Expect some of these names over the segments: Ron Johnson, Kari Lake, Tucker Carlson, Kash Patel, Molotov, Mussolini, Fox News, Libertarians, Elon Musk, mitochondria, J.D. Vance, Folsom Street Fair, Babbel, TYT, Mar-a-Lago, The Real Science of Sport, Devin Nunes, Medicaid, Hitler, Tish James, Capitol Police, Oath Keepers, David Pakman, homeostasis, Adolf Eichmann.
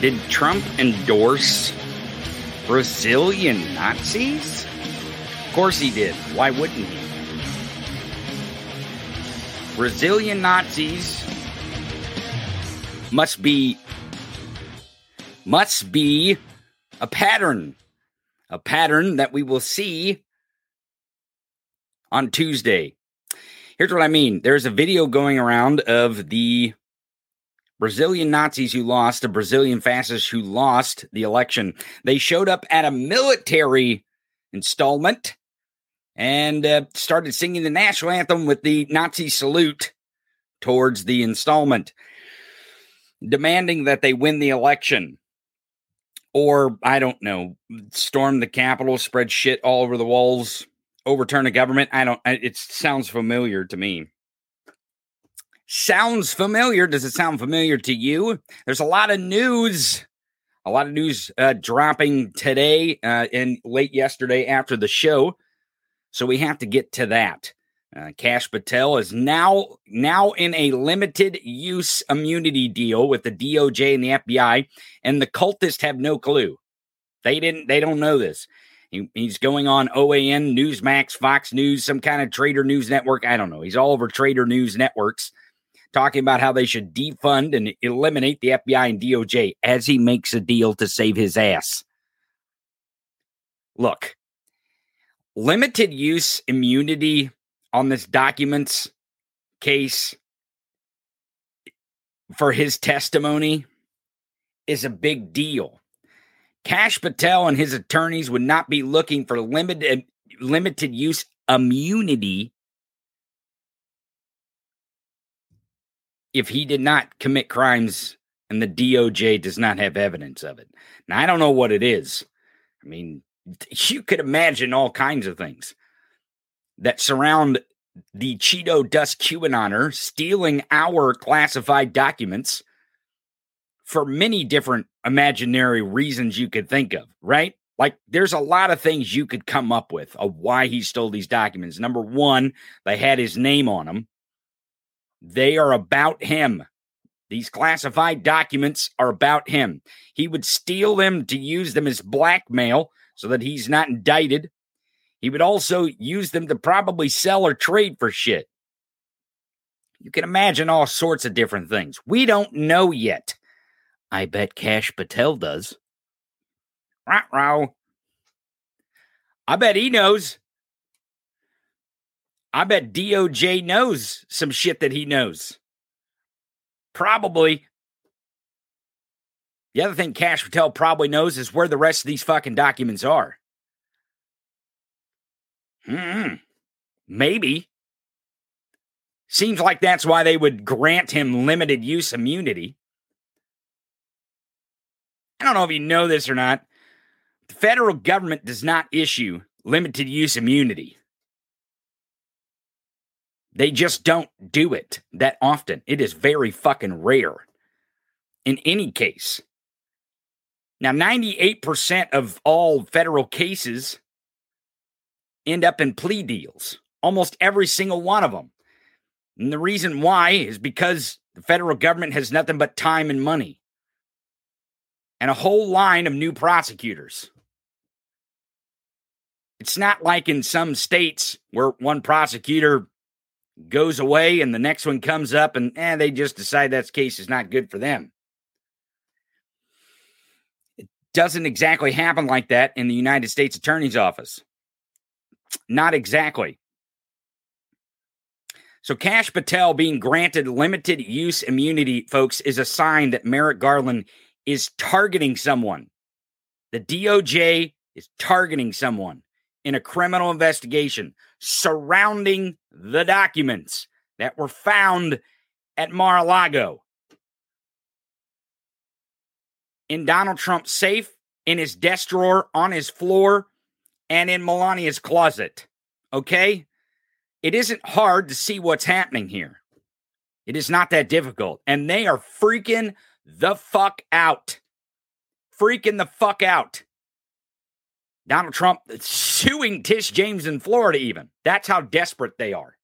Did Trump endorse Brazilian Nazis? Of course he did. Why wouldn't he? Brazilian Nazis must be a pattern that we will see on Tuesday. Here's what I mean. There's a video going around of the Brazilian Nazis who lost, the Brazilian fascists who lost the election. They showed up at a military installment and started singing the national anthem with the Nazi salute towards the installment, demanding that they win the election. Or, I don't know, storm the Capitol, spread shit all over the walls, overturn a government. It sounds familiar to me. Sounds familiar. Does it sound familiar to you? There's a lot of news dropping today and late yesterday after the show. So we have to get to that. Kash Patel is now in a limited use immunity deal with the DOJ and the FBI, and the cultists have no clue. They don't know this. He's going on OAN, Newsmax, Fox News, some kind of Trader News Network. I don't know. He's all over Trader News Networks, talking about how they should defund and eliminate the FBI and DOJ as he makes a deal to save his ass. Look, limited use immunity on this documents case for his testimony is a big deal. Kash Patel and his attorneys would not be looking for limited use immunity if he did not commit crimes and the DOJ does not have evidence of it. Now, I don't know what it is. I mean, you could imagine all kinds of things that surround the Cheeto Dust QAnoner stealing our classified documents for many different imaginary reasons you could think of, right? Like, there's a lot of things you could come up with of why he stole these documents. Number one, they had his name on them. They are about him. These classified documents are about him. He would steal them to use them as blackmail so that he's not indicted. He would also use them to probably sell or trade for shit. You can imagine all sorts of different things. We don't know yet. I bet Kash Patel does. Ruh-roh. I bet he knows. I bet DOJ knows some shit that he knows. Probably. The other thing Kash Patel probably knows is where the rest of these fucking documents are. Maybe. Seems like that's why they would grant him limited use immunity. I don't know if you know this or not. The federal government does not issue limited use immunity. They just don't do it that often. It is very fucking rare in any case. Now, 98% of all federal cases end up in plea deals. Almost every single one of them. And the reason why is because the federal government has nothing but time and money. And a whole line of new prosecutors. It's not like in some states where one prosecutor goes away and the next one comes up and they just decide that case is not good for them. It doesn't exactly happen like that in the United States Attorney's Office. Not exactly. So Kash Patel being granted limited use immunity, folks, is a sign that Merrick Garland is targeting someone. The DOJ is targeting someone in a criminal investigation surrounding the documents that were found at Mar-a-Lago in Donald Trump's safe, in his desk drawer, on his floor, and in Melania's closet. Okay? It isn't hard to see what's happening here. It is not that difficult. And they are freaking the fuck out. Freaking the fuck out. Donald Trump suing Tish James in Florida even. That's how desperate they are.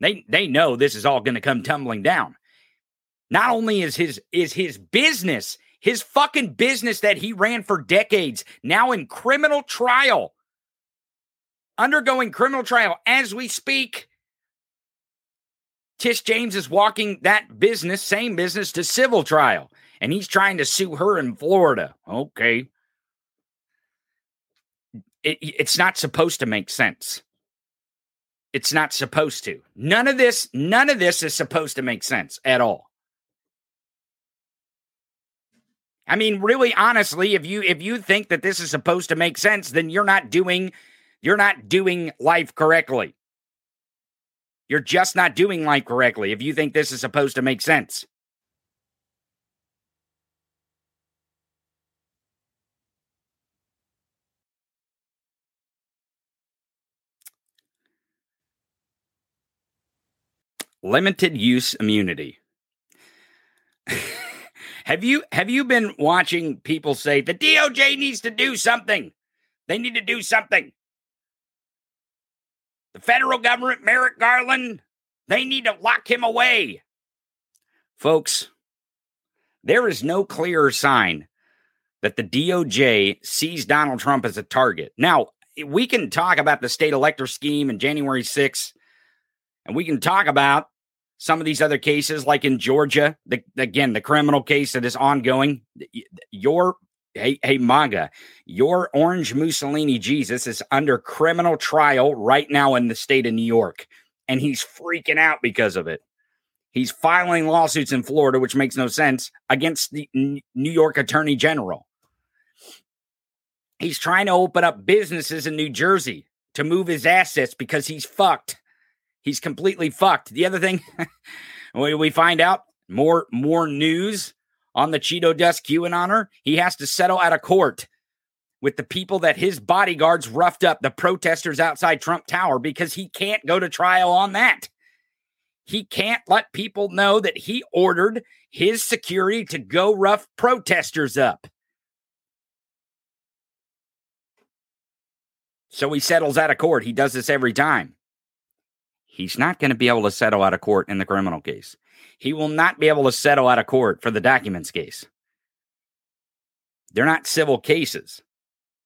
They know this is all going to come tumbling down. Not only is his business, his fucking business that he ran for decades, now in criminal trial. Undergoing criminal trial as we speak. Tish James is walking that business, same business, to civil trial. And he's trying to sue her in Florida. Okay. It's not supposed to make sense. It's not supposed to. None of this is supposed to make sense at all. I mean, really, honestly, if you think that this is supposed to make sense, then you're not doing life correctly. You're just not doing life correctly if you think this is supposed to make sense. Limited use immunity. Have you been watching people say the DOJ needs to do something? They need to do something. The federal government, Merrick Garland, they need to lock him away. Folks, there is no clearer sign that the DOJ sees Donald Trump as a target. Now, we can talk about the state elector scheme and January 6th, and we can talk about some of these other cases, like in Georgia, the criminal case that is ongoing. Hey, MAGA, your orange Mussolini Jesus is under criminal trial right now in the state of New York, and he's freaking out because of it. He's filing lawsuits in Florida, which makes no sense, against the New York Attorney General. He's trying to open up businesses in New Jersey to move his assets because he's fucked. He's completely fucked. The other thing, we find out more news on the Cheeto Dust QAnoner. He has to settle out of court with the people that his bodyguards roughed up, the protesters outside Trump Tower, because he can't go to trial on that. He can't let people know that he ordered his security to go rough protesters up. So he settles out of court. He does this every time. He's not going to be able to settle out of court in the criminal case. He will not be able to settle out of court for the documents case. They're not civil cases.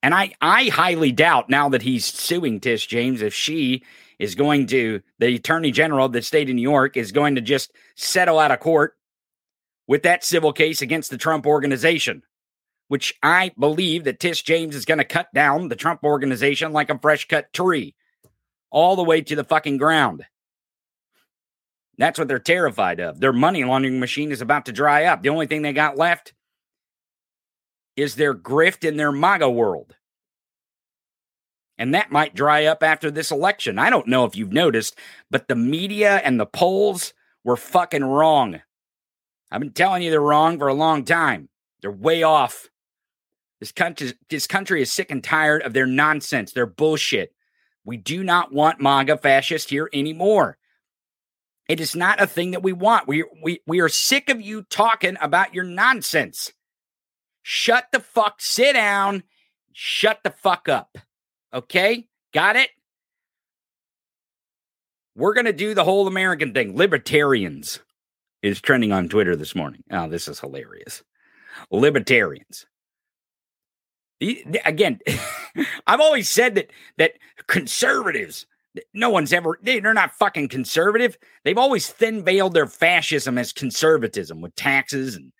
And I highly doubt now that he's suing Tish James if she is going to, the Attorney General of the state of New York is going to just settle out of court with that civil case against the Trump organization, which I believe that Tish James is going to cut down the Trump organization like a fresh cut tree. All the way to the fucking ground. That's what they're terrified of. Their money laundering machine is about to dry up. The only thing they got left is their grift in their MAGA world. And that might dry up after this election. I don't know if you've noticed, but the media and the polls were fucking wrong. I've been telling you they're wrong for a long time. They're way off. This country is sick and tired of their nonsense, their bullshit. We do not want MAGA fascists here anymore. It is not a thing that we want. We are sick of you talking about your nonsense. Shut the fuck, sit down, shut the fuck up. Okay? Got it? We're going to do the whole American thing. Libertarians is trending on Twitter this morning. Oh, this is hilarious. Libertarians. Again, I've always said that conservatives, no one's ever, they're not fucking conservative. They've always thin-veiled their fascism as conservatism with taxes and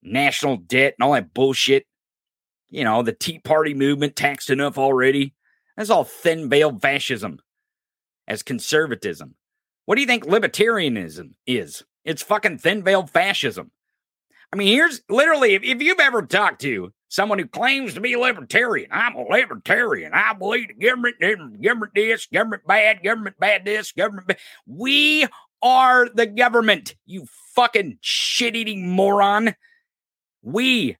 national debt and all that bullshit. You know, the Tea Party movement taxed enough already. That's all thin-veiled fascism as conservatism. What do you think libertarianism is? It's fucking thin-veiled fascism. I mean, here's literally, if you've ever talked to someone who claims to be libertarian, I'm a libertarian, I believe the government this, government bad this, government bad. We are the government, you fucking shit-eating moron. We,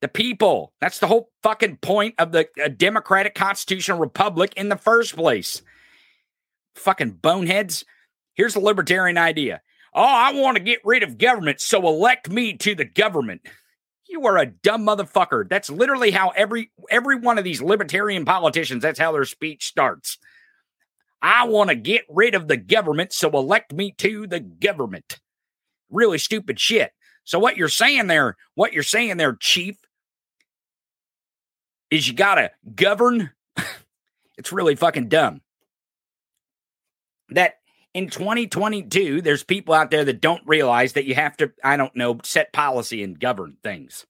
the people, that's the whole fucking point of the Democratic Constitutional Republic in the first place. Fucking boneheads. Here's the libertarian idea. Oh, I want to get rid of government, so elect me to the government. You are a dumb motherfucker. That's literally how every one of these libertarian politicians, that's how their speech starts. I want to get rid of the government, so elect me to the government. Really stupid shit. So what you're saying there, Chief, is you got to govern. It's really fucking dumb. That in 2022, there's people out there that don't realize that you have to, I don't know, set policy and govern things.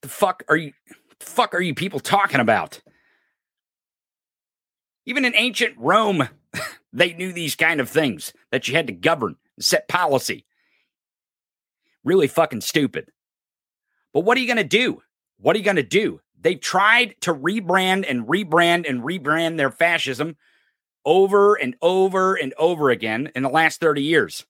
The fuck are you people talking about? Even in ancient Rome, they knew these kind of things, that you had to govern and set policy. Really fucking stupid. But what are you going to do? They've tried to rebrand their fascism over and over and over again in the last 30 years.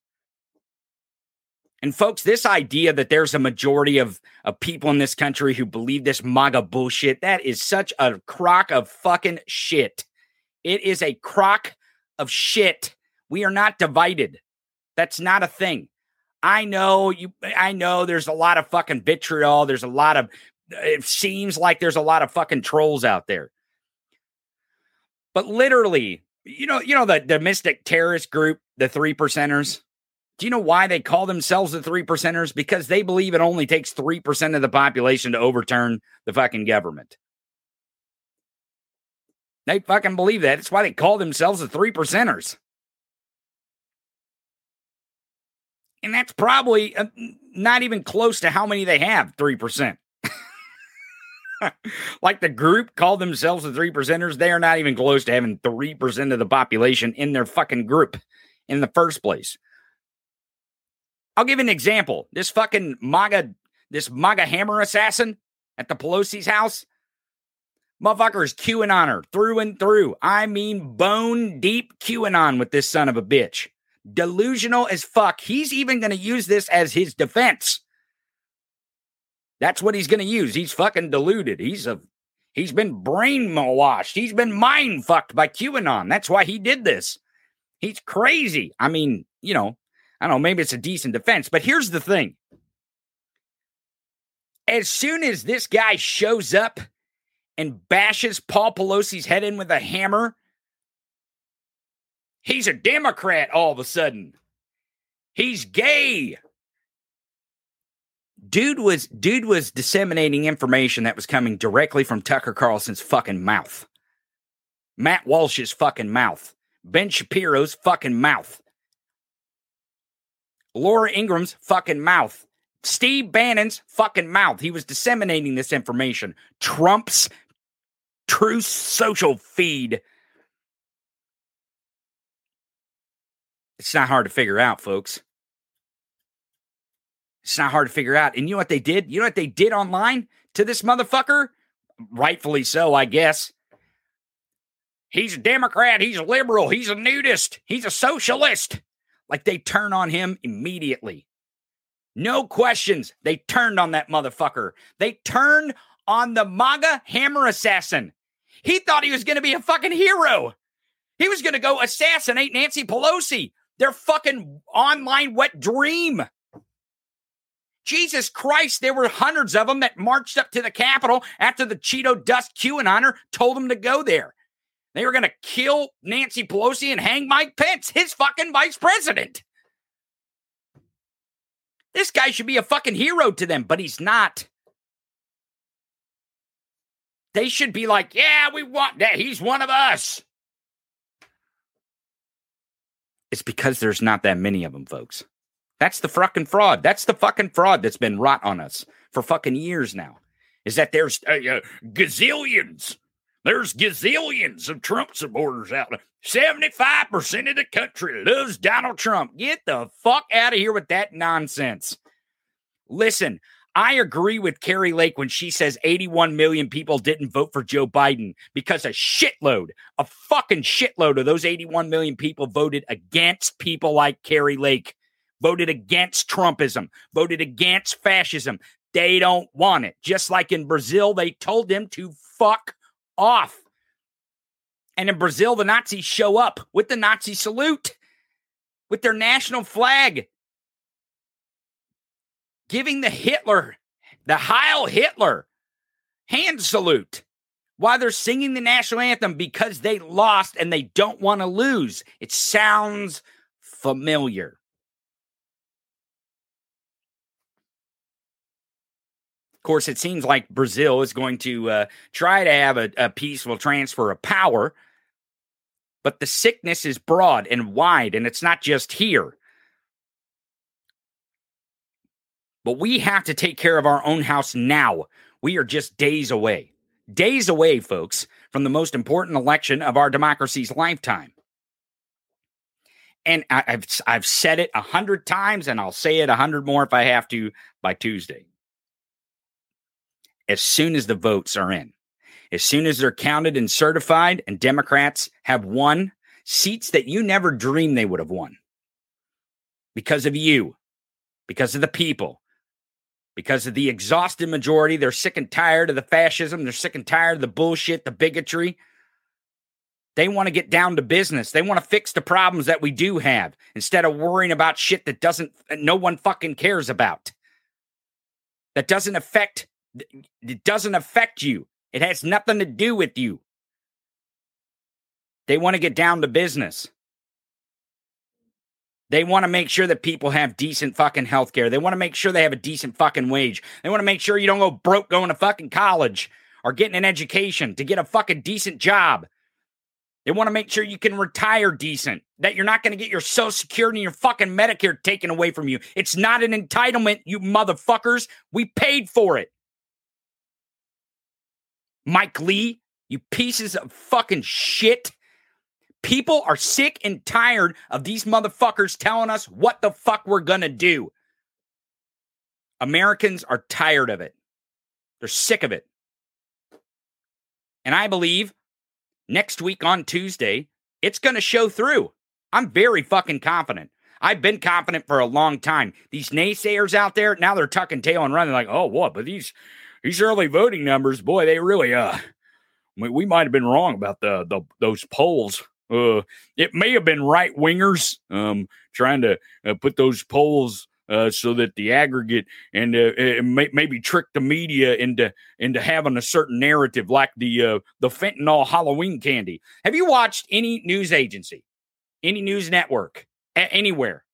And folks, this idea that there's a majority of people in this country who believe this MAGA bullshit, that is such a crock of fucking shit. It is a crock of shit. We are not divided. That's not a thing. I know there's a lot of fucking vitriol. It seems like there's a lot of fucking trolls out there. But literally, you know the domestic terrorist group, the 3%ers? Do you know why they call themselves the 3%ers? Because they believe it only takes 3% of the population to overturn the fucking government. They fucking believe that. That's why they call themselves the 3%ers. And that's probably not even close to how many they have, 3%. Like the group called themselves the 3%ers, they are not even close to having 3% of the population in their fucking group in the first place. I'll give an example. This fucking MAGA hammer assassin at the Pelosi's house, motherfucker is QAnoner through and through. I mean, bone deep QAnon with this son of a bitch. Delusional as fuck. He's even going to use this as his defense. That's what he's going to use. He's fucking deluded. He's been brainwashed. He's been mind-fucked by QAnon. That's why he did this. He's crazy. I mean, I don't know, maybe it's a decent defense, but here's the thing. As soon as this guy shows up and bashes Paul Pelosi's head in with a hammer, he's a Democrat all of a sudden. He's gay. Dude was disseminating information that was coming directly from Tucker Carlson's fucking mouth. Matt Walsh's fucking mouth. Ben Shapiro's fucking mouth. Laura Ingram's fucking mouth. Steve Bannon's fucking mouth. He was disseminating this information. Trump's Truth Social feed. It's not hard to figure out, folks. It's not hard to figure out. And you know what they did? You know what they did online to this motherfucker? Rightfully so, I guess. He's a Democrat. He's a liberal. He's a nudist. He's a socialist. Like, they turn on him immediately. No questions. They turned on that motherfucker. They turned on the MAGA hammer assassin. He thought he was going to be a fucking hero. He was going to go assassinate Nancy Pelosi, their fucking online wet dream. Jesus Christ, there were hundreds of them that marched up to the Capitol after the Cheeto Dust QAnoner told them to go there. They were going to kill Nancy Pelosi and hang Mike Pence, his fucking vice president. This guy should be a fucking hero to them, but he's not. They should be like, yeah, we want that. He's one of us. It's because there's not that many of them, folks. That's the fucking fraud. That's the fucking fraud that's been wrought on us for fucking years now. Is that there's gazillions. There's gazillions of Trump supporters out there. 75% of the country loves Donald Trump. Get the fuck out of here with that nonsense. Listen, I agree with Kari Lake when she says 81 million people didn't vote for Joe Biden because a fucking shitload of those 81 million people voted against people like Kari Lake, voted against Trumpism, voted against fascism. They don't want it. Just like in Brazil, they told them to fuck off. And in Brazil, the Nazis show up with the Nazi salute, with their national flag, giving the Hitler, the Heil Hitler hand salute while they're singing the national anthem because they lost and they don't want to lose. It sounds familiar. Of course, it seems like Brazil is going to try to have a peaceful transfer of power, but the sickness is broad and wide, and it's not just here. But we have to take care of our own house now. We are just days away, folks, from the most important election of our democracy's lifetime. And I've said it 100 times, and I'll say it 100 more if I have to by Tuesday. As soon as the votes are in, as soon as they're counted and certified, and Democrats have won seats that you never dreamed they would have won because of you, because of the people. Because of the exhausted majority, they're sick and tired of the fascism. They're sick and tired of the bullshit, the bigotry. They want to get down to business. They want to fix the problems that we do have instead of worrying about shit that no one fucking cares about. That doesn't affect you. It has nothing to do with you. They want to get down to business. They want to make sure that people have decent fucking health care. They want to make sure they have a decent fucking wage. They want to make sure you don't go broke going to fucking college or getting an education to get a fucking decent job. They want to make sure you can retire decent, that you're not going to get your Social Security and your fucking Medicare taken away from you. It's not an entitlement, you motherfuckers. We paid for it. Mike Lee, you pieces of fucking shit. People are sick and tired of these motherfuckers telling us what the fuck we're going to do. Americans are tired of it. They're sick of it. And I believe next week on Tuesday, it's going to show through. I'm very fucking confident. I've been confident for a long time. These naysayers out there, now they're tucking tail and running like, oh, what? But these early voting numbers, boy, they really, we might have been wrong about those polls. It may have been right-wingers trying to put those polls so that the aggregate and maybe trick the media into having a certain narrative like the fentanyl Halloween candy. Have you watched any news agency, any news network, anywhere?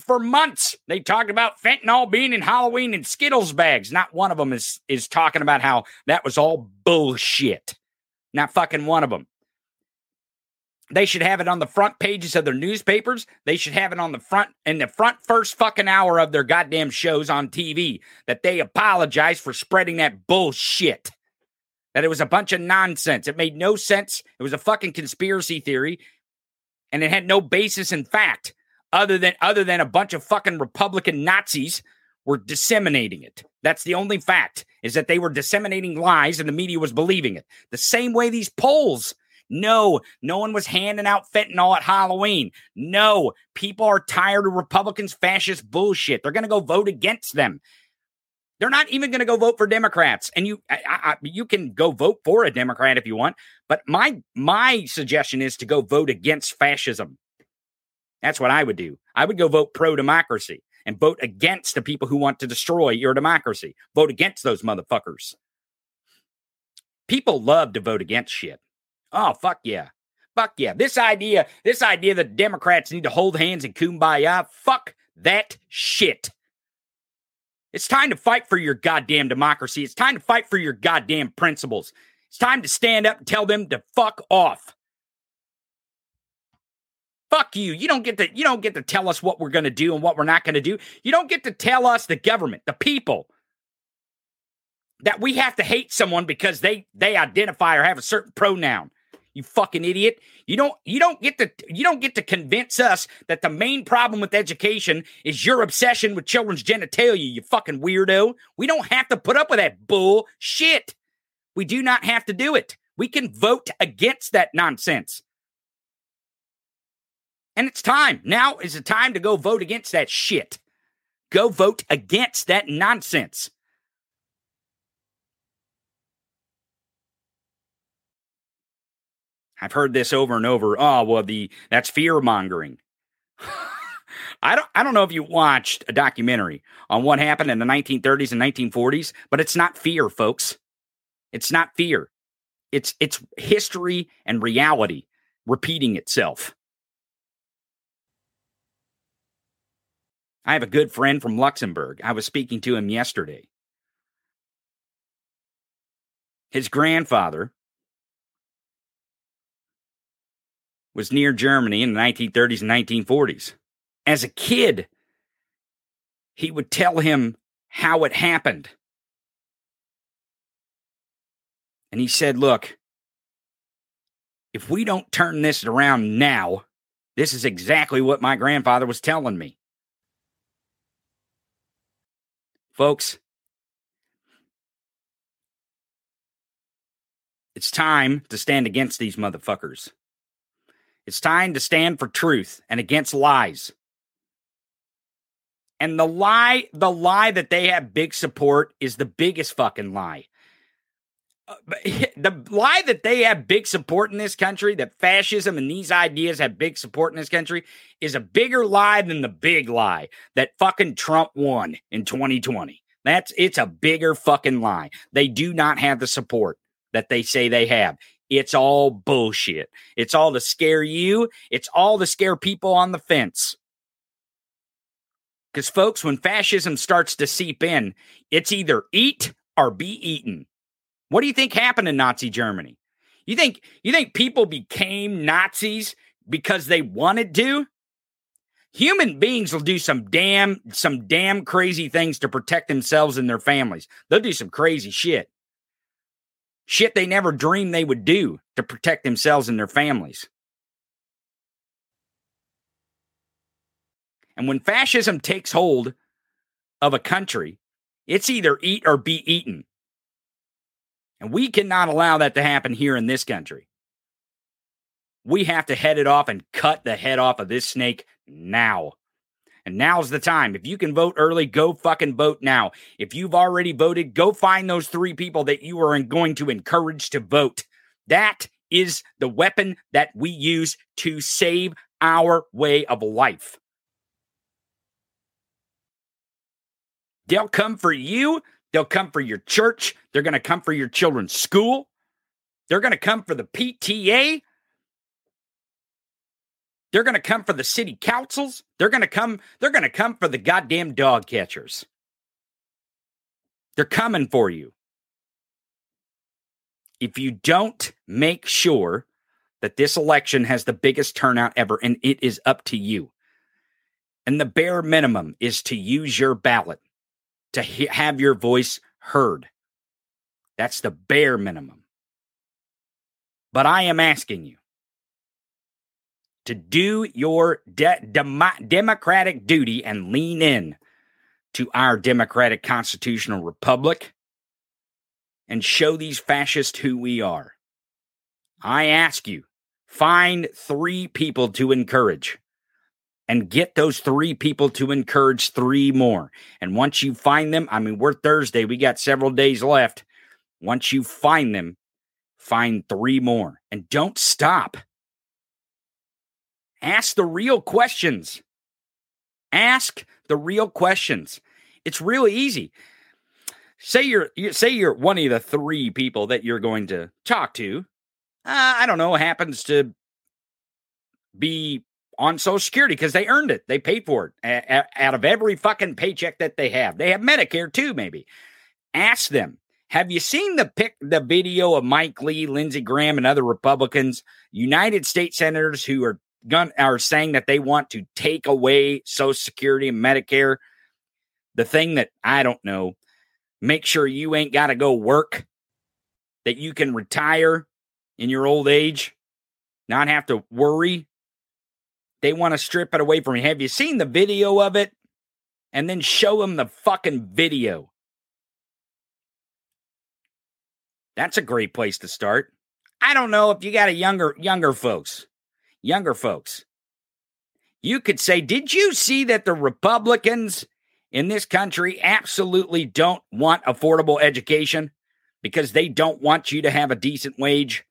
For months, they talked about fentanyl being in Halloween and Skittles bags. Not one of them is talking about how that was all bullshit. Not fucking one of them. They should have it on the front pages of their newspapers. They should have it on the front first fucking hour of their goddamn shows on TV that they apologize for spreading that bullshit. That it was a bunch of nonsense. It made no sense. It was a fucking conspiracy theory and it had no basis in fact other than a bunch of fucking Republican Nazis were disseminating it. That's the only fact, is that they were disseminating lies and the media was believing it. The same way these polls. No, no one was handing out fentanyl at Halloween. No, people are tired of Republicans' fascist bullshit. They're going to go vote against them. They're not even going to go vote for Democrats. And you can go vote for a Democrat if you want. But my suggestion is to go vote against fascism. That's what I would do. I would go vote pro-democracy and vote against the people who want to destroy your democracy. Vote against those motherfuckers. People love to vote against shit. Oh, fuck yeah. Fuck yeah. This idea that Democrats need to hold hands and kumbaya, fuck that shit. It's time to fight for your goddamn democracy. It's time to fight for your goddamn principles. It's time to stand up and tell them to fuck off. Fuck you. You don't get to tell us what we're going to do and what we're not going to do. You don't get to tell us, the government, the people, that we have to hate someone because they identify or have a certain pronoun. You fucking idiot. You don't get to convince us that the main problem with education is your obsession with children's genitalia, you fucking weirdo. We don't have to put up with that bullshit. We do not have to do it. We can vote against that nonsense. And it's time. Now is the time to go vote against that shit. Go vote against that nonsense. I've heard this over and over. Oh, well, that's fear-mongering. I don't know if you watched a documentary on what happened in the 1930s and 1940s, but it's not fear, folks. It's not fear. It's history and reality repeating itself. I have a good friend from Luxembourg. I was speaking to him yesterday. His grandfather was near Germany in the 1930s and 1940s. As a kid, he would tell him how it happened. And he said, look, if we don't turn this around now, this is exactly what my grandfather was telling me. Folks, it's time to stand against these motherfuckers. It's time to stand for truth and against lies. And the lie that they have big support is the biggest fucking lie. The lie that they have big support in this country, that fascism and these ideas have big support in this country, is a bigger lie than the big lie that fucking Trump won in 2020. It's a bigger fucking lie. They do not have the support that they say they have. It's all bullshit. It's all to scare you. It's all to scare people on the fence. Because, folks, when fascism starts to seep in, it's either eat or be eaten. What do you think happened in Nazi Germany? You think people became Nazis because they wanted to? Human beings will do some damn crazy things to protect themselves and their families. They'll do some crazy shit. Shit they never dreamed they would do to protect themselves and their families. And when fascism takes hold of a country, it's either eat or be eaten. And we cannot allow that to happen here in this country. We have to head it off and cut the head off of this snake now. And now's the time. If you can vote early, go fucking vote now. If you've already voted, go find those three people that you are going to encourage to vote. That is the weapon that we use to save our way of life. They'll come for you. They'll come for your church. They're going to come for your children's school. They're going to come for the PTA. They're going to come for the city councils. They're going to come for the goddamn dog catchers. They're coming for you. If you don't make sure that this election has the biggest turnout ever, and it is up to you. And the bare minimum is to use your ballot to have your voice heard. That's the bare minimum. But I am asking you to do your democratic duty and lean in to our Democratic Constitutional Republic and show these fascists who we are. I ask you, find three people to encourage. And get those three people to encourage three more. And once you find them, we're Thursday. We got several days left. Once you find them, find three more. And don't stop. Ask the real questions. Ask the real questions. It's really easy. Say you're one of the three people that you're going to talk to. Happens to be on Social Security because they earned it. They paid for it out of every fucking paycheck that they have. They have Medicare too, maybe. Ask them, have you seen the video of Mike Lee, Lindsey Graham, and other Republicans, United States senators who are saying that they want to take away Social Security and Medicare? The thing that I don't know make sure you ain't got to go work, that you can retire in your old age, not have to worry. They want to strip it away from you. Have you seen the video of it? And then show them the fucking video. That's a great place to start. I don't know if you got a younger folks. You could say, did you see that the Republicans in this country absolutely don't want affordable education because they don't want you to have a decent wage?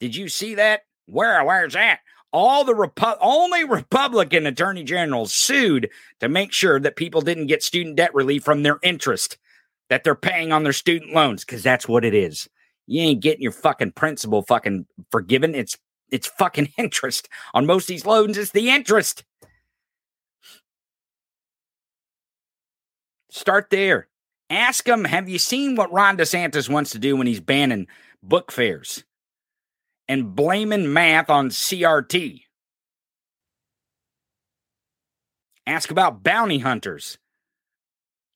Did you see that? Where's that? Only Republican attorney generals sued to make sure that people didn't get student debt relief from their interest that they're paying on their student loans, because that's what it is. You ain't getting your fucking principal fucking forgiven. It's fucking interest. On most of these loans, it's the interest. Start there. Ask them, have you seen what Ron DeSantis wants to do when he's banning book fairs and blaming math on CRT? Ask about bounty hunters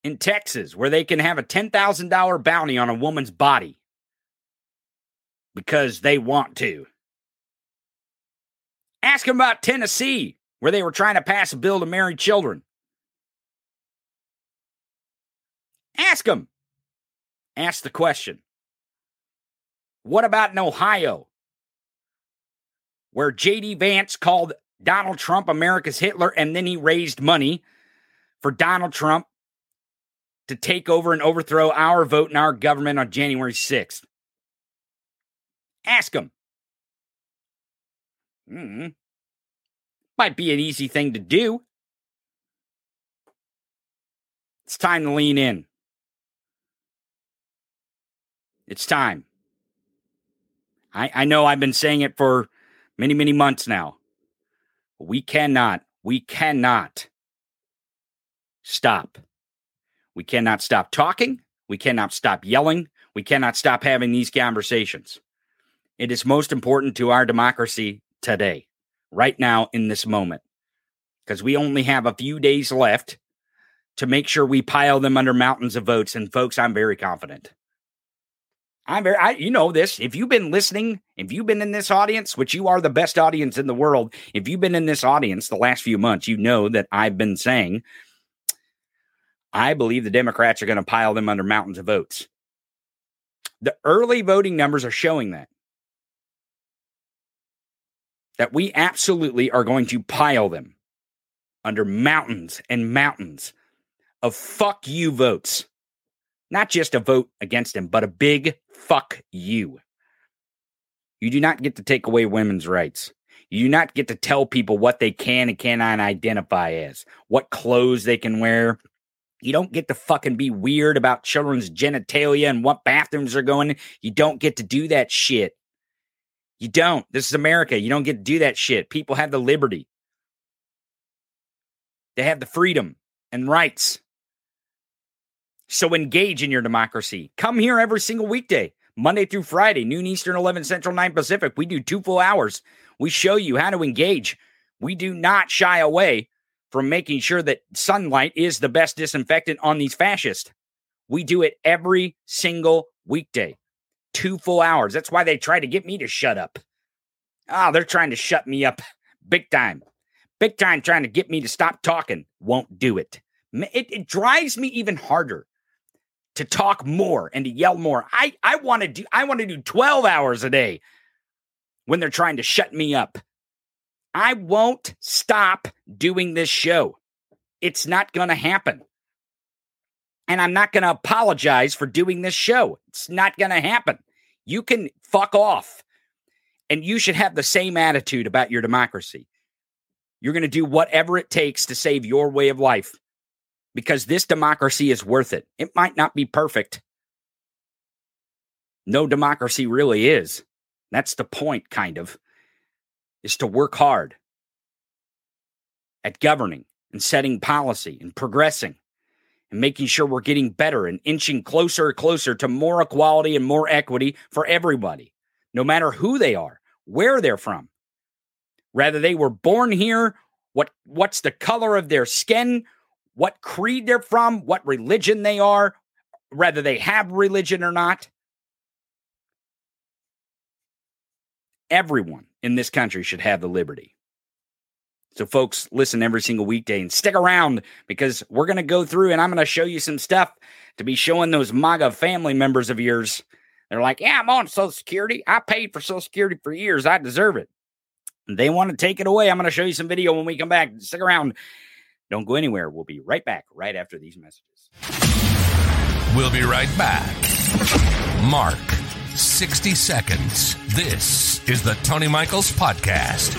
in Texas, where they can have a $10,000 bounty on a woman's body because they want to. Ask them about Tennessee, where they were trying to pass a bill to marry children. Ask them. Ask the question. What about in Ohio, where J.D. Vance called Donald Trump America's Hitler, and then he raised money for Donald Trump to take over and overthrow our vote and our government on January 6th? Ask him. Might be an easy thing to do. It's time to lean in. It's time. I know I've been saying it for many, many months now. We cannot stop. We cannot stop talking. We cannot stop yelling. We cannot stop having these conversations. It is most important to our democracy today, right now, in this moment, because we only have a few days left to make sure we pile them under mountains of votes. And folks, I'm very confident. You know this. If you've been listening, if you've been in this audience, which you are the best audience in the world, if you've been in this audience the last few months, you know that I've been saying, I believe the Democrats are going to pile them under mountains of votes. The early voting numbers are showing that we absolutely are going to pile them under mountains and mountains of fuck you votes. Not just a vote against him, but a big fuck you. You do not get to take away women's rights. You do not get to tell people what they can and cannot identify as, what clothes they can wear. You don't get to fucking be weird about children's genitalia and what bathrooms are going in. You don't get to do that shit. You don't. This is America. You don't get to do that shit. People have the liberty. They have the freedom and rights. So engage in your democracy. Come here every single weekday, Monday through Friday, noon Eastern, 11 Central, 9 Pacific. We do 2 full hours. We show you how to engage. We do not shy away from making sure that sunlight is the best disinfectant on these fascists. We do it every single weekday, 2 full hours. That's why they try to get me to shut up. They're trying to shut me up big time. Big time trying to get me to stop talking. Won't do it. It drives me even harder to talk more and to yell more. I want to do 12 hours a day when they're trying to shut me up. I won't stop doing this show. It's not going to happen. And I'm not going to apologize for doing this show. It's not going to happen. You can fuck off. And you should have the same attitude about your democracy. You're going to do whatever it takes to save your way of life, because this democracy is worth it. It might not be perfect. No democracy really is. That's the point, kind of, is to work hard at governing and setting policy and progressing and making sure we're getting better and inching closer and closer to more equality and more equity for everybody, no matter who they are, where they're from. Whether they were born here, what's the color of their skin, what creed they're from, what religion they are, whether they have religion or not. Everyone in this country should have the liberty. So folks, listen every single weekday and stick around, because we're going to go through and I'm going to show you some stuff to be showing those MAGA family members of yours. They're like, yeah, I'm on Social Security. I paid for Social Security for years. I deserve it. And they want to take it away. I'm going to show you some video when we come back. Stick around. Don't go anywhere. We'll be right back right after these messages. We'll be right back. Mark 60 seconds. This is the Tony Michaels Podcast.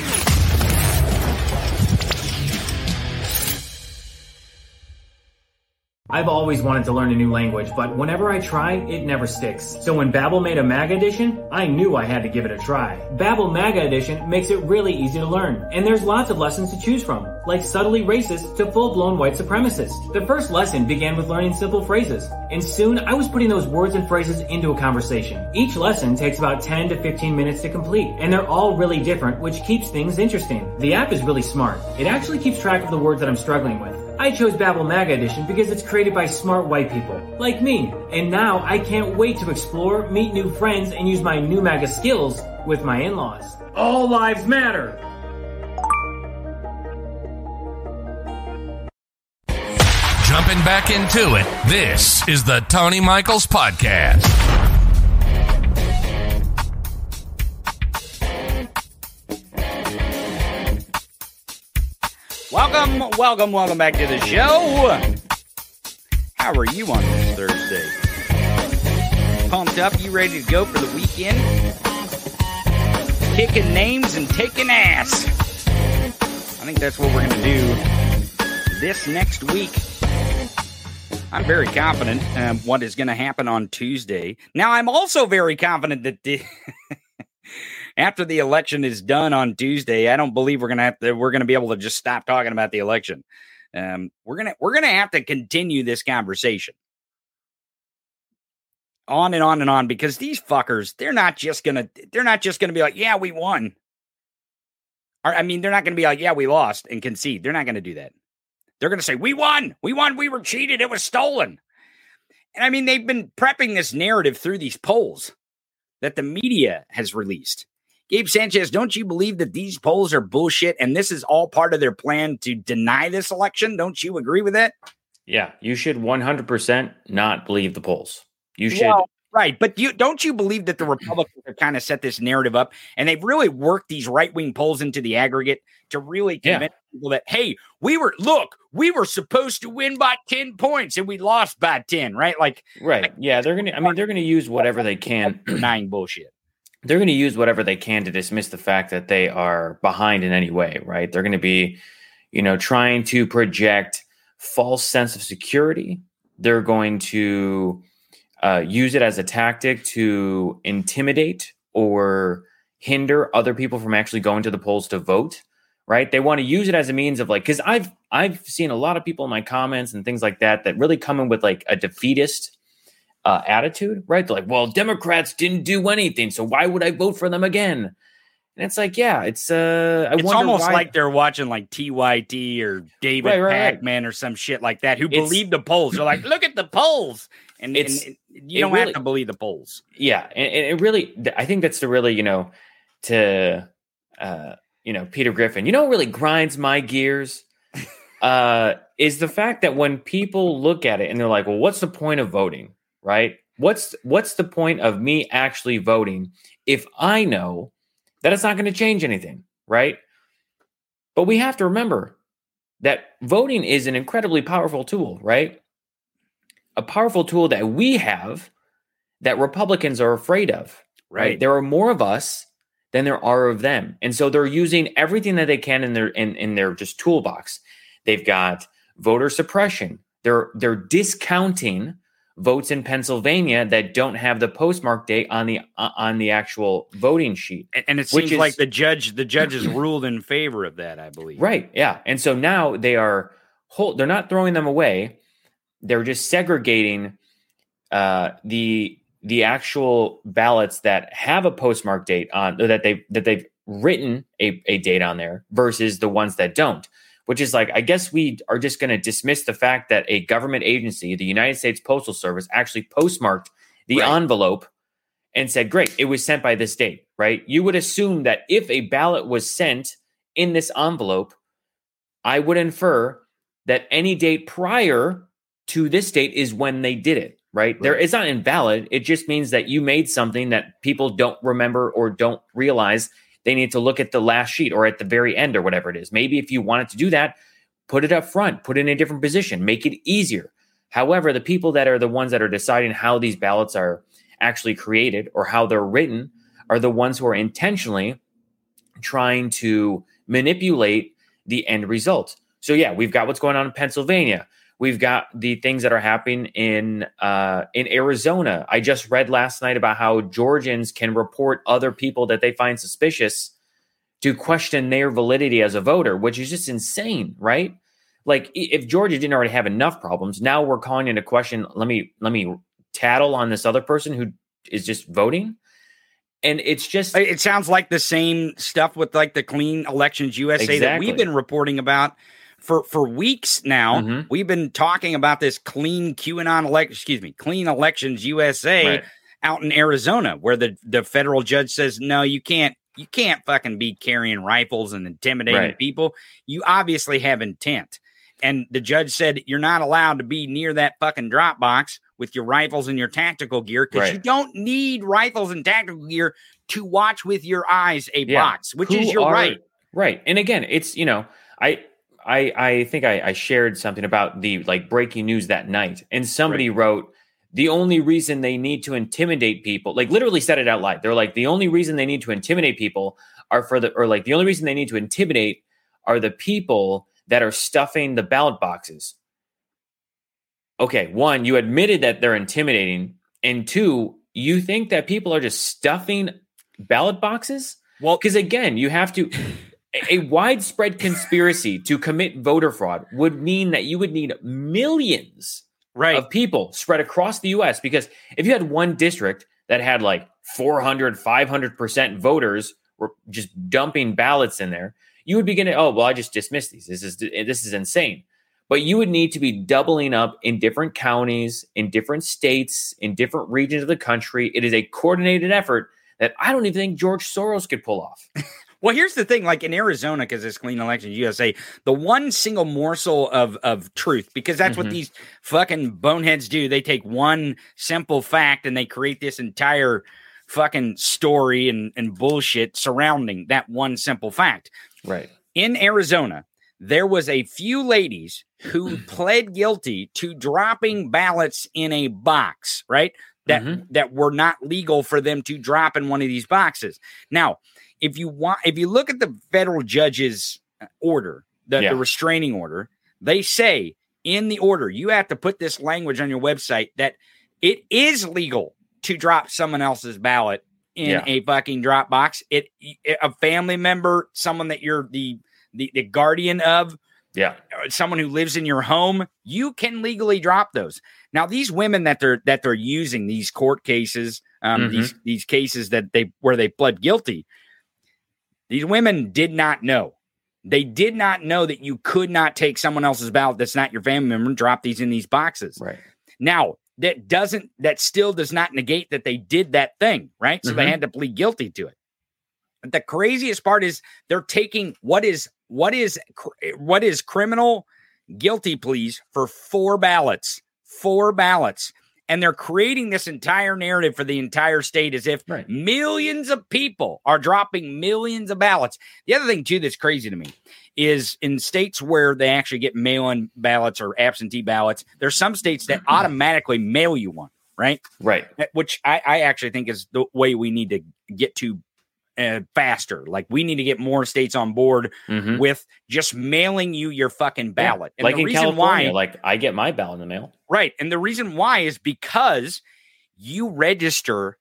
I've always wanted to learn a new language, but whenever I try, it never sticks. So when Babbel made a MAGA edition, I knew I had to give it a try. Babbel MAGA edition makes it really easy to learn, and there's lots of lessons to choose from, like subtly racist to full-blown white supremacist. The first lesson began with learning simple phrases, and soon I was putting those words and phrases into a conversation. Each lesson takes about 10 to 15 minutes to complete, and they're all really different, which keeps things interesting. The app is really smart. It actually keeps track of the words that I'm struggling with. I chose Babbel MAGA Edition because it's created by smart white people, like me. And now I can't wait to explore, meet new friends, and use my new MAGA skills with my in-laws. All lives matter! Jumping back into it, this is the Tony Michaels Podcast. Welcome, welcome, welcome back to the show. How are you on this Thursday? Pumped up? You ready to go for the weekend? Kicking names and taking ass. I think that's what we're going to do this next week. I'm very confident what is going to happen on Tuesday. Now, I'm also very confident that after the election is done on Tuesday, I don't believe we're gonna be able to just stop talking about the election. We're gonna have to continue this conversation on and on and on, because these fuckers, they're not just gonna be like, yeah, we won. Or, I mean, they're not gonna be like, yeah, we lost and concede. They're not gonna do that. They're gonna say, we won, we were cheated, it was stolen. And I mean, they've been prepping this narrative through these polls that the media has released. Gabe Sanchez, don't you believe that these polls are bullshit and this is all part of their plan to deny this election? Don't you agree with that? Yeah, you should 100% not believe the polls. You should. Well, right, but don't you believe that the Republicans have kind of set this narrative up and they've really worked these right-wing polls into the aggregate to really convince people that, hey, we were supposed to win by 10 points and we lost by 10, right? They're going to use whatever they can. Denying bullshit. They're going to use whatever they can to dismiss the fact that they are behind in any way, right? They're going to be, trying to project false sense of security. They're going to use it as a tactic to intimidate or hinder other people from actually going to the polls to vote, right? They want to use it as a means of because I've seen a lot of people in my comments and things like that really come in with like a defeatist attitude, right? They're like, well, Democrats didn't do anything, so why would I vote for them again? And it's like, yeah, it's almost why. Like they're watching like TYT or David Pakman or some shit like that, who believe the polls. They're like, look at the polls, and you don't really have to believe the polls. Yeah, and it really, I think that's the really, Peter Griffin. You know what really grinds my gears? Is the fact that when people look at it and they're like, well, what's the point of voting? Right? What's the point of me actually voting if I know that it's not going to change anything, right? But we have to remember that voting is an incredibly powerful tool, right? A powerful tool that we have that Republicans are afraid of, right? There are more of us than there are of them. And so they're using everything that they can in their just toolbox. They've got voter suppression. They're discounting votes in Pennsylvania that don't have the postmark date on the actual voting sheet, and it seems like the judges ruled in favor of that, I believe. Right? Yeah, and so now they're not throwing them away; they're just segregating the actual ballots that have a postmark date on that they've written a date on there versus the ones that don't. which is like, I guess we are just going to dismiss the fact that a government agency, the United States Postal Service, actually postmarked the envelope and said, great, it was sent by this date, right? You would assume that if a ballot was sent in this envelope, I would infer that any date prior to this date is when they did it, right? There is not invalid. It just means that you made something that people don't remember or don't realize. They need to look at the last sheet or at the very end or whatever it is. Maybe if you wanted to do that, put it up front, put it in a different position, make it easier. However, the people that are the ones that are deciding how these ballots are actually created or how they're written are the ones who are intentionally trying to manipulate the end result. So yeah, we've got what's going on in Pennsylvania. We've got the things that are happening in Arizona. I just read last night about how Georgians can report other people that they find suspicious to question their validity as a voter, which is just insane, right? Like if Georgia didn't already have enough problems, now we're calling into question, let me tattle on this other person who is just voting. And it's just... It sounds like the same stuff with like the Clean Elections USA that we've been reporting about for weeks now. Mm-hmm. We've been talking about this Clean Elections USA out in Arizona, where the federal judge says, no, you can't fucking be carrying rifles and intimidating people. You obviously have intent. And the judge said, you're not allowed to be near that fucking drop box with your rifles and your tactical gear, because you don't need rifles and tactical gear to watch with your eyes a box, which is your right. Right. And again, it's, you know, I think I shared something about the like breaking news that night, and somebody wrote, the only reason they need to intimidate people, like literally said it out loud. They're like, the only reason they need to intimidate people are the people that are stuffing the ballot boxes. Okay, one, you admitted that they're intimidating, and two, you think that people are just stuffing ballot boxes? Well, because again, you have to... A widespread conspiracy to commit voter fraud would mean that you would need millions of people spread across the U.S. Because if you had one district that had like 400-500% voters were just dumping ballots in there, you would begin to, oh, well, I just dismissed these. This is insane. But you would need to be doubling up in different counties, in different states, in different regions of the country. It is a coordinated effort that I don't even think George Soros could pull off. Well, here's the thing, like in Arizona, because it's Clean Elections USA, the one single morsel of truth, because that's what these fucking boneheads do. They take one simple fact and they create this entire fucking story and bullshit surrounding that one simple fact. Right. In Arizona, there was a few ladies who pled guilty to dropping ballots in a box, right? That were not legal for them to drop in one of these boxes. Now, if you look at the federal judge's order, the restraining order, they say in the order, you have to put this language on your website that it is legal to drop someone else's ballot in a fucking drop box. A family member, someone that you're the guardian of, someone who lives in your home, you can legally drop those. Now, these women that they're using these court cases, these cases where they pled guilty. These women did not know. They did not know that you could not take someone else's ballot that's not your family member and drop these in these boxes. Right. Now, that still does not negate that they did that thing, right? So they had to plead guilty to it. The craziest part is they're taking what is criminal guilty pleas for four ballots. And they're creating this entire narrative for the entire state as if millions of people are dropping millions of ballots. The other thing, too, that's crazy to me is in states where they actually get mail-in ballots or absentee ballots, there's some states that automatically mail you one, right? Right. Which I actually think is the way we need to get to faster. Like, we need to get more states on board with just mailing you your fucking ballot. And like in California, I get my ballot in the mail. Right. And the reason why is because you register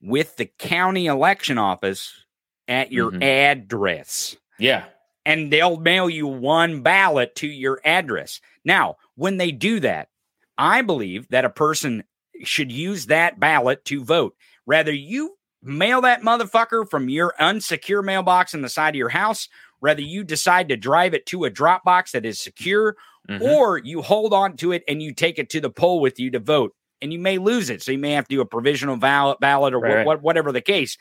with the county election office at your address. Yeah. And they'll mail you one ballot to your address. Now, when they do that, I believe that a person should use that ballot to vote. Rather, you Mail that motherfucker from your unsecure mailbox in the side of your house, whether you decide to drive it to a drop box that is secure, or you hold on to it and you take it to the poll with you to vote. And you may lose it, so you may have to do a provisional ballot or whatever the case.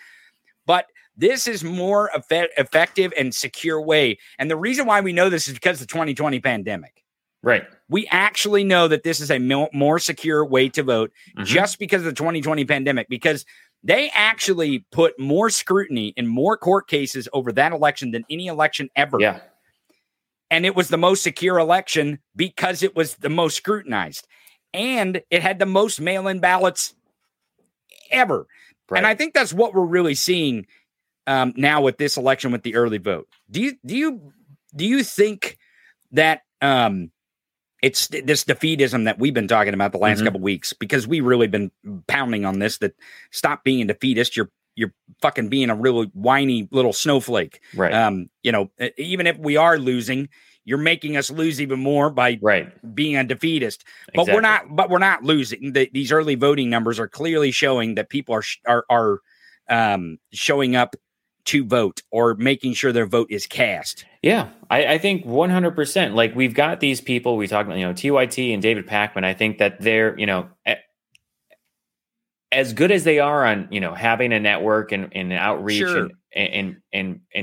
But this is more effective and secure way. And the reason why we know this is because of the 2020 pandemic. Right. We actually know that this is a more secure way to vote just because of the 2020 pandemic, because they actually put more scrutiny in more court cases over that election than any election ever. Yeah. And it was the most secure election because it was the most scrutinized. And it had the most mail-in ballots ever. Right. And I think that's what we're really seeing now with this election with the early vote. Do you think that it's this defeatism that we've been talking about the last couple of weeks, because we've really been pounding on this, that stop being a defeatist. You're fucking being a really whiny little snowflake. Right. You know, even if we are losing, you're making us lose even more by being a defeatist. But exactly. we're not losing. These early voting numbers are clearly showing that people are showing up to vote or making sure their vote is cast. Yeah, I think 100%. Like, we've got these people we talk about, you know, TYT and David Pakman. I think that they're, you know, as good as they are on, you know, having a network and outreach and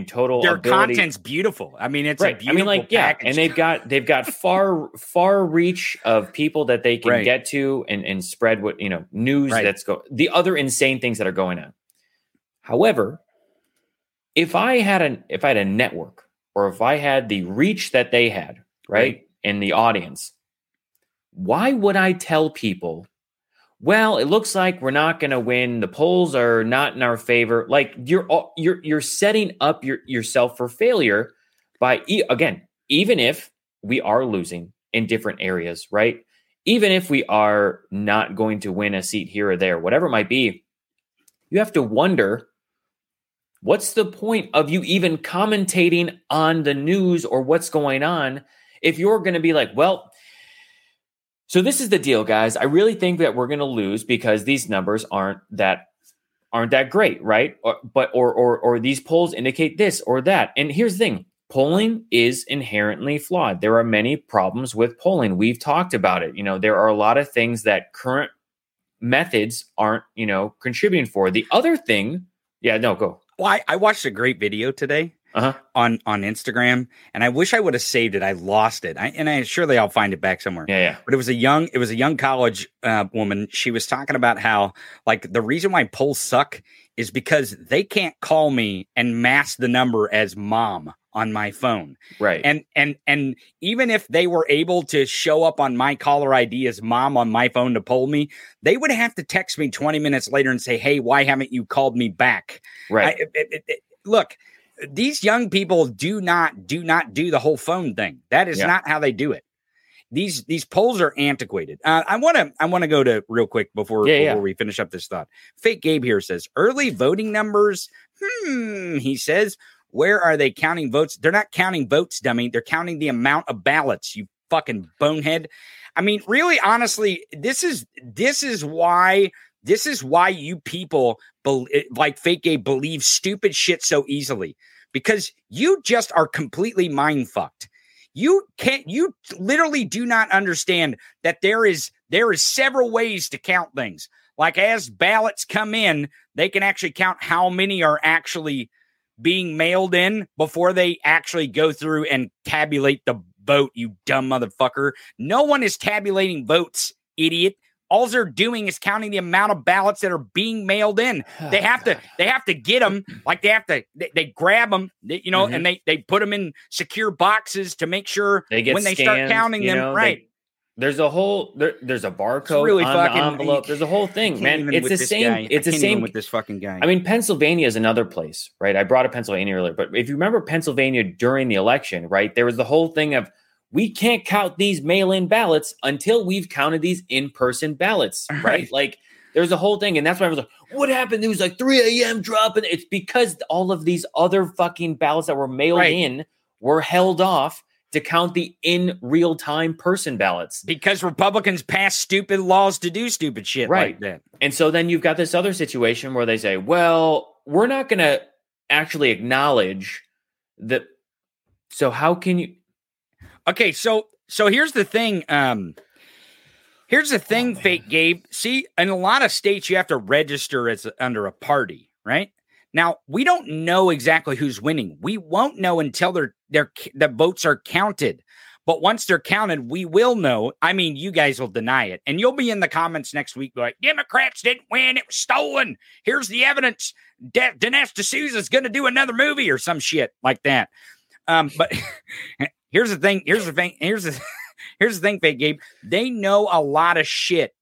total their ability. Content's beautiful. I mean, it's a beautiful package. Yeah, and they've got far reach of people that they can get to and spread what, you know, news that's the other insane things that are going on. However, if I had a network, or if I had the reach that they had, right, and the audience, why would I tell people, well, it looks like we're not going to win. The polls are not in our favor. Like, you're setting up yourself for failure by, again, even if we are losing in different areas, right? Even if we are not going to win a seat here or there, whatever it might be, you have to wonder, what's the point of you even commentating on the news or what's going on if you're going to be like, well, so this is the deal, guys. I really think that we're going to lose because these numbers aren't that great, right? Or these polls indicate this or that. And here's the thing. Polling is inherently flawed. There are many problems with polling. We've talked about it. You know, there are a lot of things that current methods aren't, you know, contributing for. The other thing, go. Well, I watched a great video today on Instagram, and I wish I would have saved it. I lost it, and surely I'll find it back somewhere. Yeah. But it was a young college woman. She was talking about how, like, the reason why polls suck is because they can't call me and mask the number as mom on my phone. Right. And even if they were able to show up on my caller ID as mom on my phone to poll me, they would have to text me 20 minutes later and say, hey, why haven't you called me back? Right. Look, these young people do not do the whole phone thing. That is not how they do it. These polls are antiquated. I want to go to real quick before we finish up this thought. Fake Gabe here says early voting numbers. He says, where are they counting votes? They're not counting votes, dummy. They're counting the amount of ballots, you fucking bonehead. I mean, really, honestly, this is why you people like Fake Gabe believe stupid shit so easily, because you just are completely mind fucked. You literally do not understand that there is several ways to count things. Like, as ballots come in, they can actually count how many are actually being mailed in before they actually go through and tabulate the vote, you dumb motherfucker. No one is tabulating votes, idiot. All they're doing is counting the amount of ballots that are being mailed in. They have to get them. Like, they grab them, you know, and they put them in secure boxes to make sure they get when scanned, they start counting them. Know, right. There's a barcode really on the envelope. There's a whole thing, man. It's the same. It's the same with this fucking guy. I mean, Pennsylvania is another place, right? I brought up Pennsylvania earlier, but if you remember Pennsylvania during the election, right, there was the whole thing of, we can't count these mail-in ballots until we've counted these in-person ballots, right? Like, there's a whole thing, and that's why I was like, what happened? It was like 3 a.m. drop, and it's because all of these other fucking ballots that were mailed in were held off to count the in real time person ballots. Because Republicans pass stupid laws to do stupid shit like that. And so then you've got this other situation where they say, well, we're not going to actually acknowledge that. So how can you? Okay. So here's the thing. Here's the thing, fake Gabe. See, in a lot of states, you have to register as under a party, right? Now, we don't know exactly who's winning. We won't know until the votes are counted. But once they're counted, we will know. I mean, you guys will deny it. And you'll be in the comments next week like, Democrats didn't win. It was stolen. Here's the evidence. Dinesh D'Souza's going to do another movie or some shit like that. But here's the thing. Here's the thing, fake Gabe. They know a lot of shit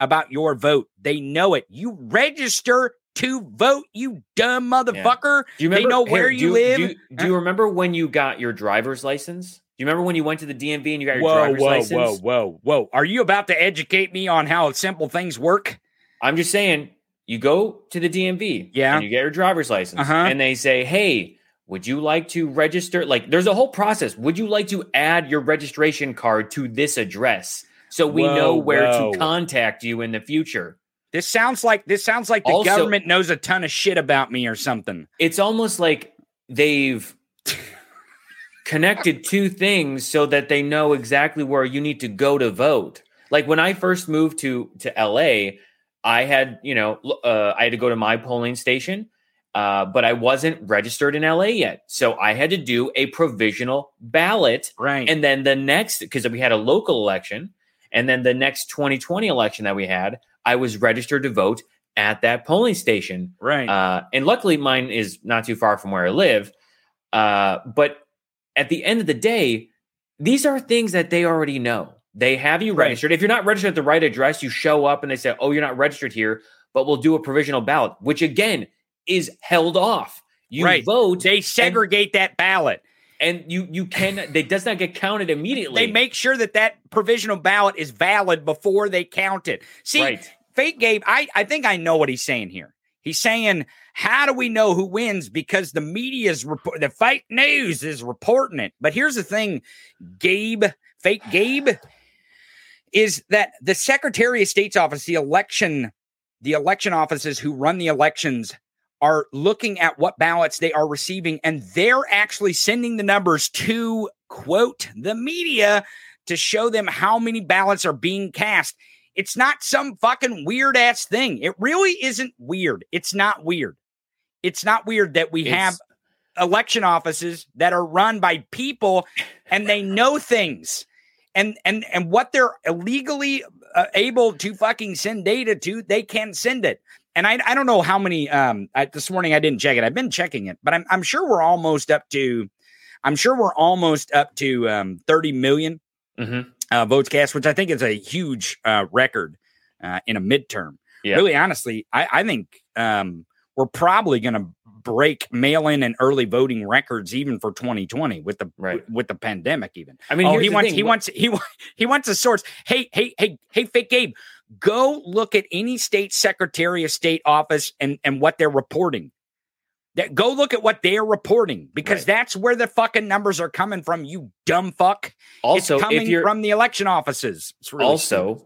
about your vote. They know it. You register to vote, you dumb motherfucker. Yeah. Do you remember, they know where you live. Do you remember when you got your driver's license? Do you remember when you went to the DMV and you got your driver's license? Whoa. Are you about to educate me on how simple things work? I'm just saying, you go to the DMV and you get your driver's license and they say, hey, would you like to register? Like, there's a whole process. Would you like to add your registration card to this address so we know where to contact you in the future? This sounds like the government knows a ton of shit about me or something. It's almost like they've connected two things so that they know exactly where you need to go to vote. Like when I first moved to LA, I had to go to my polling station, but I wasn't registered in LA yet. So I had to do a provisional ballot. Right. And then because we had a local election, and then the next 2020 election that we had, I was registered to vote at that polling station. Right. And luckily mine is not too far from where I live. But at the end of the day, these are things that they already know. They have you registered. Right. If you're not registered at the right address, you show up and they say, oh, you're not registered here, but we'll do a provisional ballot, which again is held off. You vote. They segregate that ballot. And you can, they does not get counted immediately. They make sure that provisional ballot is valid before they count it. See, fake Gabe, I think I know what he's saying here. He's saying, how do we know who wins? Because the media's the fake news is reporting it. But here's the thing, Gabe, fake Gabe, is that the Secretary of State's office, the election offices who run the elections, are looking at what ballots they are receiving, and they're actually sending the numbers to, quote, the media to show them how many ballots are being cast. It's not some fucking weird ass thing. It really isn't weird. It's not weird. It's not weird that we have election offices that are run by people and they know things. And what they're illegally able to fucking send data to, they can send it. And I don't know how many, this morning I didn't check it. I've been checking it, but I'm sure we're almost up to, 30 million votes cast, which I think is a huge record in a midterm. Yeah. Really, honestly, I think we're probably going to break mail-in and early voting records even for 2020 with the with the pandemic. Even I mean, he wants a source. Hey, fake Gabe, go look at any state Secretary of State office and what they're reporting. Go look at what they're reporting, because that's where the fucking numbers are coming from. You dumb fuck. Also, it's coming from the election offices. Really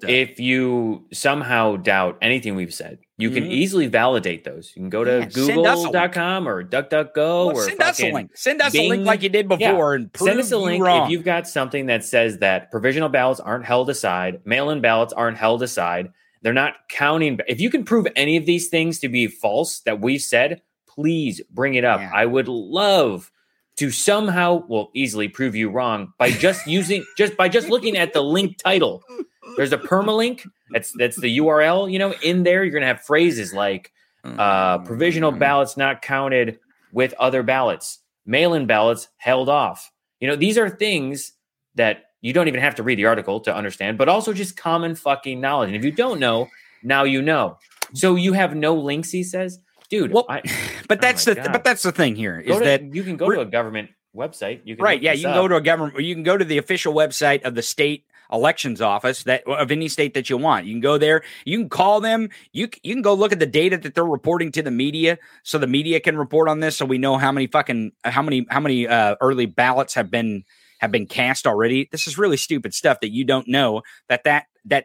if you somehow doubt anything we've said, you can easily validate those. You can go to Google.com or DuckDuckGo. Send us a link. Send us a link like you did before and prove you wrong. If you've got something that says that provisional ballots aren't held aside, mail-in ballots aren't held aside, they're not counting. If you can prove any of these things to be false that we've said, please bring it up. Yeah. I would love to somehow, easily prove you wrong by just by looking at the link title. There's a permalink. That's the URL, in there. You're going to have phrases like provisional ballots not counted with other ballots, mail-in ballots held off. These are things that you don't even have to read the article to understand, but also just common fucking knowledge. And if you don't know, now you know. So you have no links, he says. Dude, but that's the thing here is that you can go to a government website. You can go to the official website of the state elections office of any state that you want. You can go there. You can call them. You can go look at the data that they're reporting to the media, so the media can report on this, so we know how many early ballots have been have been cast already. This is really stupid stuff that you don't know that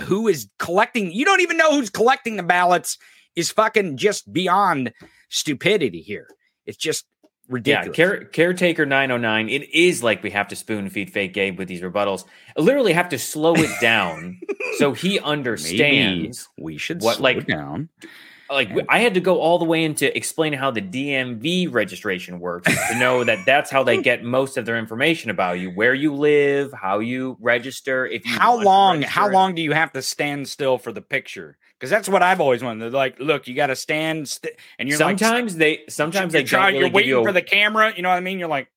who is collecting. You don't even know who's collecting the ballots is fucking just beyond stupidity here. It's just ridiculous. Yeah, caretaker 909. It is like we have to spoon feed fake Gabe with these rebuttals. I literally have to slow it down so he understands. Maybe we should what, slow like, it down. Like I had to go all the way into explaining how the DMV registration works to know that that's how they get most of their information about you, where you live, how you register. If you how long do you have to stand still for the picture? Because that's what I've always wanted. They're like, look, you got to stand and you're sometimes like, they try. Really you're waiting for the camera. You know what I mean? You're like,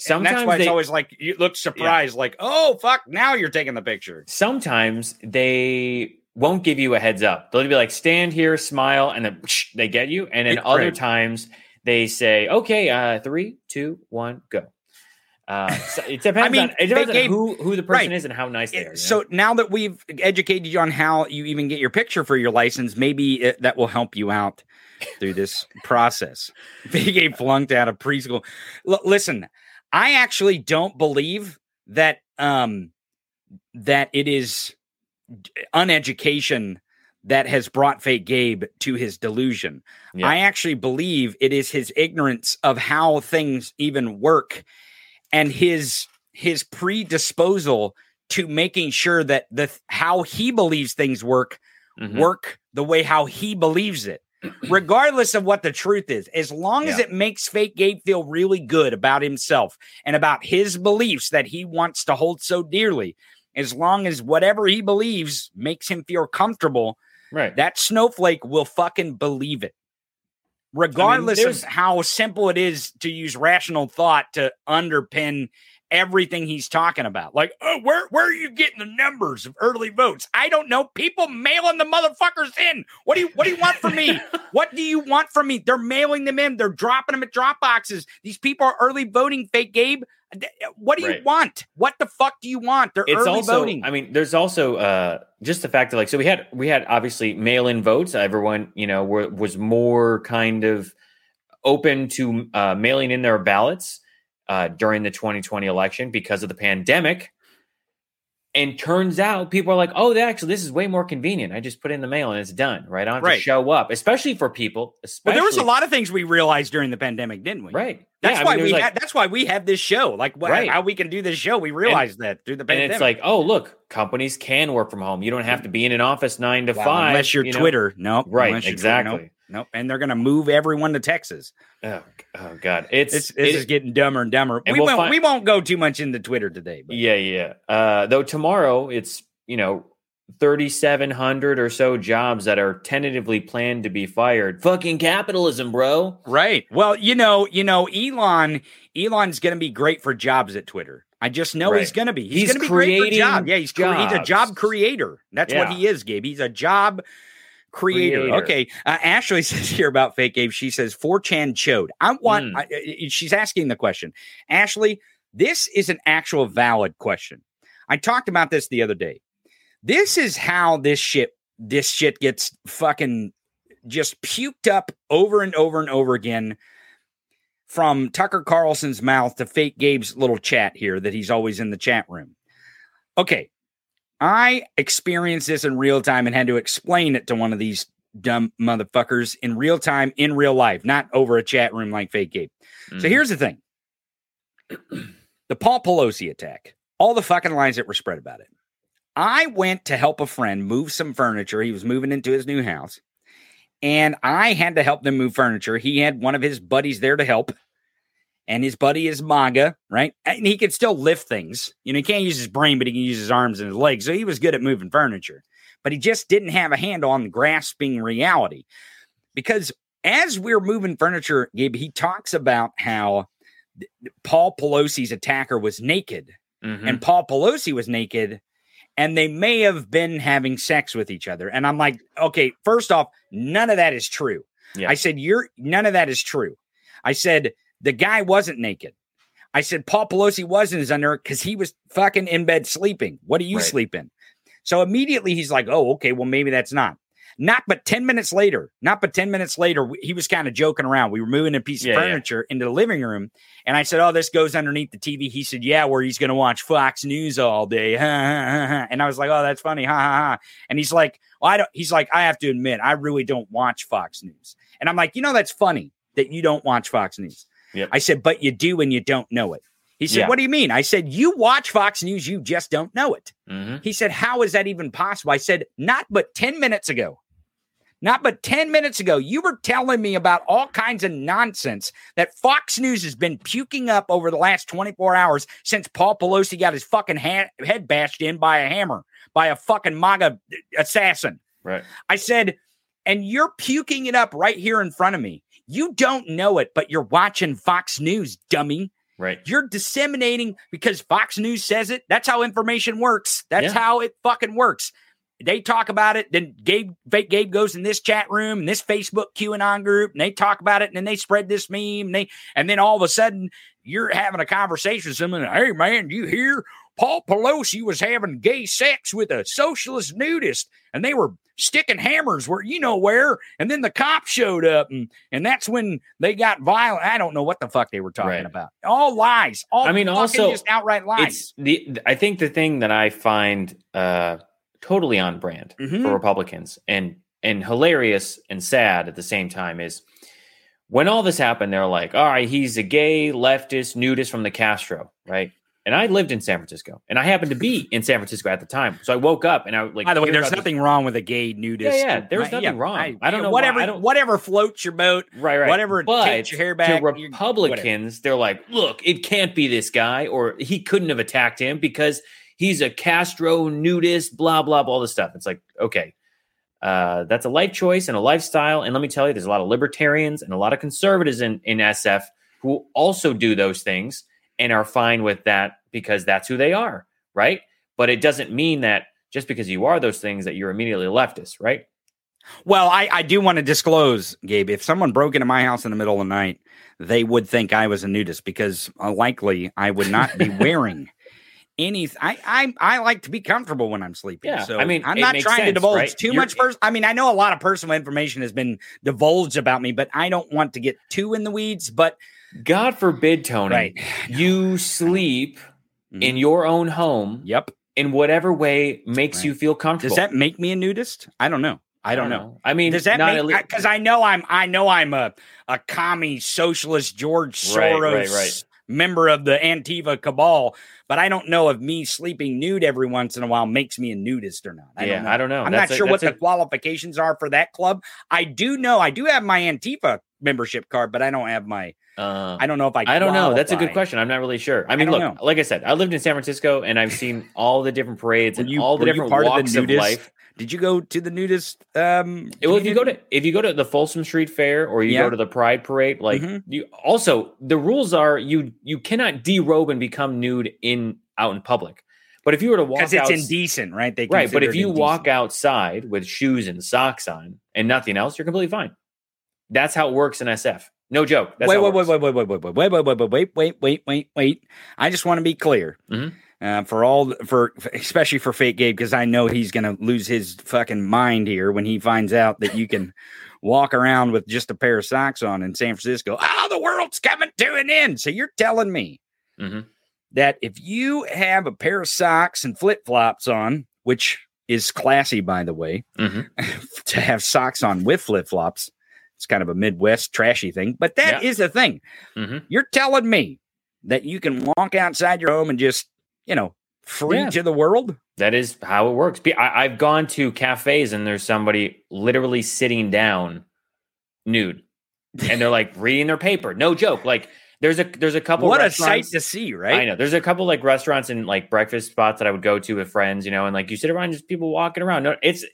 sometimes that's why it's always like you look surprised, like, oh fuck, now you're taking the picture. Sometimes they won't give you a heads up. They'll be like, stand here, smile, and then they get you. And then other times they say, okay, 3, 2, 1, go. So it depends, on who the person is and how nice they are. So now that we've educated you on how you even get your picture for your license, maybe that will help you out through this process. Gabe flunked out of preschool. Listen, I actually don't believe that it is uneducation that has brought fake Gabe to his delusion. Yeah. I actually believe it is his ignorance of how things even work and his predisposal to making sure that how he believes things work the way how he believes it, regardless of what the truth is. As long as it makes fake Gabe feel really good about himself and about his beliefs that he wants to hold so dearly, as long as whatever he believes makes him feel comfortable, right, that snowflake will fucking believe it. Regardless of how simple it is to use rational thought to underpin everything he's talking about. Like, oh, where are you getting the numbers of early votes? I don't know. People mailing the motherfuckers in. What do you want from me? What do you want from me? They're mailing them in. They're dropping them at drop boxes. These people are early voting, fake Gabe. What do you want? What the fuck do you want? They're voting. I mean, there's also just the fact that, like, so we had obviously mail-in votes. Everyone, you know, was more kind of open to mailing in their ballots during the 2020 election because of the pandemic. And turns out people are like, oh, this is way more convenient. I just put in the mail and it's done, right? I don't have to show up, especially for people. Well, there was a lot of things we realized during the pandemic, didn't we? Right. That's why that's why we have this show. Like how we can do this show. We realized that through the pandemic. And it's like, oh, look, companies can work from home. You don't have to be in an office 9 to 5. Unless you're Twitter. No. Right. Exactly. Nope. And they're going to move everyone to Texas. Oh God. This is getting dumber and dumber. And we won't go too much into Twitter today. But. Yeah. Though tomorrow it's, 3,700 or so jobs that are tentatively planned to be fired. Fucking capitalism, bro. Right. Well, Elon's going to be great for jobs at Twitter. I just know he's going to be. He's going to be great for jobs. Yeah, he's a job creator. That's what he is, Gabe. He's a job creator. Okay. Ashley says here about fake Gabe. She says 4chan chode. She's asking the question. Ashley, this is an actual valid question. I talked about this the other day. This is how this shit gets fucking just puked up over and over and over again from Tucker Carlson's mouth to fake Gabe's little chat here that he's always in the chat room. Okay. I experienced this in real time and had to explain it to one of these dumb motherfuckers in real time, in real life, not over a chat room like fake Gabe. Mm-hmm. So here's the thing. The Paul Pelosi attack, all the fucking lies that were spread about it. I went to help a friend move some furniture. He was moving into his new house, and I had to help them move furniture. He had one of his buddies there to help. And his buddy is MAGA, right? And he could still lift things. He can't use his brain, but he can use his arms and his legs. So he was good at moving furniture. But he just didn't have a handle on grasping reality. Because as we're moving furniture, Gabe, he talks about how Paul Pelosi's attacker was naked. Mm-hmm. And Paul Pelosi was naked. And they may have been having sex with each other. And I'm like, okay, first off, none of that is true. Yeah. I said, none of that is true. I said... The guy wasn't naked. I said, Paul Pelosi was in his underwear because he was fucking in bed sleeping. What do you sleep in? So immediately he's like, oh, okay, well, maybe that's not. Not but 10 minutes later, he was kind of joking around. We were moving a piece of furniture into the living room. And I said, oh, this goes underneath the TV. He said, yeah, where he's going to watch Fox News all day. And I was like, oh, that's funny. And he's like, well, I have to admit, I really don't watch Fox News. And I'm like, you know, that's funny that you don't watch Fox News. Yep. I said, but you do and you don't know it. He said, what do you mean? I said, you watch Fox News, you just don't know it. Mm-hmm. He said, how is that even possible? I said, not but 10 minutes ago, you were telling me about all kinds of nonsense that Fox News has been puking up over the last 24 hours since Paul Pelosi got his fucking head bashed in by a hammer, by a fucking MAGA assassin. Right. I said, and you're puking it up right here in front of me. You don't know it, but you're watching Fox News, dummy. Right. You're disseminating because Fox News says it. That's how information works. That's how it fucking works. They talk about it. Then Gabe goes in this chat room and this Facebook QAnon group, and they talk about it, and then they spread this meme. And then all of a sudden, you're having a conversation with someone. Hey, man, you hear? Paul Pelosi was having gay sex with a socialist nudist, and they were sticking hammers where you know where. And then the cops showed up, and that's when they got violent. I don't know what the fuck they were talking about. All lies. Also just outright lies. I think the thing that I find totally on brand for Republicans and hilarious and sad at the same time is when all this happened, they're like, all right, he's a gay leftist nudist from the Castro, right? And I lived in San Francisco, and I happened to be in San Francisco at the time. So I woke up, and I like. By the way, there's nothing wrong with a gay nudist. Yeah, there's nothing wrong. I don't know whatever floats your boat, right. Whatever takes your hair back. To Republicans, they're like, look, it can't be this guy, or he couldn't have attacked him because he's a Castro nudist, blah blah blah, all this stuff. It's like, okay, that's a life choice and a lifestyle. And let me tell you, there's a lot of libertarians and a lot of conservatives in SF who also do those things. And are fine with that because that's who they are, right? But it doesn't mean that just because you are those things that you're immediately leftist, right? Well, I do want to disclose, Gabe, if someone broke into my house in the middle of the night, they would think I was a nudist because likely I would not be wearing anything. I like to be comfortable when I'm sleeping. Yeah, so I mean, I'm not trying to divulge too much. I know a lot of personal information has been divulged about me, but I don't want to get too in the weeds, but... God forbid, Tony, you sleep in your own home in whatever way makes you feel comfortable. Does that make me a nudist? I don't know. I don't know. I mean, does that make, because I know I'm a commie socialist George Soros member of the Antifa cabal, but I don't know if me sleeping nude every once in a while makes me a nudist or not. I don't know. I'm not sure what the qualifications are for that club. I do know. I do have my Antifa membership card, but I don't have my... I don't know if I qualify. I don't know. That's a good question. I'm not really sure. I mean, like I said, I lived in San Francisco and I've seen all the different parades and all the different walks of life. Did you go to the nudist? Well, if you go to the Folsom Street Fair or you go to the Pride Parade, like you also the rules are you cannot derobe and become nude out in public. But if you were to walk, because it's indecent, right? But if you walk outside with shoes and socks on and nothing else, you're completely fine. That's how it works in SF. No joke. Wait. I just want to be clear especially for fake Gabe, because I know he's going to lose his fucking mind here when he finds out that you can walk around with just a pair of socks on in San Francisco. Oh, the world's coming to an end. So you're telling me that if you have a pair of socks and flip flops on, which is classy, by the way, to have socks on with flip flops. It's kind of a Midwest trashy thing, but that is the thing. You're telling me that you can walk outside your home and just, free to the world? That is how it works. I've gone to cafes and there's somebody literally sitting down nude and they're like reading their paper. No joke. Like there's a couple. What a sight to see, right? I know. There's a couple like restaurants and like breakfast spots that I would go to with friends, and like you sit around just people walking around. No, it's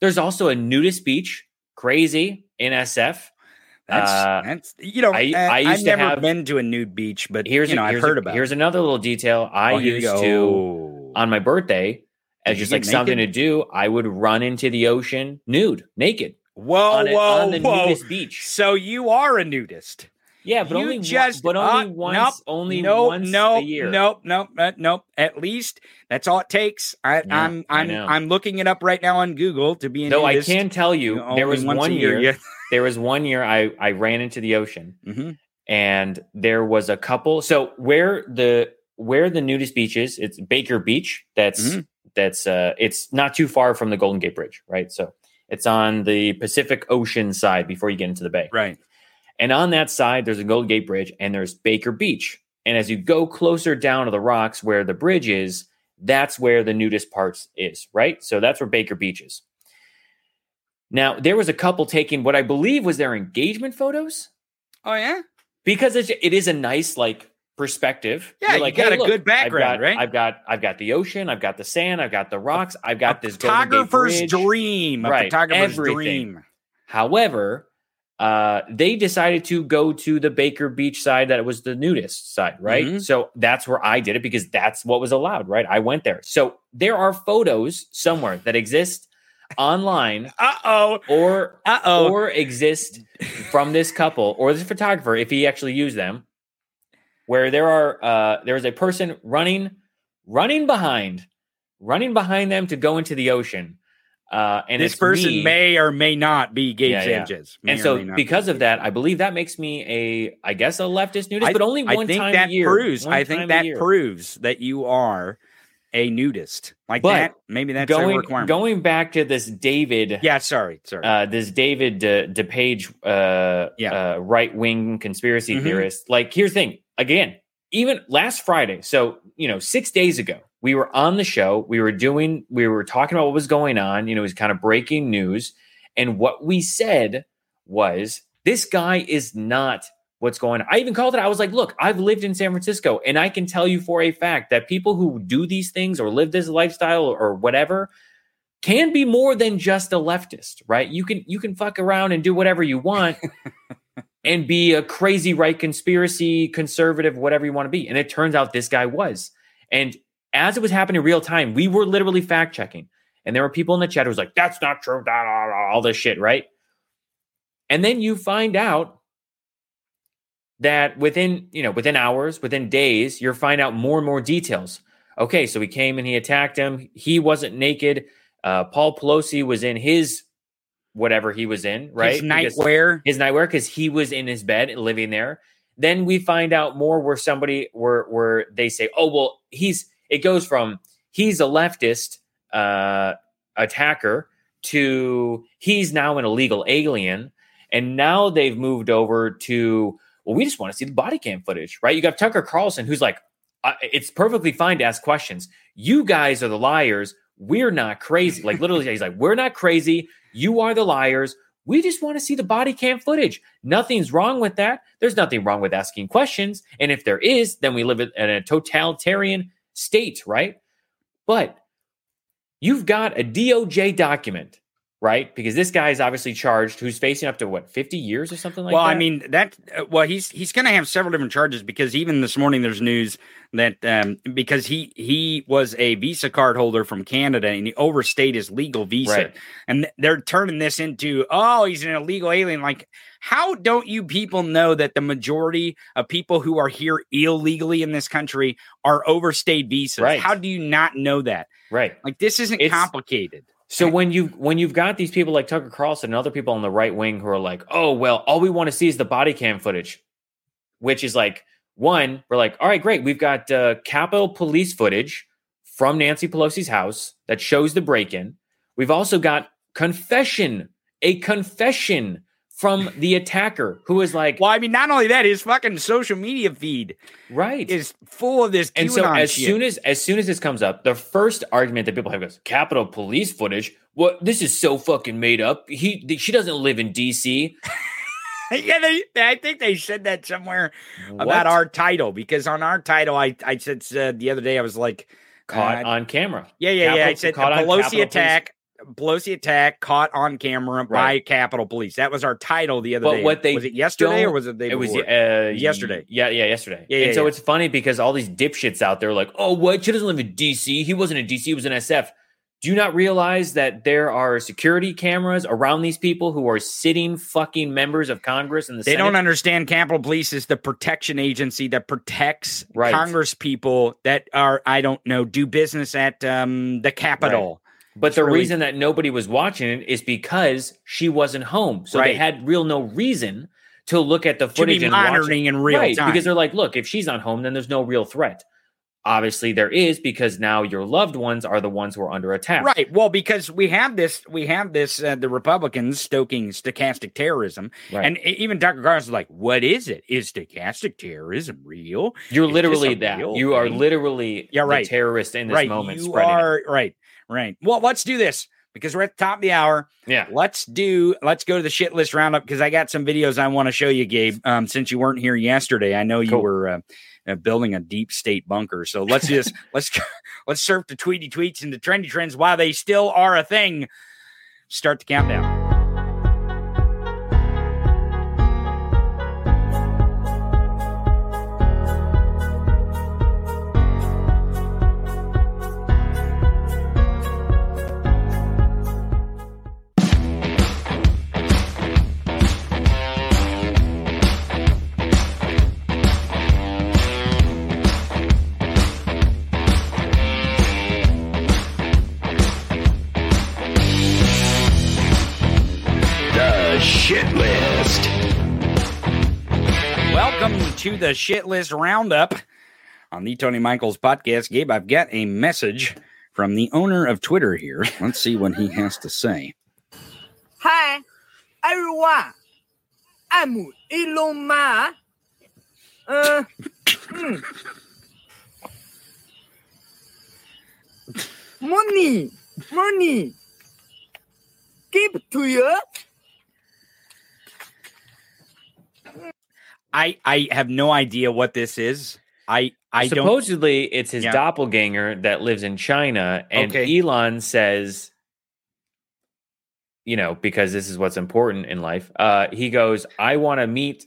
there's also a nudist beach. Crazy in SF. That's I've never been to a nude beach, but here's another little detail. I used to on my birthday as just like naked? Something to do. I would run into the ocean nude, naked. Whoa, on the nudist beach. So you are a nudist. Yeah, but only once a year. Nope. At least that's all it takes. I'm looking it up right now on Google to be an atheist. No, I can tell you, there was one year I ran into the ocean, mm-hmm. and there was a couple. So where the nudist beach is, it's Baker Beach. That's it's not too far from the Golden Gate Bridge, right? So it's on the Pacific Ocean side before you get into the bay, right? And on that side, there's a Golden Gate Bridge and there's Baker Beach. And as you go closer down to the rocks where the bridge is, that's where the nudist parts is, right? So that's where Baker Beach is. Now, there was a couple taking what I believe was their engagement photos. Oh, yeah? Because it is a nice, perspective. Yeah, good background, right? I've got the ocean. I've got the sand. I've got the rocks. I've got this Golden Gate Bridge. A photographer's dream. However... they decided to go to the Baker Beach side that was the nudist side, right? Mm-hmm. So that's where I did it because that's what was allowed, right? I went there. So there are photos somewhere that exist online or exist from this couple or this photographer, if he actually used them, where there is a person running behind them to go into the ocean. And this person may or may not be Gabe Sanchez. And so because of that, I believe that makes me a leftist nudist, but only one time a year. I think that proves that you are a nudist. Like that, maybe that's a requirement. Going back to this David... Yeah, sorry. This David DePage right-wing conspiracy theorist. Here's the thing. Again, even last Friday, 6 days ago, we were on the show. We were talking about what was going on. It was kind of breaking news. And what we said was, this guy is not what's going on. I even called it. I was like, look, I've lived in San Francisco and I can tell you for a fact that people who do these things or live this lifestyle or whatever can be more than just a leftist, right? You can fuck around and do whatever you want and be a crazy right conspiracy, conservative, whatever you want to be. And it turns out this guy was. And as it was happening in real time, we were literally fact checking. And there were people in the chat who was like, that's not true, all this shit, right? And then you find out that within hours, within days, you'll find out more and more details. Okay, so he came and he attacked him. He wasn't naked. Paul Pelosi was in his whatever he was in, right? His nightwear, because he was in his bed and living there. Then we find out more where they say, oh, well, it goes from he's a leftist attacker to he's now an illegal alien. And now they've moved over to, well, we just want to see the body cam footage, right? You got Tucker Carlson, who's like, it's perfectly fine to ask questions. You guys are the liars. We're not crazy. Like literally, he's like, we're not crazy. You are the liars. We just want to see the body cam footage. Nothing's wrong with that. There's nothing wrong with asking questions. And if there is, then we live in a totalitarian state, right? But you've got a DOJ document, right? Because this guy is obviously charged, who's facing up to what, 50 years or something like that? Well, I mean, he's going to have several different charges, because even this morning there's news that because he was a Visa card holder from Canada and he overstayed his legal visa. Right. And they're turning this into, oh, he's an illegal alien. Like, how don't you people know that the majority of people who are here illegally in this country are overstayed visas? Right. How do you not know that? Right. Like, this isn't complicated. So when you've got these people like Tucker Carlson and other people on the right wing who are like, oh, well, all we want to see is the body cam footage, which is like, one, we're like, all right, great. We've got Capitol Police footage from Nancy Pelosi's house that shows the break-in. We've also got a confession from the attacker who is like... Well, I mean, not only that, his fucking social media feed is full of this QAnon and so as soon as this comes up, the first argument that people have goes, Capitol Police footage? What? This is so fucking made up. She doesn't live in D.C. Yeah, I think they said that somewhere about our title, because on our title, I said the other day, I was like... Caught on camera. Yeah. I said Pelosi attack... Pelosi attack caught on camera by Capitol Police. That was our title the other day. Was it yesterday or was it the day before? It was yesterday. Yeah, yesterday. Yeah, and so it's funny because all these dipshits out there are like, oh, what? She doesn't live in D.C. He wasn't in D.C. He was in SF. Do you not realize that there are security cameras around these people who are sitting fucking members of Congress and the Senate? They don't understand Capitol Police is the protection agency that protects Congress people that are, I don't know, do business at the Capitol. Right. But it's the reason that nobody was watching it is because she wasn't home. So they had no reason to look at the footage and monitoring in real time. Because they're like, look, if she's not home, then there's no real threat. Obviously there is, because now your loved ones are the ones who are under attack. Right. Well, because we have this, the Republicans stoking stochastic terrorism. Right. And even Tucker Carlson is like, what is it? Is stochastic terrorism real? You're literally that. You are literally the terrorist in this moment. You are right. Well, let's do this because we're at the top of the hour. Yeah. Let's go to the shit list roundup because I got some videos I want to show you, Gabe, since you weren't here yesterday. I know you were building a deep state bunker. So let's just, let's surf the tweety tweets and the trendy trends while they still are a thing. Start the countdown. To the shit list roundup on the Tony Michaels podcast. Gabe, I've got a message from the owner of Twitter here. Let's see what he has to say. Hi, everyone. I'm Elon Musk. Money. Give to you. I have no idea what this is. I supposedly it's his doppelganger that lives in China, and Elon says, you know, because this is what's important in life. He goes, I want to meet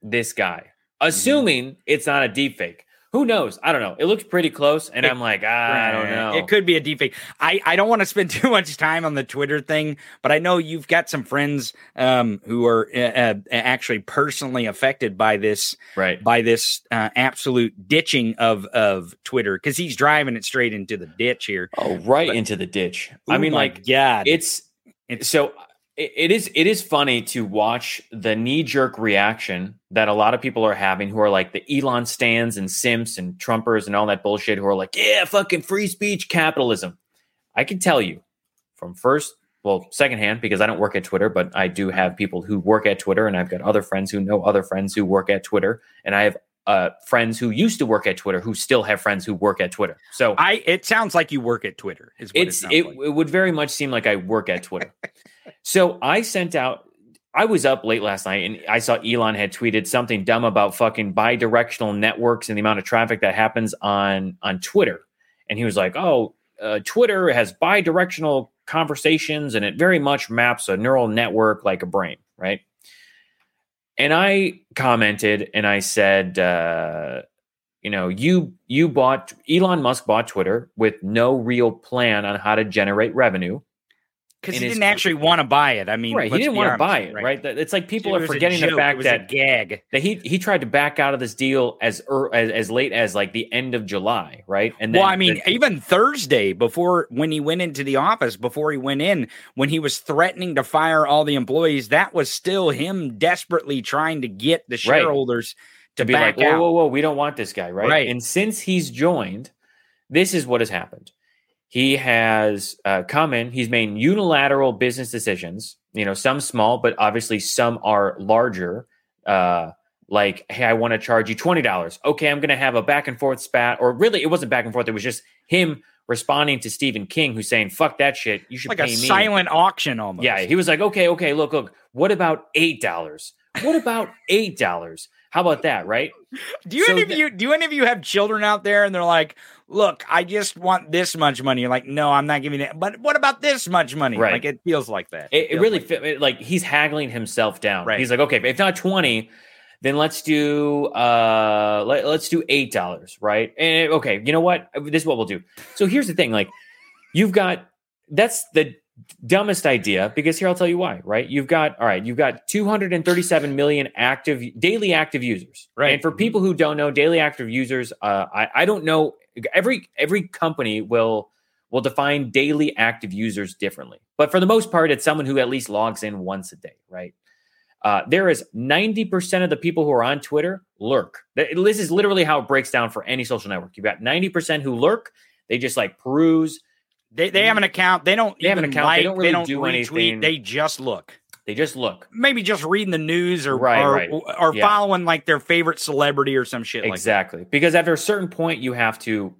this guy, assuming it's not a deepfake. Who knows? I don't know. It looks pretty close, and I'm like, I don't know. It could be a deepfake. I don't want to spend too much time on the Twitter thing, but I know you've got some friends who are actually personally affected by this, by this absolute ditching of Twitter, because he's driving it straight into the ditch here. Oh, into the ditch. I mean, like, yeah, it's so. It is funny to watch the knee-jerk reaction that a lot of people are having, who are like the Elon stans and simps and Trumpers and all that bullshit, who are like, yeah, fucking free speech, capitalism. I can tell you from secondhand, because I don't work at Twitter, but I do have people who work at Twitter, and I've got other friends who know other friends who work at Twitter, and I have friends who used to work at Twitter who still have friends who work at Twitter. So it sounds like you work at Twitter. It would very much seem like I work at Twitter. So I was up late last night, and I saw Elon had tweeted something dumb about fucking bi-directional networks and the amount of traffic that happens on Twitter. And he was like, Twitter has bi-directional conversations, and it very much maps a neural network like a brain, right? And I commented, and I said, Elon Musk bought Twitter with no real plan on how to generate revenue. Because he didn't actually want to buy it. I mean, he didn't want to buy it, right? It's like people are forgetting the fact that gag that he tried to back out of this deal as late as like the end of July, right? And then, well, I mean, even Thursday when he went into the office, before he went in, when he was threatening to fire all the employees, that was still him desperately trying to get the shareholders to be like, whoa, we don't want this guy, right? And since he's joined, this is what has happened. He has come in. He's made unilateral business decisions, some small, but obviously some are larger. Like, hey, I want to charge you $20. Okay, I'm going to have a back and forth spat. Or really, it wasn't back and forth. It was just him responding to Stephen King, who's saying, fuck that shit. You should pay me. Like a silent auction almost. Yeah, he was like, okay, look. What about $8? How about that, right? Do any of you have children out there, and they're like, look, I just want this much money? You're like, no, I'm not giving it. But what about this much money? Right. Like, it feels like that. It really he's haggling himself down. Right. He's like, okay, if not 20, then let's do $8, right? And okay, you know what? This is what we'll do. So here's the thing. Like, you've got That's the dumbest idea, because here, I'll tell you why, right? You've got 237 million daily active users, right? And for people who don't know, daily active users, I don't know, every company will define daily active users differently. But for the most part, it's someone who at least logs in once a day, right? There is 90% of the people who are on Twitter lurk. This is literally how it breaks down for any social network. You've got 90% who lurk. They just like peruse. They have an account. They have an account. Like, they don't really retweet anything. They just look. Maybe just reading the news or following like their favorite celebrity or some shit. Exactly. Because after a certain point, you have to,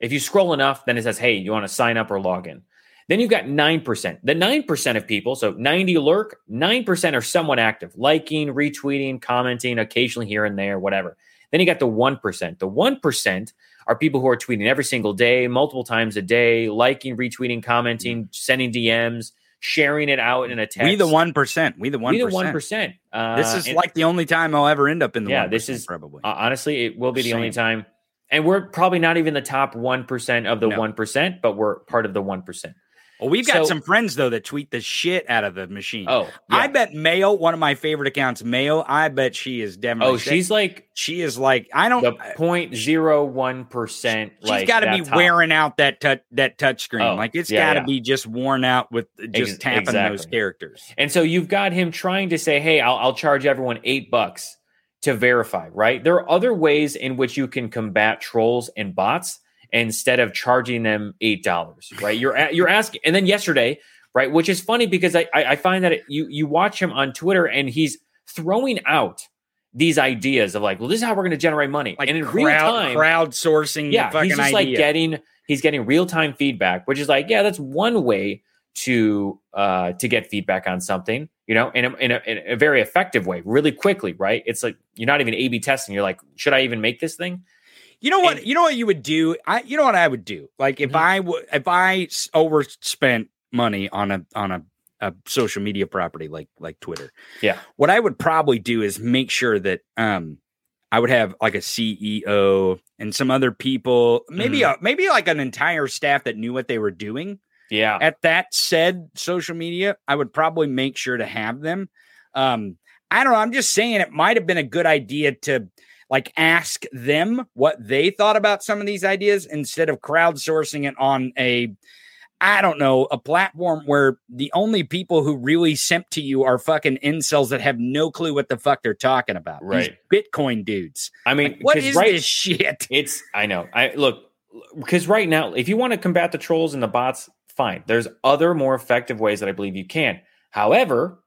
if you scroll enough, then it says, hey, you want to sign up or log in. Then you've got 9%. The 9% of people, so 90 lurk, 9% are somewhat active, liking, retweeting, commenting, occasionally here and there, whatever. Then you got the 1%. The 1% are people who are tweeting every single day, multiple times a day, liking, retweeting, commenting, sending DMs, sharing it out in a text. We the 1%. This is like the only time I'll ever end up in the 1%. This is probably. Honestly, it will be the only time. And we're probably not even the top 1% of the 1%, but we're part of the 1%. Well, we've got some friends, though, that tweet the shit out of the machine. Oh, yeah. I bet Mayo, one of my favorite accounts, Mayo, I bet she is definitely... Oh, she is like... I don't... The 0.01%. She's got to be wearing out that touchscreen. Oh, like, it's got to be just worn out with just tapping those characters. And so you've got him trying to say, hey, I'll charge everyone $8 to verify, right? There are other ways in which you can combat trolls and bots instead of charging them $8, right? You're asking, and then yesterday, right? Which is funny because I find that you watch him on Twitter and he's throwing out these ideas of like, well, this is how we're going to generate money, like, and in real time, crowdsourcing. Yeah, the he's just idea. Like he's getting real time feedback, which is like, yeah, that's one way to get feedback on something, you know, in a very effective way, really quickly, right? It's like you're not even A/B testing. You're like, should I even make this thing? You know what? You know what you would do? You know what I would do? Like if I overspent money on a social media property like Twitter. Yeah. What I would probably do is make sure that I would have like a CEO and some other people, maybe like an entire staff that knew what they were doing. Yeah. At that said social media, I would probably make sure to have them. I don't know. I'm just saying it might have been a good idea to. Like ask them what they thought about some of these ideas instead of crowdsourcing it on a platform where the only people who really simp to you are fucking incels that have no clue what the fuck they're talking about. Right. These Bitcoin dudes. I mean, like, what is this shit? Because right now, if you want to combat the trolls and the bots, fine. There's other more effective ways that I believe you can. However,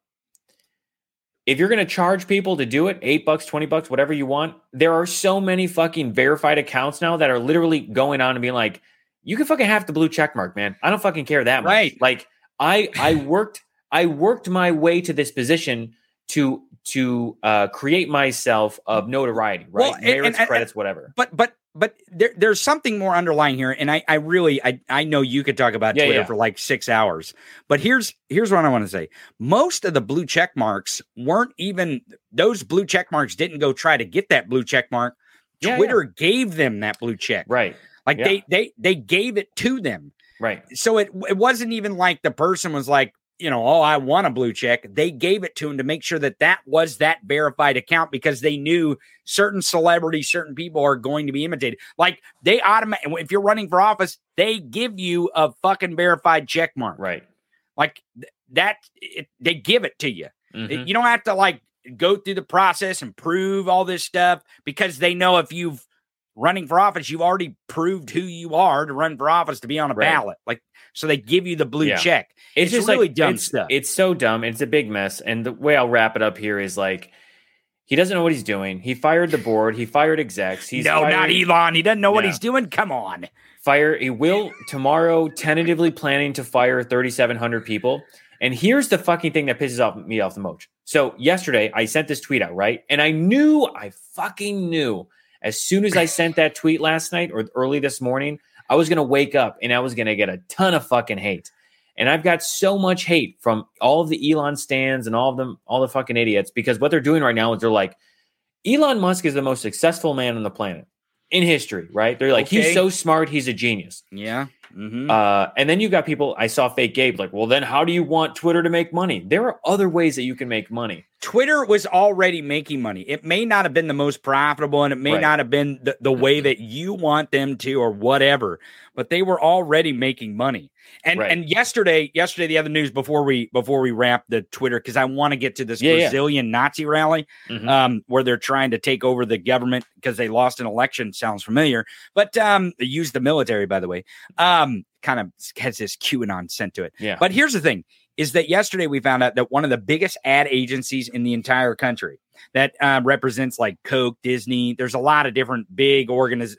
if you're going to charge people to do it, $8, $20, whatever you want, there are so many fucking verified accounts now that are literally going on and being like, you can fucking have the blue check mark, man. I don't fucking care that much. Right. Like I worked my way to this position to create myself of notoriety, right? Well, merits, credits, whatever. But there's something more underlying here. And I really know you could talk about Twitter for like 6 hours, but here's what I want to say. Most of the blue check marks weren't even, those blue check marks didn't go try to get that blue check mark. Twitter gave them that blue check. Right. Like they gave it to them. Right. So it wasn't even like the person was like, you know, oh, I want a blue check. They gave it to him to make sure that was that verified account because they knew certain celebrities, certain people are going to be imitated. Like they automatically, if you're running for office, they give you a fucking verified check mark. Right. Like they give it to you. Mm-hmm. You don't have to like go through the process and prove all this stuff because they know if you've running for office, you've already proved who you are to run for office to be on a ballot. Like, so they give you the blue check. It's just really like, dumb stuff. It's so dumb. It's a big mess. And the way I'll wrap it up here is like, he doesn't know what he's doing. He fired the board. He fired execs. Not Elon. He doesn't know what he's doing. Come on. He will tomorrow, tentatively planning to fire 3,700 people. And here's the fucking thing that pisses me off the most. So yesterday I sent this tweet out, right? And I fucking knew. As soon as I sent that tweet last night or early this morning, I was going to wake up and I was going to get a ton of fucking hate. And I've got so much hate from all of the Elon stans and all of them, all the fucking idiots, because what they're doing right now is they're like, Elon Musk is the most successful man on the planet in history, right? They're like, he's so smart. He's a genius. Yeah. Mm-hmm. And then you got people, I saw fake Gabe, like, well, then how do you want Twitter to make money? There are other ways that you can make money. Twitter was already making money. It may not have been the most profitable, and it may not have been the way that you want them to or whatever, but they were already making money. And and yesterday, the other news before we wrap the Twitter, because I want to get to this Brazilian Nazi rally where they're trying to take over the government because they lost an election. Sounds familiar, but they used the military, by the way. Kind of has this QAnon scent to it. Yeah. But here's the thing, is that yesterday we found out that one of the biggest ad agencies in the entire country that represents like Coke, Disney. There's a lot of different big corporations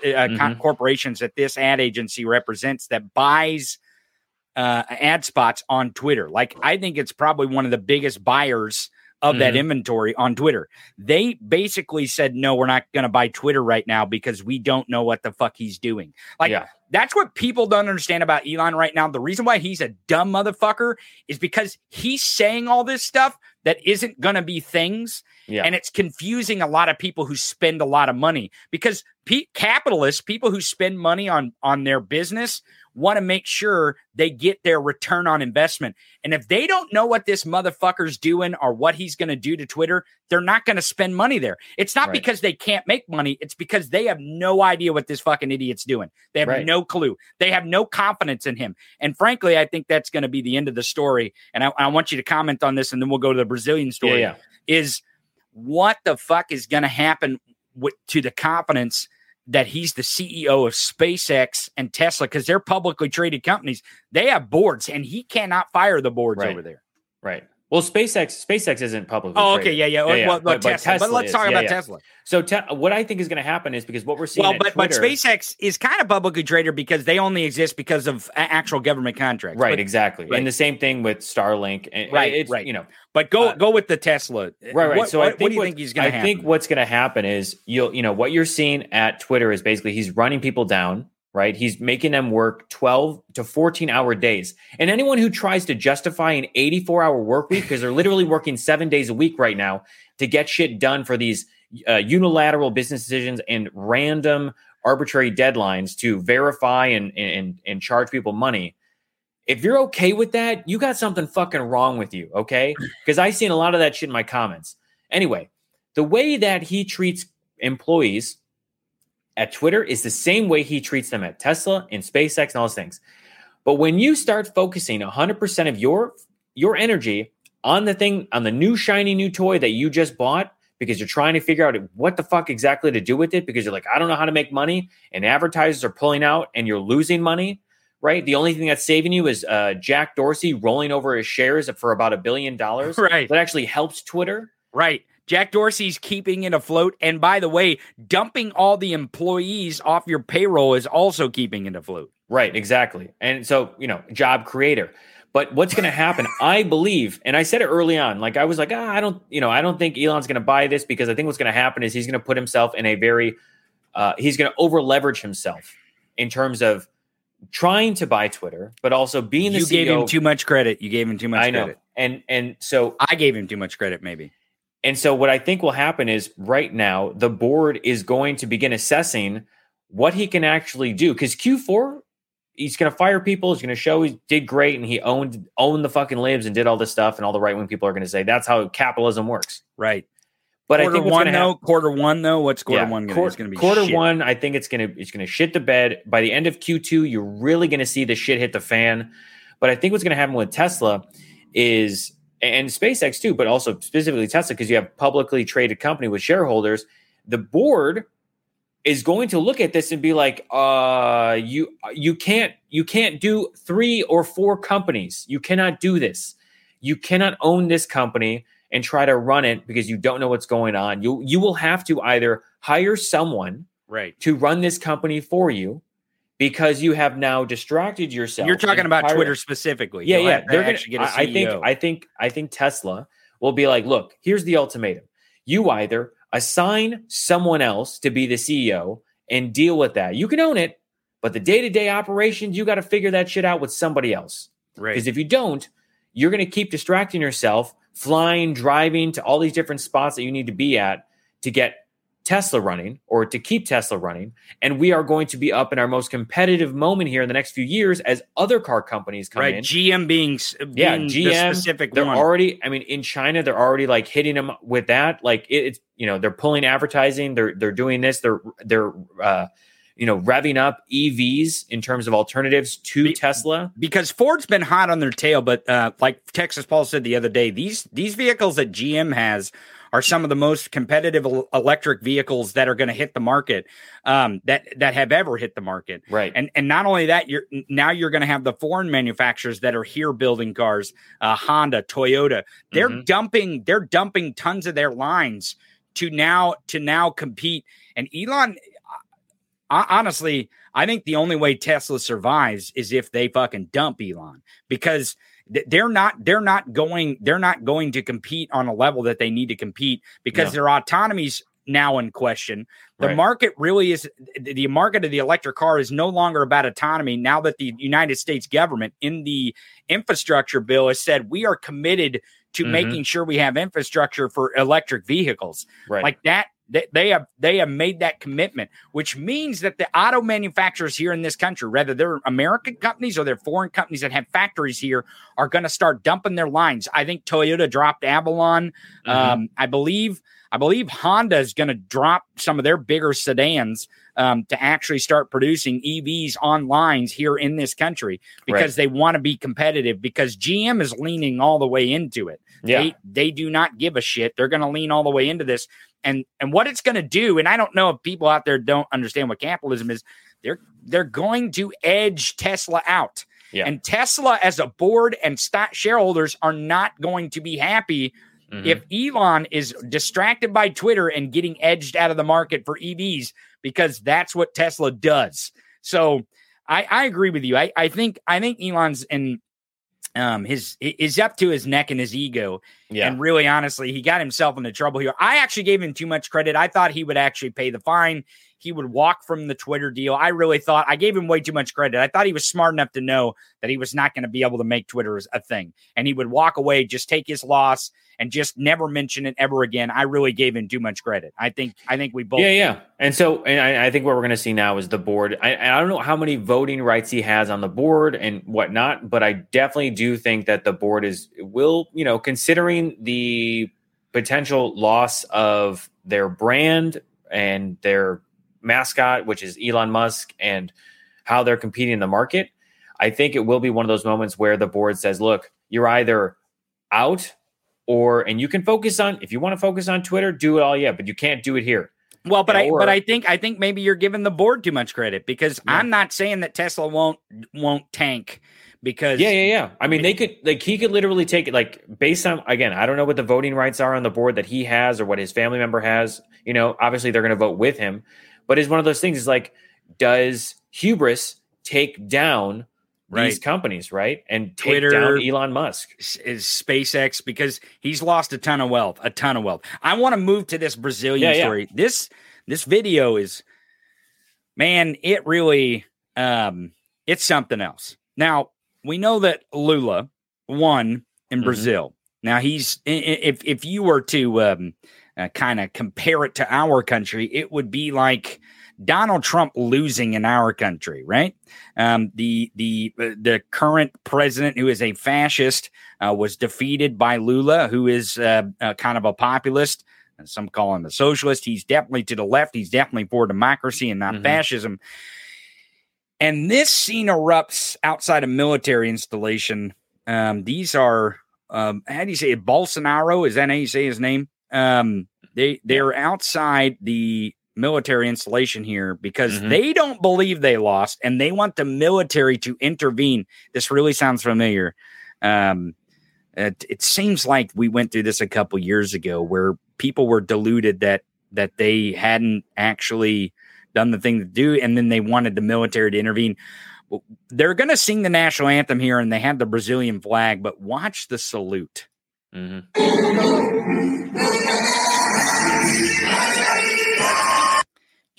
that this ad agency represents that buys ad spots on Twitter. Like, I think it's probably one of the biggest buyers of that inventory on Twitter. They basically said, no, we're not going to buy Twitter right now because we don't know what the fuck he's doing. Like, that's what people don't understand about Elon right now. The reason why he's a dumb motherfucker is because he's saying all this stuff that isn't going to be things. Yeah. And it's confusing a lot of people who spend a lot of money, because capitalists, people who spend money on their business, want to make sure they get their return on investment. And if they don't know what this motherfucker's doing or what he's going to do to Twitter, they're not going to spend money there. It's not because they can't make money. It's because they have no idea what this fucking idiot's doing. They have no clue. They have no confidence in him. And frankly, I think that's going to be the end of the story. And I want you to comment on this, and then we'll go to the Brazilian story. Yeah, yeah. Is what the fuck is going to happen to the confidence that he's the CEO of SpaceX and Tesla, because they're publicly traded companies. They have boards, and he cannot fire the boards over there. Right. Well, SpaceX isn't publicly traded. Yeah. But let's talk about Tesla. So what I think is going to happen is, because what we're seeing but SpaceX is kind of publicly traded because they only exist because of actual government contracts. Right, exactly. Right. And the same thing with Starlink. And, you know. But go with the Tesla. Right. What, so what do you think he's going to happen? I think what's going to happen is, what you're seeing at Twitter is basically he's running people down. Right. He's making them work 12 to 14 hour days. And anyone who tries to justify an 84-hour work week, because they're literally working 7 days a week right now to get shit done for these unilateral business decisions and random arbitrary deadlines to verify and charge people money. If you're OK with that, you got something fucking wrong with you. OK, because I've seen a lot of that shit in my comments. Anyway, the way that he treats employees at Twitter is the same way he treats them at Tesla and SpaceX and all those things. But when you start focusing 100% of your energy on the thing, on the new shiny new toy that you just bought, because you're trying to figure out what the fuck exactly to do with it, because you're like, I don't know how to make money, and advertisers are pulling out and you're losing money, right? The only thing that's saving you is Jack Dorsey rolling over his shares for about $1 billion. Right. That actually helps Twitter. Right. Jack Dorsey's keeping it afloat. And by the way, dumping all the employees off your payroll is also keeping it afloat. Right, exactly. And so, job creator. But what's going to happen, I believe, and I said it early on, like I was like, I don't think Elon's going to buy this, because I think what's going to happen is he's going to put himself in a very, he's going to over leverage himself in terms of trying to buy Twitter, but also being the CEO. You gave him too much credit. I know. Credit. And so I gave him too much credit, maybe. And so what I think will happen is right now the board is going to begin assessing what he can actually do, because Q4, he's going to fire people. He's going to show he did great and he owned the fucking libs and did all this stuff. And all the right wing people are going to say that's how capitalism works. Right. But quarter I think quarter one, though, what's quarter one going to be? Quarter shit. One, I think it's going to shit the bed. By the end of Q2, you're really going to see the shit hit the fan. But I think what's going to happen with Tesla is, and SpaceX too, but also specifically Tesla, because you have publicly traded company with shareholders, the board is going to look at this and be like, you can't do 3 or 4 companies. You cannot do this. You cannot own this company and try to run it because you don't know what's going on. You will have to either hire someone to run this company for you, because you have now distracted yourself. You're talking about Twitter specifically. Yeah, yeah. They're going to get a CEO. I think Tesla will be like, look, here's the ultimatum. You either assign someone else to be the CEO and deal with that. You can own it, but the day-to-day operations, you got to figure that shit out with somebody else. Right. Because if you don't, you're going to keep distracting yourself, flying, driving to all these different spots that you need to be at to get Tesla running, or to keep Tesla running. And we are going to be up in our most competitive moment here in the next few years as other car companies come in. GM being GM, the specific they're one. Already, I mean, in China, they're already like hitting them with that. Like it's, you know, they're pulling advertising. They're doing this. They're revving up EVs in terms of alternatives to Tesla. Because Ford's been hot on their tail. But like Texas Paul said the other day, these vehicles that GM has are some of the most competitive electric vehicles that are going to hit the market, that have ever hit the market. Right. And not only that, you're going to have the foreign manufacturers that are here building cars, Honda, Toyota. They're dumping tons of their lines to now compete. And Elon, honestly, I think the only way Tesla survives is if they fucking dump Elon, because they're not going to compete on a level that they need to compete, because their autonomy's now in question. The market really is the market of the electric car is no longer about autonomy. Now that the United States government in the infrastructure bill has said we are committed to making sure we have infrastructure for electric vehicles like that. They have made that commitment, which means that the auto manufacturers here in this country, whether they're American companies or they're foreign companies that have factories here, are going to start dumping their lines. I think Toyota dropped Avalon. I believe Honda is going to drop some of their bigger sedans to actually start producing EVs on lines here in this country, because they want to be competitive, because GM is leaning all the way into it. Yeah. They do not give a shit. They're going to lean all the way into this. And what it's going to do, and I don't know if people out there don't understand what capitalism is, they're going to edge Tesla out. Yeah. And Tesla as a board and stock shareholders are not going to be happy if Elon is distracted by Twitter and getting edged out of the market for EVs, because that's what Tesla does. So I agree with you. I think Elon's in is up to his neck and his ego. Yeah. And really, honestly, he got himself into trouble here. I actually gave him too much credit. I thought he would actually pay the fine. He would walk from the Twitter deal. I gave him way too much credit. I thought he was smart enough to know that he was not going to be able to make Twitter a thing. And he would walk away, just take his loss, and just never mention it ever again. I really gave him too much credit. I think we both. Yeah. And I think what we're going to see now is the board. I don't know how many voting rights he has on the board and whatnot, but I definitely do think that the board will considering the potential loss of their brand and their mascot, which is Elon Musk, and how they're competing in the market. I think it will be one of those moments where the board says, look, you're either out, and you can focus on, if you want to focus on Twitter, do it all. Yeah. But you can't do it here. Well, I think maybe you're giving the board too much credit, because I'm not saying that Tesla won't tank, because I mean, he could literally take it, like, based on, again, I don't know what the voting rights are on the board that he has or what his family member has, obviously they're going to vote with him. But it's one of those things, is like, does hubris take down these companies, right? And Twitter, take down Elon Musk, is SpaceX, because he's lost a ton of wealth, I want to move to this Brazilian story. Yeah. This video is, man, it really, it's something else. Now, we know that Lula won in Brazil. Now, he's, if you were to, kind of compare it to our country, it would be like Donald Trump losing in our country, right? The current president, who is a fascist, was defeated by Lula, who is kind of a populist. Some call him a socialist. He's definitely to the left. He's definitely for democracy and not fascism. And this scene erupts outside a military installation. These are, how do you say it? Bolsonaro? Is that how you say his name? They're outside the military installation here because they don't believe they lost, and they want the military to intervene. This really sounds familiar. It seems like we went through this a couple years ago, where people were deluded that they hadn't actually done the thing to do, and then they wanted the military to intervene. They're going to sing the national anthem here, and they have the Brazilian flag, but watch the salute. Do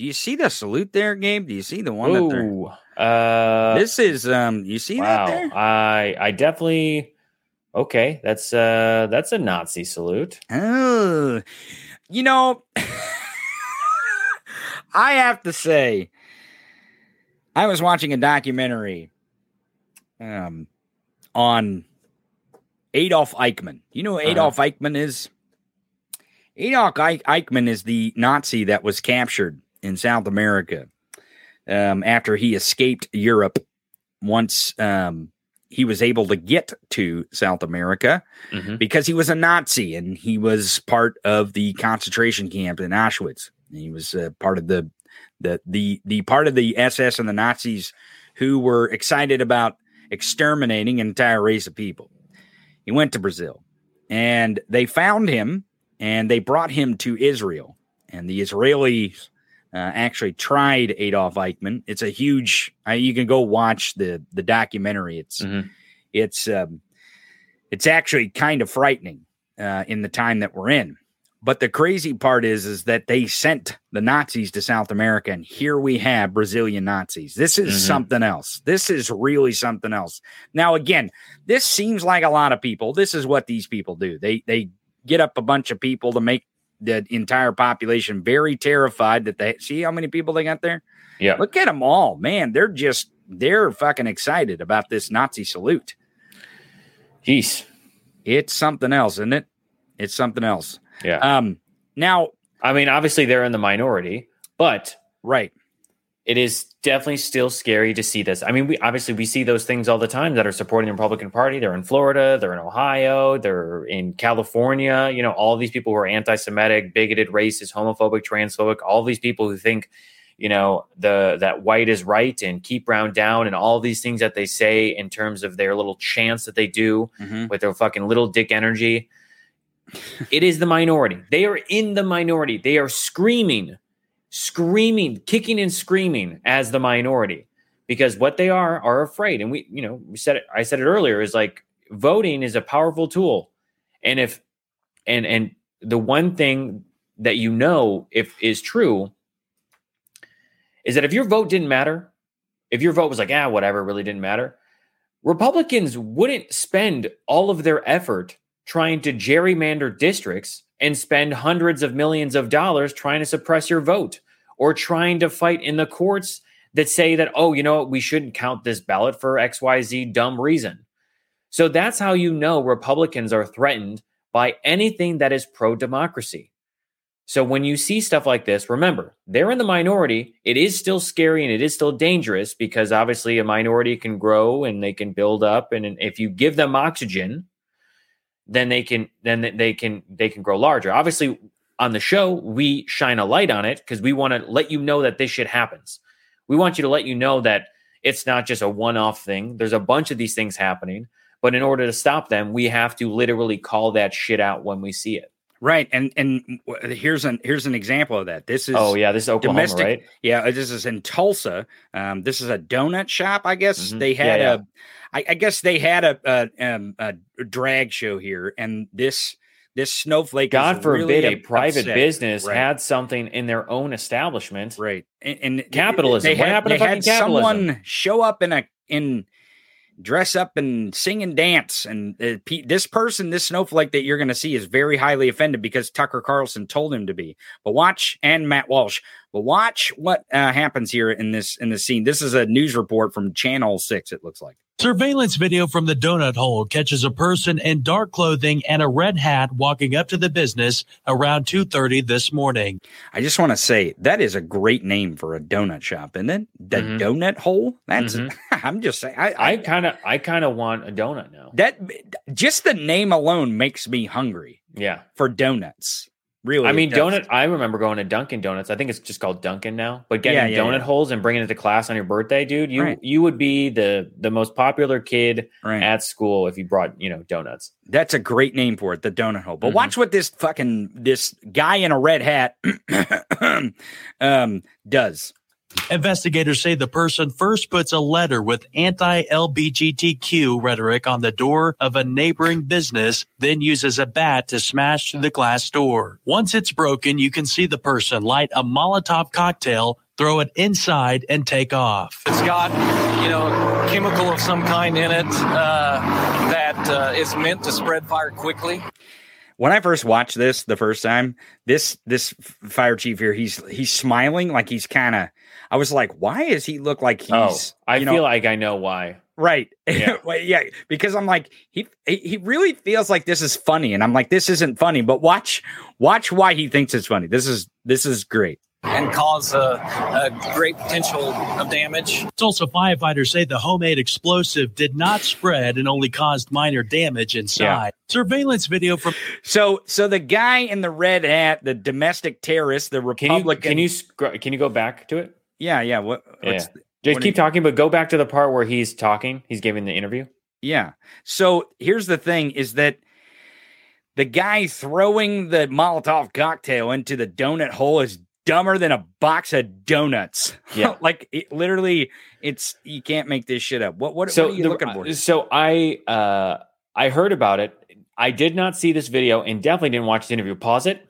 you see the salute there, Gabe? Do you see the one this is you see that there? I definitely that's a Nazi salute. Oh, I have to say, I was watching a documentary on Adolf Eichmann. You know who Adolf Eichmann is? Adolf Eichmann is the Nazi that was captured in South America after he escaped Europe once he was able to get to South America because he was a Nazi and he was part of the concentration camp in Auschwitz. He was part of the part of the SS and the Nazis who were excited about exterminating an entire race of people. He went to Brazil and they found him and they brought him to Israel. And the Israelis actually tried Adolf Eichmann. It's a huge, you can go watch the documentary. It's, it's actually kind of frightening in the time that we're in. But the crazy part is that they sent the Nazis to South America, and here we have Brazilian Nazis. This is something else. This is really something else. Now, again, this seems like a lot of people. This is what these people do. They get up a bunch of people to make the entire population very terrified that they see how many people they got there. Yeah, look at them all, man. They're fucking excited about this Nazi salute. Jeez, it's something else, isn't it? It's something else. Yeah. Now, I mean, obviously they're in the minority, but it is definitely still scary to see this. I mean, we see those things all the time that are supporting the Republican Party. They're in Florida, they're in Ohio, they're in California. You know, all these people who are anti-Semitic, bigoted, racist, homophobic, transphobic. All these people who think, you know, that white is right and keep brown down, and all these things that they say in terms of their little chants that they do with their fucking little dick energy. It is the minority. They are in the minority. They are screaming, kicking and screaming as the minority, because what they are afraid. And we said it. I said it earlier, is like voting is a powerful tool. And if the one thing that, you know, if is true is that if your vote didn't matter, if your vote was like, whatever, really didn't matter, Republicans wouldn't spend all of their effort trying to gerrymander districts and spend hundreds of millions of dollars trying to suppress your vote, or trying to fight in the courts that say that, we shouldn't count this ballot for XYZ dumb reason. So that's how you know Republicans are threatened by anything that is pro-democracy. So when you see stuff like this, remember, they're in the minority. It is still scary and it is still dangerous, because obviously a minority can grow and they can build up. And if you give them oxygen, then they can grow larger. Obviously, on the show, we shine a light on it because we want to let you know that this shit happens. We want you to let you know that it's not just a one-off thing. There's a bunch of these things happening, but in order to stop them, we have to literally call that shit out when we see it. Right, and here's an example of that. This is this is Oklahoma, domestic, right? Yeah, this is in Tulsa. This is a donut shop, I guess. They had a drag show here, and this snowflake. God forbid a private business had something in their own establishment, right? And capitalism. What happened to fucking capitalism? Someone show up in dress up and sing and dance, and this snowflake that you're going to see is very highly offended because Tucker Carlson told him to be. But watch, and Matt Walsh. But watch what happens here in this scene. This is a news report from Channel 6. It looks like. Surveillance video from the Donut Hole catches a person in dark clothing and a red hat walking up to the business around 2:30 this morning. I just want to say that is a great name for a donut shop, isn't it? The Donut Hole. That's I'm just saying. I kind of want a donut now. That just the name alone makes me hungry. Yeah, for donuts. Really, I mean, donut. I remember going to Dunkin' Donuts. I think it's just called Dunkin' now. But getting donut holes and bringing it to class on your birthday, dude, you would be the most popular kid at school if you brought donuts. That's a great name for it, the Donut Hole. But watch what this guy in a red hat does. Investigators say the person first puts a letter with anti-LGBTQ rhetoric on the door of a neighboring business, then uses a bat to smash the glass door. Once it's broken, you can see the person light a Molotov cocktail, throw it inside, and take off. It's got, chemical of some kind in it that is meant to spread fire quickly. When I first watched this the first time, this fire chief here, he's smiling like he's kind of. I was like, why does he look like he's? Oh, I feel like I know why. Right. Yeah. Yeah. Because I'm like, he really feels like this is funny. And I'm like, this isn't funny, but watch why he thinks it's funny. This is great. And cause a great potential of damage. It's also firefighters say the homemade explosive did not spread and only caused minor damage inside. Yeah. Surveillance video from. So the guy in the red hat, the domestic terrorist, the Republican. Can you go back to it? Yeah. Just keep talking, but go back to the part where he's talking. He's giving the interview. Yeah. So here's the thing is that the guy throwing the Molotov cocktail into the donut hole is dumber than a box of donuts. Yeah. Like it, literally it's, you can't make this shit up. What are you looking for? So I heard about it. I did not see this video and definitely didn't watch the interview. Pause it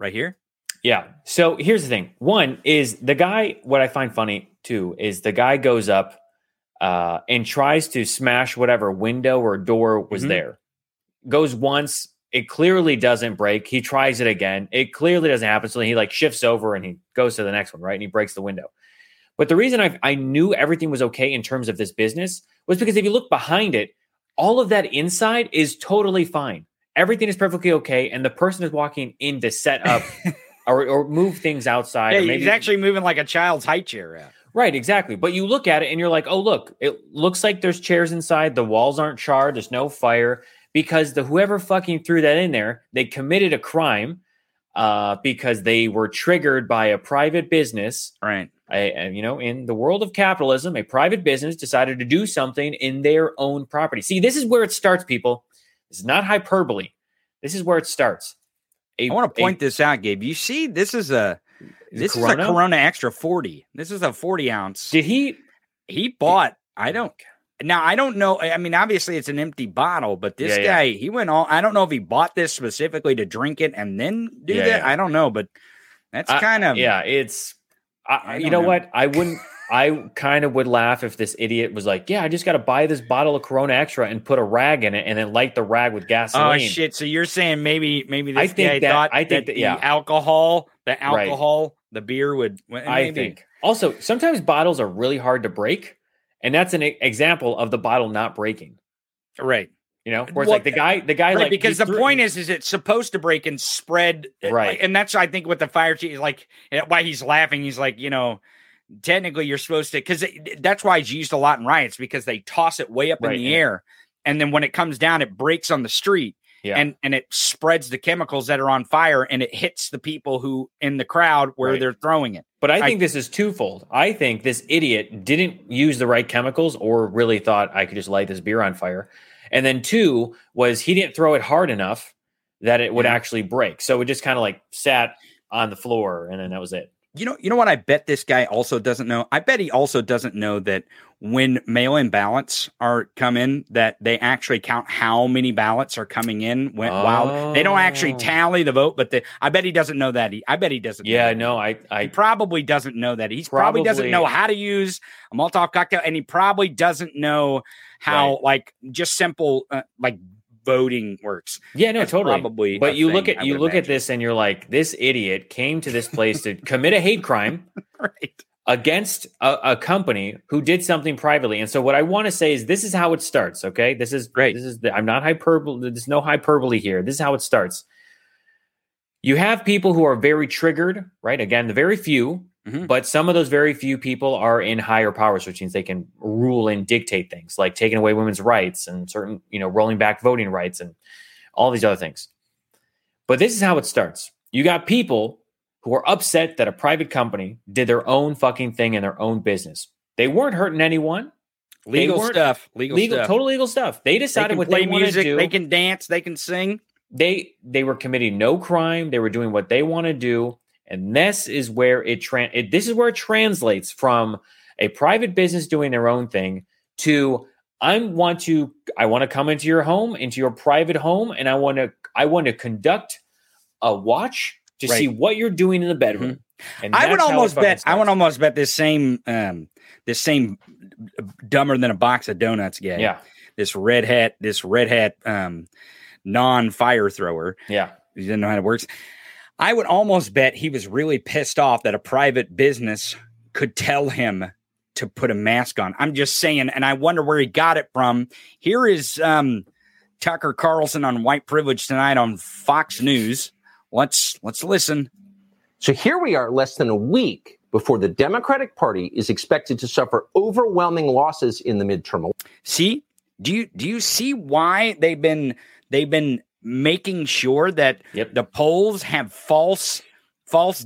right here. Yeah. So here's the thing. One is the guy, what I find funny too, is the guy goes up and tries to smash whatever window or door was there. Goes once. It clearly doesn't break. He tries it again. It clearly doesn't happen. So he like shifts over and he goes to the next one, right? And he breaks the window. But the reason I knew everything was okay in terms of this business was because if you look behind it, all of that inside is totally fine. Everything is perfectly okay. And the person is walking in to set up Or move things outside. Yeah, or maybe he's actually moving like a child's high chair out. Right, exactly. But you look at it and you're like, oh, look, it looks like there's chairs inside. The walls aren't charred. There's no fire. Because whoever fucking threw that in there, they committed a crime because they were triggered by a private business. Right. In the world of capitalism, a private business decided to do something in their own property. See, this is where it starts, people. This is not hyperbole. This is where it starts. I want to point this out, Gabe. You see, this is a Corona Extra 40. This is a 40 ounce. Did he bought? I don't know. I mean, obviously it's an empty bottle, but this guy, he went all, I don't know if he bought this specifically to drink it and then do that. Yeah. I don't know, but that's kind of, yeah, it's, I don't know what? I kind of would laugh if this idiot was like, yeah, I just got to buy this bottle of Corona Extra and put a rag in it and then light the rag with gasoline. Oh, shit. So you're saying maybe this guy thought the alcohol, the beer would. Maybe. I think. Also, sometimes bottles are really hard to break. And that's an example of the bottle not breaking. Right. You know, where it's like the guy right, like because the point is it's supposed to break and spread. Right. Like, and that's, I think, what the fire chief is like, why he's laughing. He's like, you know, technically you're supposed to, because that's why it's used a lot in riots, because they toss it way up in the air. And then when it comes down, it breaks on the street and it spreads the chemicals that are on fire and it hits the people who in the crowd where they're throwing it. But I think this is twofold. I think this idiot didn't use the right chemicals or really thought I could just light this beer on fire. And then two was he didn't throw it hard enough that it would actually break. So it just kind of like sat on the floor and then that was it. You know what I bet this guy also doesn't know? I bet he also doesn't know that when mail-in ballots are come in, that they actually count how many ballots are coming in while they don't actually tally the vote. But I bet he doesn't know that. I bet he doesn't. Yeah, know no, I he probably doesn't know that. He probably doesn't know how to use a Molotov cocktail, and he probably doesn't know how like just simple like voting works. Yeah, no, that's totally. Probably, but you look at this and you're like, this idiot came to this place to commit a hate crime against a company who did something privately. And so what I want to say is this is how it starts. Okay. This is great. This is I'm not hyperbole. There's no hyperbole here. This is how it starts. You have people who are very triggered, right? Again, the very few, but some of those very few people are in higher powers, which means they can rule and dictate things like taking away women's rights and certain, rolling back voting rights and all these other things. But this is how it starts. You got people who are upset that a private company did their own fucking thing in their own business. They weren't hurting anyone. Legal stuff. Total legal stuff. They decided what they wanted to do. They can dance. They can sing. They were committing no crime. They were doing what they want to do. And this is where it translates from a private business doing their own thing to I want to come into your home, into your private home, and I want to conduct a watch to see what you're doing in the bedroom. And I would almost bet this same dumber than a box of donuts guy. Yeah. This red hat non-fire thrower. Yeah. He didn't know how it works. I would almost bet he was really pissed off that a private business could tell him to put a mask on. I'm just saying, and I wonder where he got it from. Here is Tucker Carlson on white privilege tonight on Fox News. Let's listen. So here we are less than a week before the Democratic Party is expected to suffer overwhelming losses in the midterm. See, do you see why they've been making sure that the polls have false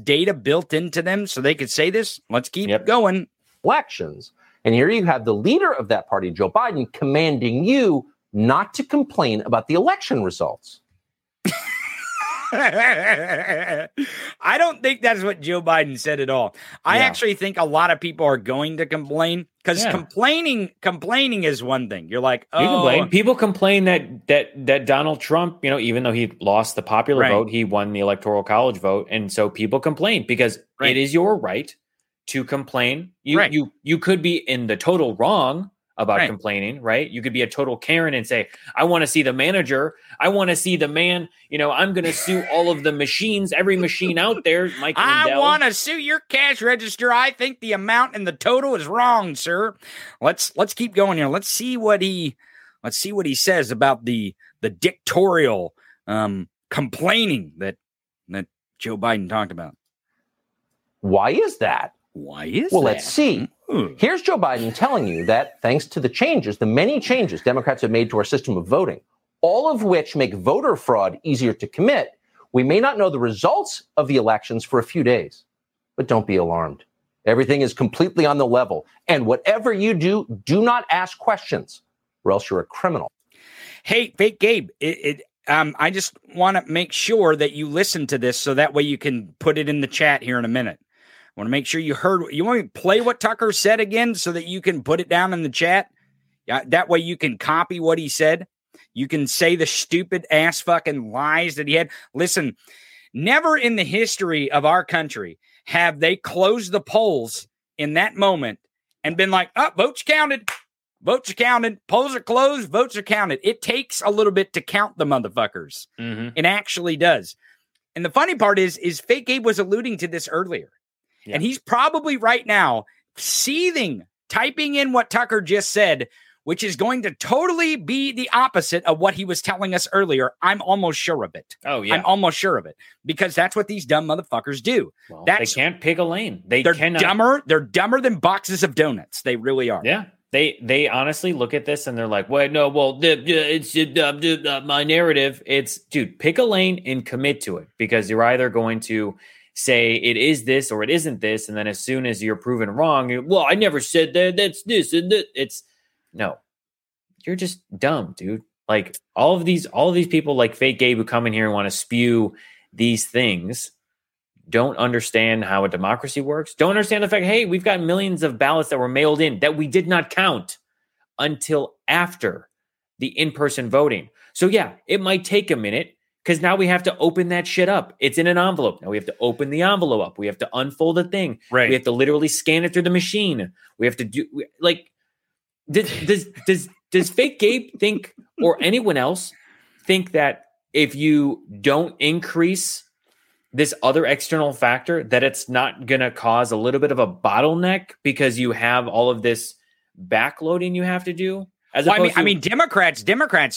data built into them so they could say this? Let's keep going. Elections. And here you have the leader of that party, Joe Biden, commanding you not to complain about the election results. I don't think that's what Joe Biden said at all. I actually think a lot of people are going to complain because complaining is one thing. You're like, oh, people complain that Donald Trump, you know, even though he lost the popular vote, he won the electoral college vote. And so people complain because it is your right to complain. You could be in the total wrong about complaining, right? You could be a total Karen and say, I want to see the manager. I want to see the man. You know, I'm going to sue all of the machines, every machine out there. Michael I want to sue your cash register. I think the amount and the total is wrong, sir. Let's keep going here. Let's see what he says about the dictatorial complaining that Joe Biden talked about. Why is that? Well, let's see. Here's Joe Biden telling you that thanks to the many changes Democrats have made to our system of voting, all of which make voter fraud easier to commit, we may not know the results of the elections for a few days. But don't be alarmed. Everything is completely on the level. And whatever you do, do not ask questions or else you're a criminal. Hey, fake Gabe, I just want to make sure that you listen to this so that way you can put it in the chat here in a minute. I want to make sure you heard. You want me to play what Tucker said again so that you can put it down in the chat? Yeah, that way you can copy what he said. You can say the stupid ass fucking lies that he had. Listen, never in the history of our country have they closed the polls in that moment and been like, oh, votes counted. Votes are counted. Polls are closed. Votes are counted. It takes a little bit to count the motherfuckers. Mm-hmm. It actually does. And the funny part is Fake Gabe was alluding to this earlier. Yeah. And he's probably right now seething, typing in what Tucker just said, which is going to totally be the opposite of what he was telling us earlier. I'm almost sure of it. Oh, yeah. I'm almost sure of it because that's what these dumb motherfuckers do. Well, they can't pick a lane. They're dumber than boxes of donuts. They really are. Yeah. They honestly look at this and they're like, well, no, well, it's my narrative. It's, dude, pick a lane and commit to it because you're either going to say it is this or it isn't this, and then as soon as you're proven wrong, well, I never said that. That's this. And that. It's no, you're just dumb, dude. Like all of these people, like Fake Gabe, who come in here and want to spew these things, don't understand how a democracy works. Don't understand the fact, hey, we've got millions of ballots that were mailed in that we did not count until after the in-person voting. So yeah, it might take a minute. Because now we have to open that shit up. It's in an envelope. Now we have to open the envelope up. We have to unfold the thing. Right. We have to literally scan it through the machine. We have to do like, does Fake Gabe think or anyone else think that if you don't increase this other external factor, that it's not going to cause a little bit of a bottleneck because you have all of this backloading you have to do? I mean, Democrats,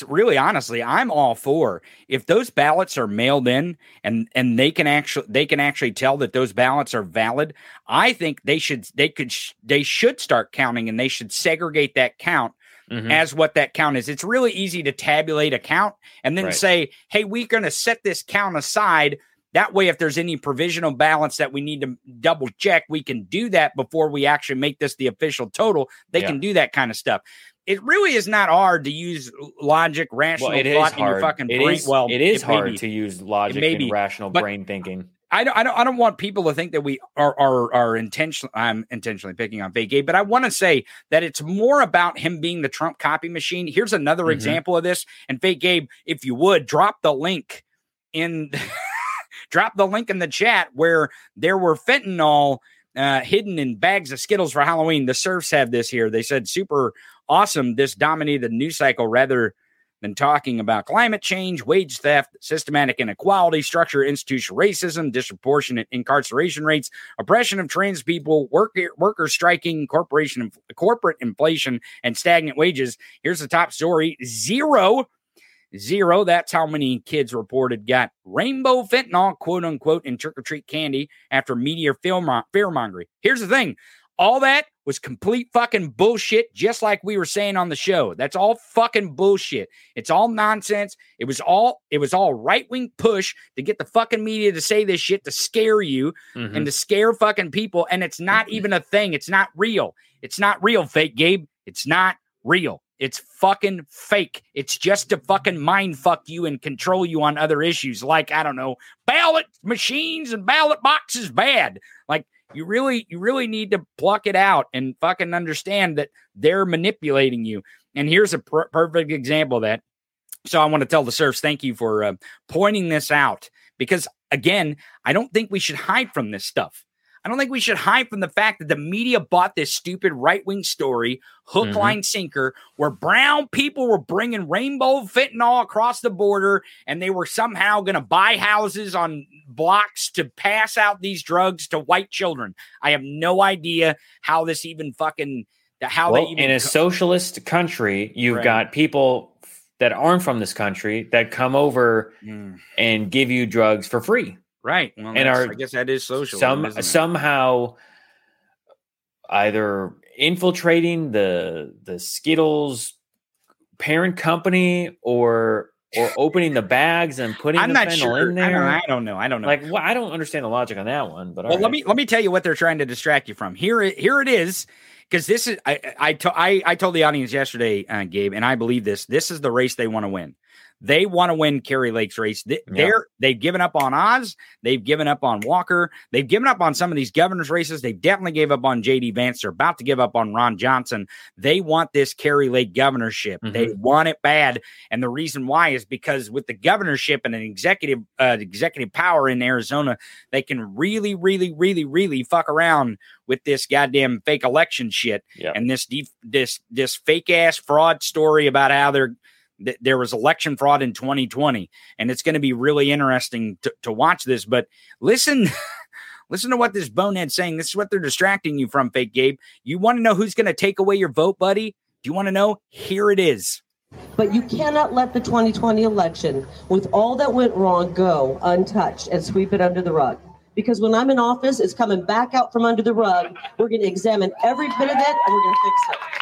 really, honestly, I'm all for if those ballots are mailed in and they can actually tell that those ballots are valid. I think they should start counting, and they should segregate that count as what that count is. It's really easy to tabulate a count and then say, hey, we're going to set this count aside. That way, if there's any provisional balance that we need to double check, we can do that before we actually make this the official total. They can do that kind of stuff. It really is not hard to use logic, rational thought in your fucking brain. It is hard to use logic and rational brain thinking. I don't want people to think that we are intentionally. I'm intentionally picking on Fake Gabe, but I want to say that it's more about him being the Trump copy machine. Here's another example of this. And Fake Gabe, if you would, drop the link in the chat where there were fentanyl hidden in bags of Skittles for Halloween. The serfs have this here. They said super awesome. This dominated the news cycle rather than talking about climate change, wage theft, systematic inequality, structural institutional racism, disproportionate incarceration rates, oppression of trans people, workers striking, corporate inflation, and stagnant wages. Here's the top story. Zero. That's how many kids reported got rainbow fentanyl, quote unquote, in trick-or-treat candy after media fearmongering. Here's the thing. All that was complete fucking bullshit, just like we were saying on the show. That's all fucking bullshit. It's all nonsense. It was all right-wing push to get the fucking media to say this shit to scare you and to scare fucking people. And it's not even a thing. It's not real. It's not real, fake Gabe. It's not real. It's fucking fake. It's just to fucking mind fuck you and control you on other issues like, I don't know, ballot machines and ballot boxes bad. Like, you really need to pluck it out and fucking understand that they're manipulating you. And here's a perfect example of that. So I want to tell the serfs, thank you for pointing this out, because, again, I don't think we should hide from this stuff. I don't think we should hide from the fact that the media bought this stupid right-wing story, hook, line, sinker, where brown people were bringing rainbow fentanyl across the border, and they were somehow going to buy houses on blocks to pass out these drugs to white children. I have no idea how this even fucking... in a socialist country, you've got people that aren't from this country that come over and give you drugs for free. Right. Well, and I guess that is social. Somehow either infiltrating the Skittles parent company or opening the bags and putting the fentanyl in there. I don't know. Like, well, I don't understand the logic on that one. But let me tell you what they're trying to distract you from. Here it is. Because this is I told the audience yesterday, Gabe, and I believe this. This is the race they want to win. They want to win Kari Lake's race. They've given up on Oz. They've given up on Walker. They've given up on some of these governors' races. They definitely gave up on J.D. Vance. They're about to give up on Ron Johnson. They want this Kari Lake governorship. They want it bad. And the reason why is because with the governorship and an executive power in Arizona, they can really, really, really, really fuck around with this goddamn fake election shit and this fake ass fraud story about how there was election fraud in 2020, and it's going to be really interesting to watch this. But listen to what this bonehead's saying. This is what they're distracting you from, fake Gabe. You want to know who's going to take away your vote, buddy? Do you want to know? Here it is. But you cannot let the 2020 election, with all that went wrong, go untouched and sweep it under the rug. Because when I'm in office, it's coming back out from under the rug. We're going to examine every bit of it, and we're going to fix it.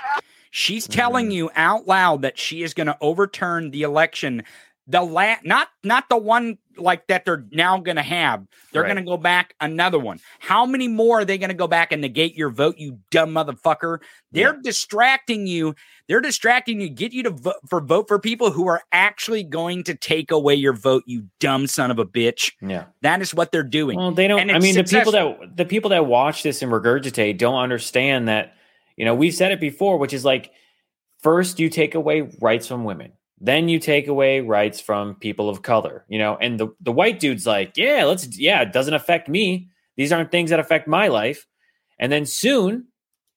She's telling you out loud that she is going to overturn the election. Not the one like that they're now going to have. They're going to go back another one. How many more are they going to go back and negate your vote, you dumb motherfucker? They're distracting you. They're distracting you, get you to vote for people who are actually going to take away your vote, you dumb son of a bitch. Yeah. That is what they're doing. Well, they don't. I mean, the people that watch this and regurgitate don't understand that. You know, we've said it before, which is like, first you take away rights from women, then you take away rights from people of color, you know, and the white dude's like, it doesn't affect me. These aren't things that affect my life. And then soon,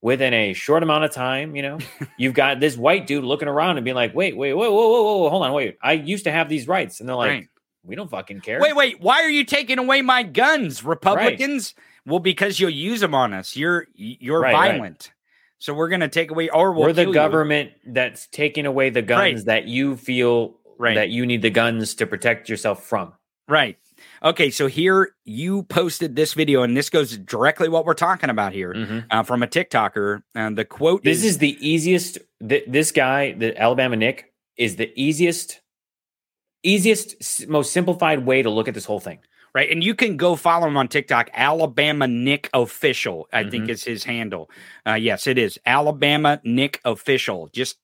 within a short amount of time, you know, you've got this white dude looking around and being like, wait, whoa, hold on, wait. I used to have these rights. And they're like, we don't fucking care. Wait, why are you taking away my guns, Republicans? Right. Well, because you'll use them on us. You're violent. Right. So we're going to take away, or we're the government that's taking away the guns that you feel that you need the guns to protect yourself from. Right. Okay. So here you posted this video, and this goes directly what we're talking about here from a TikToker. And the quote: "This is the easiest. This guy, the Alabama Nick, is the easiest, most simplified way to look at this whole thing." Right. And you can go follow him on TikTok. Alabama Nick Official, I think is his handle. Yes, it is. Alabama Nick Official. Just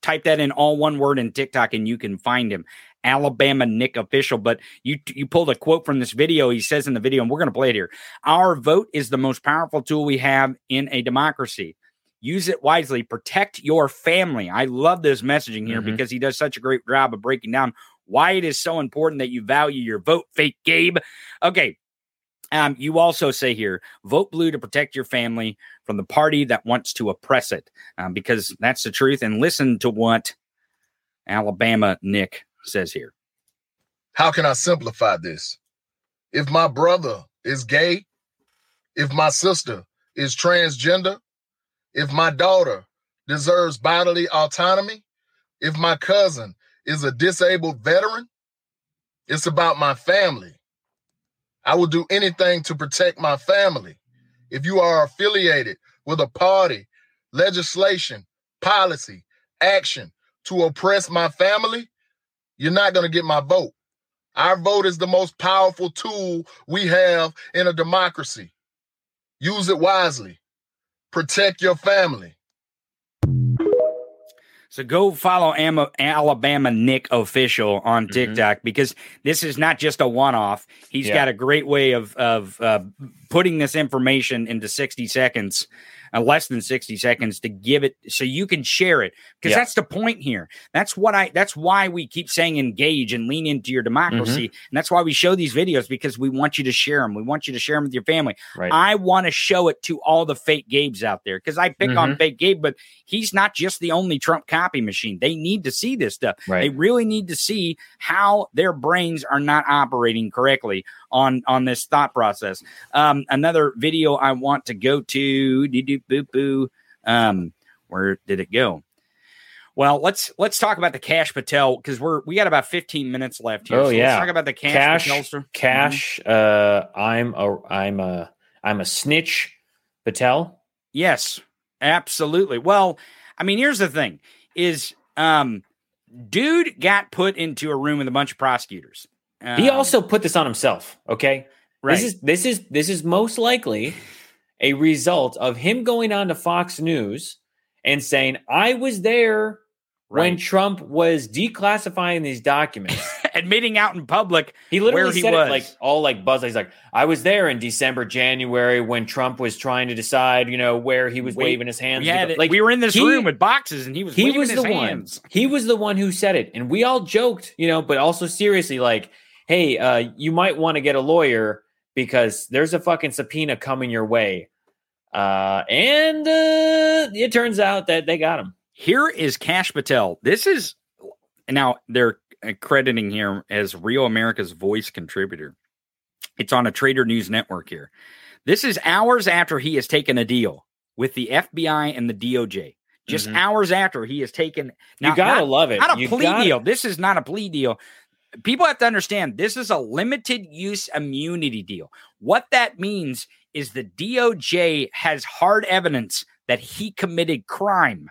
type that in all one word in TikTok and you can find him. Alabama Nick Official. But you pulled a quote from this video. He says in the video, and we're going to play it here. Our vote is the most powerful tool we have in a democracy. Use it wisely. Protect your family. I love this messaging here because he does such a great job of breaking down why it is so important that you value your vote, fake Gabe. Okay. You also say here, vote blue to protect your family from the party that wants to oppress it, because that's the truth. And listen to what Alabama Nick says here. How can I simplify this? If my brother is gay, if my sister is transgender, if my daughter deserves bodily autonomy, if my cousin is a disabled veteran, it's about my family. I will do anything to protect my family. If you are affiliated with a party, legislation, policy, action to oppress my family, you're not going to get my vote. Our vote is the most powerful tool we have in a democracy. Use it wisely. Protect your family. So go follow Alabama Nick Official on TikTok, because this is not just a one-off. He's got a great way of putting this information into 60 seconds, less than 60 seconds, to give it so you can share it. Because that's the point here. That's why we keep saying engage and lean into your democracy. And that's why we show these videos, because we want you to share them. We want you to share them with your family. Right. I want to show it to all the fake Gabes out there, because I pick on fake Gabe, but he's not just the only Trump copy machine. They need to see this stuff. Right. They really need to see how their brains are not operating correctly on this thought process. Another video I want to go to. Where did it go? Well, let's talk about the Kash Patel, because we got about 15 minutes left here. Let's talk about the Kash. I'm a snitch, Patel. Yes, absolutely. Well, I mean, here's the thing: is dude got put into a room with a bunch of prosecutors. He also put this on himself. Okay, right. This is most likely a result of him going on to Fox News and saying, I was there when Trump was declassifying these documents. Admitting out in public he literally where he said was. It like buzz. He's like, I was there in December, January when Trump was trying to decide, where he was waving his hands. We were in this room with boxes and he was waving his hands. He was the one who said it. And we all joked, but also seriously, like, hey, you might want to get a lawyer because there's a fucking subpoena coming your way. And it turns out that they got him. Here is Kash Patel. This is now they're crediting him as Real America's Voice contributor. It's on a Trader News Network here. This is hours after he has taken a deal with the FBI and the DOJ. Just hours after he has taken. Now, you gotta love it. Not a plea deal. This is not a plea deal. People have to understand this is a limited use immunity deal. What that means is the DOJ has hard evidence that he committed crime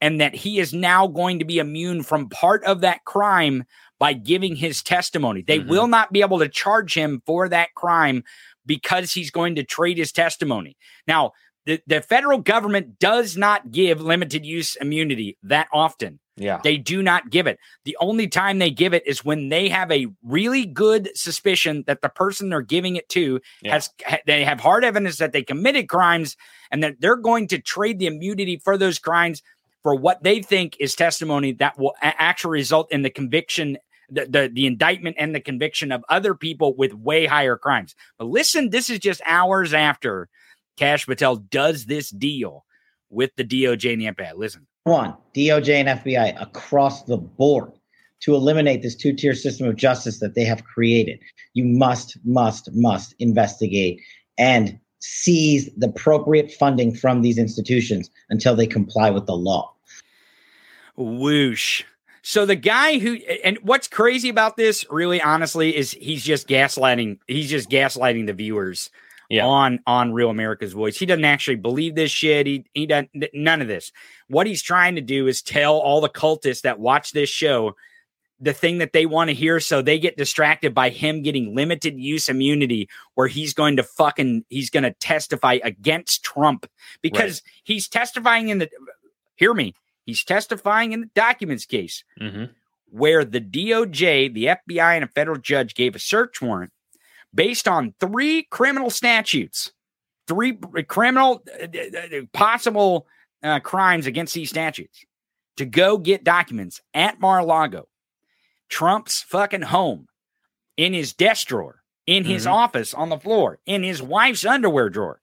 and that he is now going to be immune from part of that crime by giving his testimony. They will not be able to charge him for that crime because he's going to trade his testimony. Now, the federal government does not give limited use immunity that often. Yeah, they do not give it. The only time they give it is when they have a really good suspicion that the person they're giving it to they have hard evidence that they committed crimes and that they're going to trade the immunity for those crimes for what they think is testimony that will actually result in the conviction, the indictment and the conviction of other people with way higher crimes. But listen, this is just hours after Kash Patel does this deal with the DOJ and the FBI. Listen. One, DOJ and FBI across the board to eliminate this two-tier system of justice that they have created. You must investigate and seize the appropriate funding from these institutions until they comply with the law. Whoosh. So the guy and what's crazy about this, really, honestly, is he's just gaslighting the viewers. Yeah. On Real America's Voice. He doesn't actually believe this shit. He doesn't, none of this. What he's trying to do is tell all the cultists that watch this show the thing that they want to hear, so they get distracted by him getting limited use immunity, where he's going to testify against Trump because he's testifying he's testifying in the documents case where the DOJ, the FBI, and a federal judge gave a search warrant based on three criminal statutes, three criminal possible crimes against these statutes to go get documents at Mar-a-Lago, Trump's fucking home, in his desk drawer, in his office on the floor, in his wife's underwear drawer.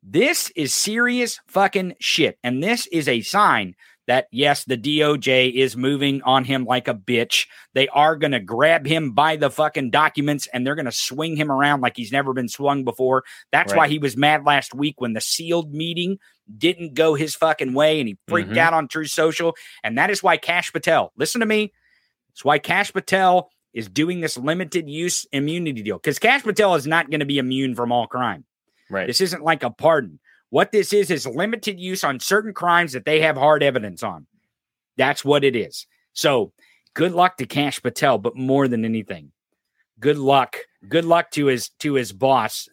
This is serious fucking shit. And this is a sign that, yes, the DOJ is moving on him like a bitch. They are going to grab him by the fucking documents, and they're going to swing him around like he's never been swung before. That's why he was mad last week when the sealed meeting didn't go his fucking way, and he freaked out on Truth Social. And that is why Kash Patel, listen to me, it's why Kash Patel is doing this limited use immunity deal, because Kash Patel is not going to be immune from all crime. Right. This isn't like a pardon. What this is limited use on certain crimes that they have hard evidence on. That's what it is. So good luck to Kash Patel, but more than anything, good luck. Good luck to his boss.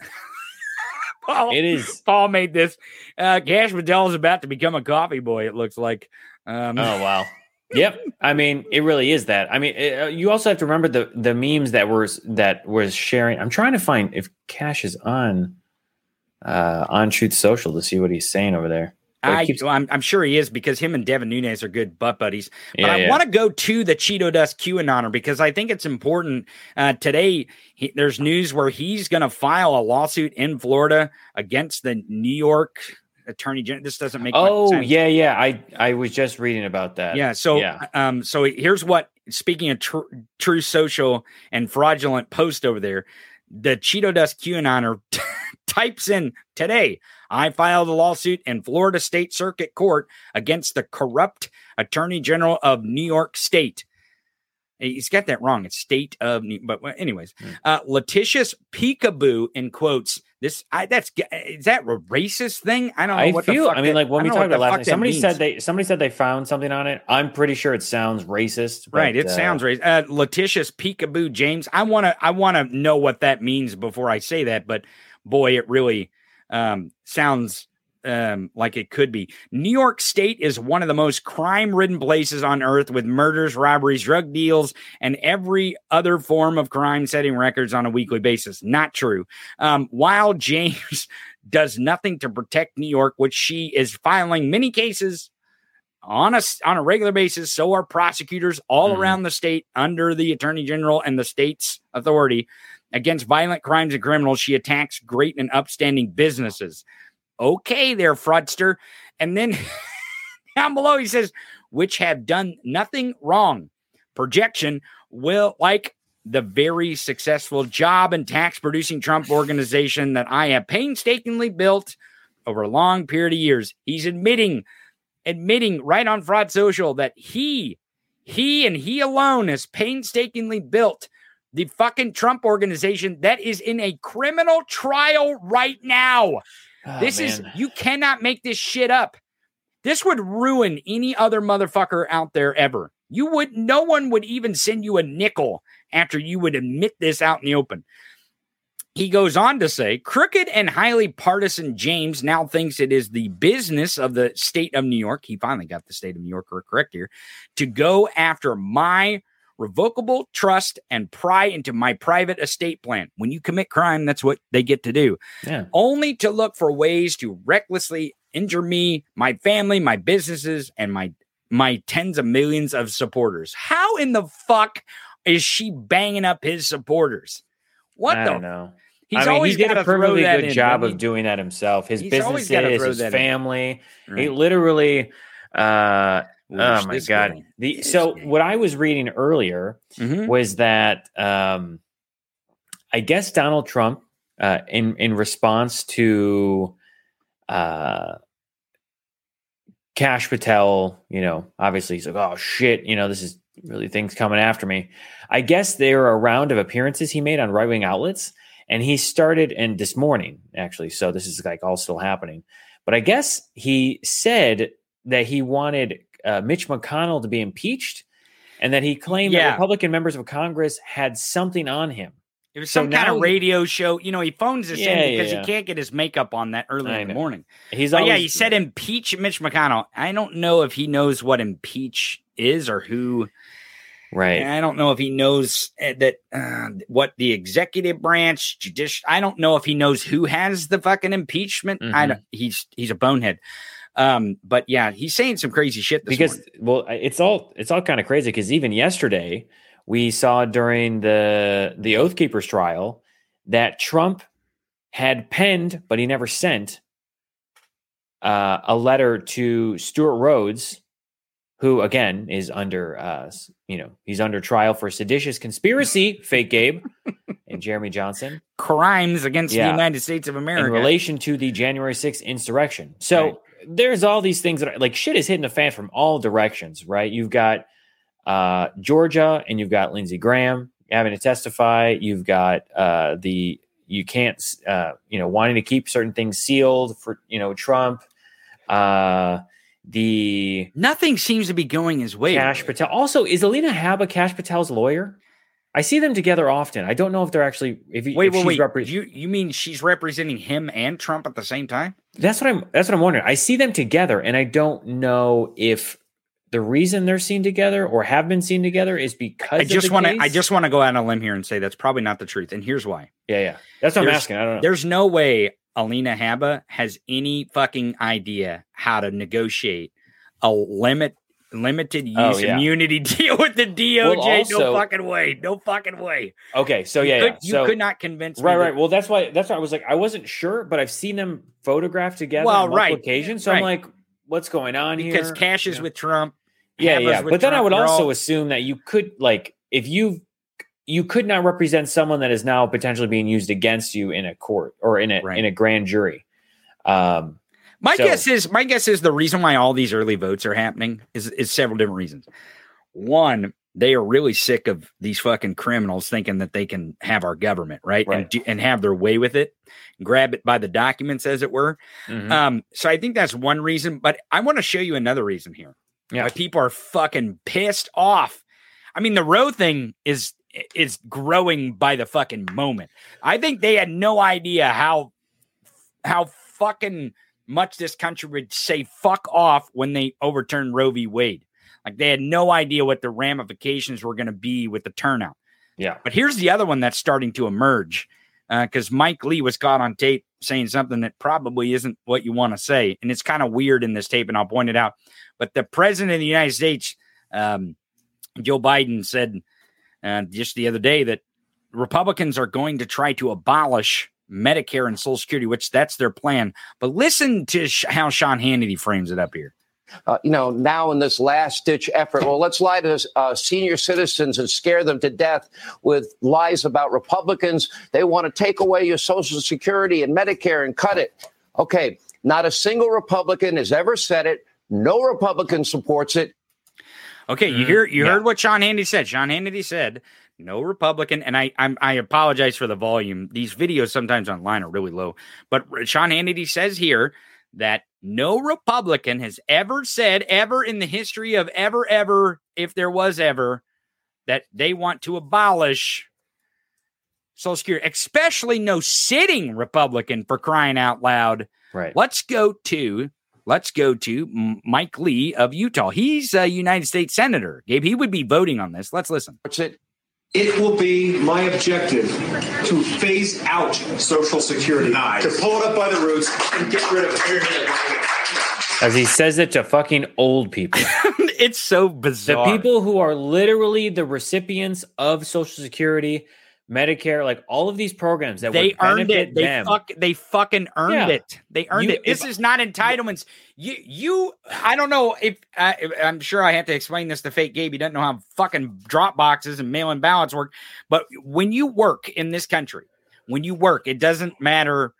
Paul, it is. Paul made this. Kash Patel is about to become a coffee boy, it looks like. Oh, wow. Yep. I mean, it really is that. I mean, it, you also have to remember the memes that was sharing. I'm trying to find if Kash is on Truth Social to see what he's saying over there. I'm sure he is, because him and Devin Nunes are good butt buddies. But I want to go to the Cheeto Dust QAnoner, because I think it's important. Today, there's news where he's going to file a lawsuit in Florida against the New York Attorney General. This doesn't make sense. I was just reading about that. So here's what, speaking of Truth Social and fraudulent post over there, the Cheeto Dust QAnoner types in today, I filed a lawsuit in Florida State Circuit Court against the corrupt Attorney General of New York State. He's got that wrong. It's state of New, but anyways, Letitia's peekaboo in quotes. Is that a racist thing? I don't know. When we talked about last night, somebody said they found something on it. I'm pretty sure it sounds racist, but, right? It sounds racist. Letitia's peekaboo, James. I want to know what that means before I say that, but boy, it really sounds like it could be. New York State is one of the most crime-ridden places on earth, with murders, robberies, drug deals, and every other form of crime setting records on a weekly basis. Not true. While James does nothing to protect New York, which she is filing many cases on a regular basis, so are prosecutors all around the state under the Attorney General and the state's authority against violent crimes and criminals. She attacks great and upstanding businesses. Okay, there, fraudster. And then down below, he says, which have done nothing wrong. Projection will like the very successful job and tax producing Trump organization that I have painstakingly built over a long period of years. He's admitting right on Fraud Social that he and he alone has painstakingly built the fucking Trump organization that is in a criminal trial right now. You cannot make this shit up. This would ruin any other motherfucker out there ever. No one would even send you a nickel after you would admit this out in the open. He goes on to say, crooked and highly partisan James now thinks it is the business of the state of New York. He finally got the state of New York correct here to go after my revocable trust and pry into my private estate plan. When you commit crime, that's what they get to do. Yeah. Only to look for ways to recklessly injure me, my family, my businesses, and my tens of millions of supporters. How in the fuck is she banging up his supporters? What I don't know. He did a perfectly good job of doing that himself. His businesses, his family. Right. He literally oh my God. So what I was reading earlier was that I guess Donald Trump, in response to Kash Patel, obviously he's like, oh shit, this is really things coming after me. I guess there are a round of appearances he made on right-wing outlets, and he started and this morning, actually. So this is like all still happening. But I guess he said that he wanted Mitch McConnell to be impeached, and that he claimed that Republican members of Congress had something on him. It was kind of radio show. He phones this in because he can't get his makeup on that early in the morning. He said impeach Mitch McConnell. I don't know if he knows what impeach is or who. Right. I don't know if he knows that what the executive branch, judicial. I don't know if he knows who has the fucking impeachment. He's a bonehead. But yeah, he's saying some crazy shit this morning. Well, it's all kind of crazy, because even yesterday we saw during the Oath Keepers trial that Trump had penned, but he never sent a letter to Stuart Rhodes who again is under, he's under trial for seditious conspiracy, fake Gabe, and Jeremy Johnson. Crimes against the United States of America. In relation to the January 6th insurrection. So there's all these things that are like shit is hitting the fan from all directions, right? You've got Georgia and you've got Lindsey Graham having to testify. You've got wanting to keep certain things sealed for, Trump. Nothing seems to be going his way. Kash Patel. Also, is Alina Habba Kash Patel's lawyer? I see them together often. I don't know if they're actually. You mean she's representing him and Trump at the same time? That's what I'm wondering. I see them together, and I don't know if the reason they're seen together or have been seen together is because I just want to go out on a limb here and say that's probably not the truth, and here's why. Yeah. That's what I'm asking. I don't know. There's no way Alina Habba has any fucking idea how to negotiate a limited use immunity deal with the DOJ. Well, also, no fucking way. Okay, so you could not convince me. Right. Well, that's why I was like, I wasn't sure, but I've seen them photographed together on multiple occasions. So I'm like, what's going on here? Because Cash is with Trump. But then Trump, I would also assume that you could, like, if you could not represent someone that is now potentially being used against you in a court or in a grand jury. My guess is the reason why all these early votes are happening is several different reasons. One, they are really sick of these fucking criminals thinking that they can have our government, right? And have their way with it, grab it by the documents, as it were. Mm-hmm. So I think that's one reason, but I want to show you another reason here. Yeah. Why people are fucking pissed off. I mean, the Roe thing is growing by the fucking moment. I think they had no idea how fucking much this country would say fuck off when they overturned Roe v. Wade. Like, they had no idea what the ramifications were going to be with the turnout. Yeah. But here's the other one that's starting to emerge, because Mike Lee was caught on tape saying something that probably isn't what you want to say. And it's kind of weird in this tape, and I'll point it out. But the president of the United States, Joe Biden, said just the other day that Republicans are going to try to abolish Medicare and Social Security, which that's their plan. But listen to how Sean Hannity frames it up here. Now in this last-ditch effort, well, let's lie to senior citizens and scare them to death with lies about Republicans. They want to take away your Social Security and Medicare and cut it. Okay, not a single Republican has ever said it. No Republican supports it. Okay, you heard what Sean Hannity said. Sean Hannity said, no Republican, and I apologize for the volume. These videos sometimes online are really low. But Sean Hannity says here that no Republican has ever said, ever in the history of ever, if there was ever, that they want to abolish Social Security, especially no sitting Republican, for crying out loud. Right. Let's go to Mike Lee of Utah. He's a United States Senator. Gabe, he would be voting on this. Let's listen. It will be my objective to phase out Social Security, to pull it up by the roots and get rid of it. As he says it to fucking old people. It's so bizarre. The people who are literally the recipients of Social Security, Medicare, like all of these programs that they earned it. They fucking earned it. They earned it. This is not entitlements. I don't know if I'm sure I have to explain this to fake Gabe. He doesn't know how fucking drop boxes and mail-in ballots work. But when you work in this country, it doesn't matter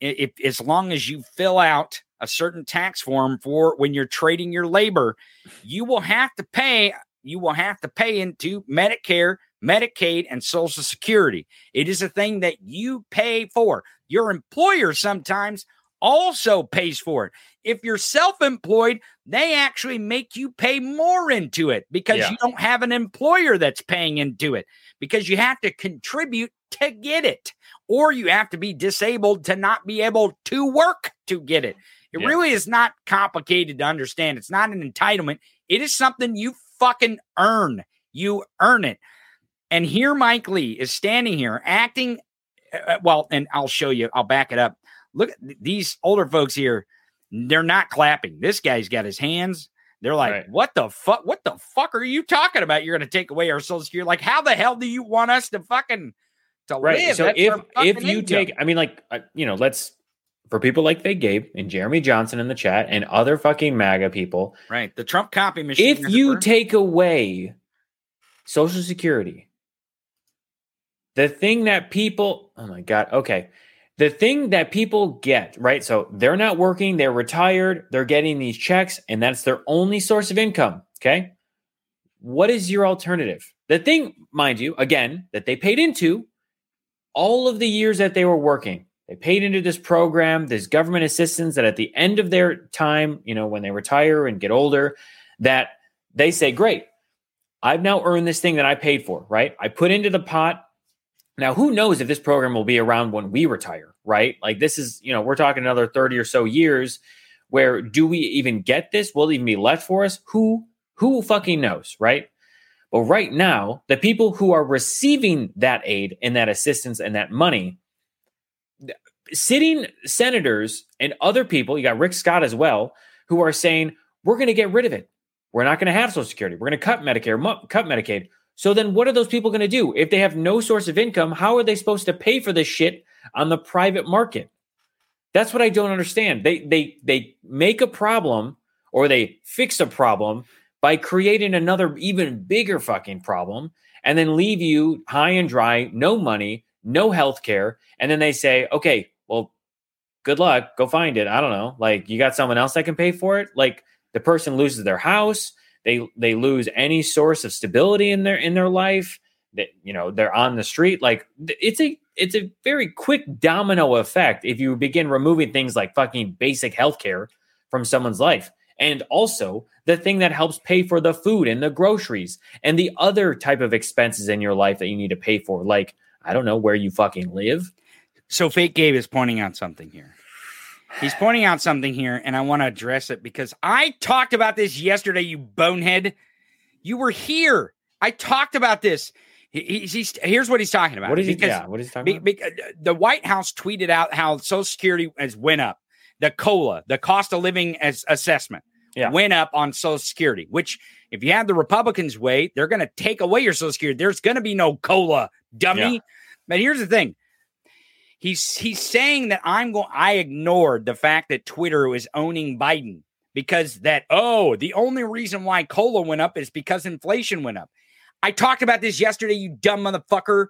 if as long as you fill out a certain tax form for when you're trading your labor, you will have to pay into Medicare, Medicaid, and Social Security. It is a thing that you pay for. Your employer sometimes also pays for it. If you're self-employed, they actually make you pay more into it because you don't have an employer that's paying into it, because you have to contribute to get it, or you have to be disabled to not be able to work to get it. It really is not complicated to understand. It's not an entitlement. It is something you fucking earn. You earn it. And here Mike Lee is standing here acting, and I'll show you, I'll back it up. Look, these older folks here, they're not clapping. This guy's got his hands. They're like, what the fuck are you talking about? You're going to take away our Social Security. Like, how the hell do you want us to fucking live? So if you take, let's for people like they Gabe and Jeremy Johnson in the chat and other fucking MAGA people. Right. The Trump copy machine. If you take away Social Security, the thing that people, oh my God. Okay. The thing that people get, right? So they're not working. They're retired. They're getting these checks and that's their only source of income. Okay. What is your alternative? The thing, mind you, again, that they paid into all of the years that they were working. They paid into this program, this government assistance that at the end of their time, you know, when they retire and get older, that they say, great, I've now earned this thing that I paid for, right? I put into the pot. Now, who knows if this program will be around when we retire, right? Like this is, you know, we're talking another 30 or so years where do we even get this? Will it even be left for us? Who fucking knows, right? But right now, the people who are receiving that aid and that assistance and that money, sitting senators and other people, you got Rick Scott as well, who are saying, we're going to get rid of it. We're not going to have Social Security. We're going to cut Medicare, cut Medicaid. So then what are those people going to do? If they have no source of income, how are they supposed to pay for this shit on the private market? That's what I don't understand. They make a problem or they fix a problem by creating another even bigger fucking problem and then leave you high and dry, no money, no health care. And then they say, okay, well, good luck. Go find it. I don't know. Like you got someone else that can pay for it. Like the person loses their house. They lose any source of stability in their life that, you know, they're on the street. Like it's a very quick domino effect. If you begin removing things like fucking basic health care from someone's life. And also the thing that helps pay for the food and the groceries and the other type of expenses in your life that you need to pay for. Like, I don't know where you fucking live. So Fake Gabe is pointing out something here. He's pointing out something here, and I want to address it because I talked about this yesterday, you bonehead. You were here. I talked about this. Here's what he's talking about. What is he talking about? The White House tweeted out how Social Security has went up. The COLA, the cost of living as assessment, went up on Social Security, which if you have the Republicans' way, they're going to take away your Social Security. There's going to be no COLA, dummy. Yeah. But here's the thing. He's saying that I ignored the fact that Twitter was owning Biden because the only reason why COLA went up is because inflation went up. I talked about this yesterday, you dumb motherfucker.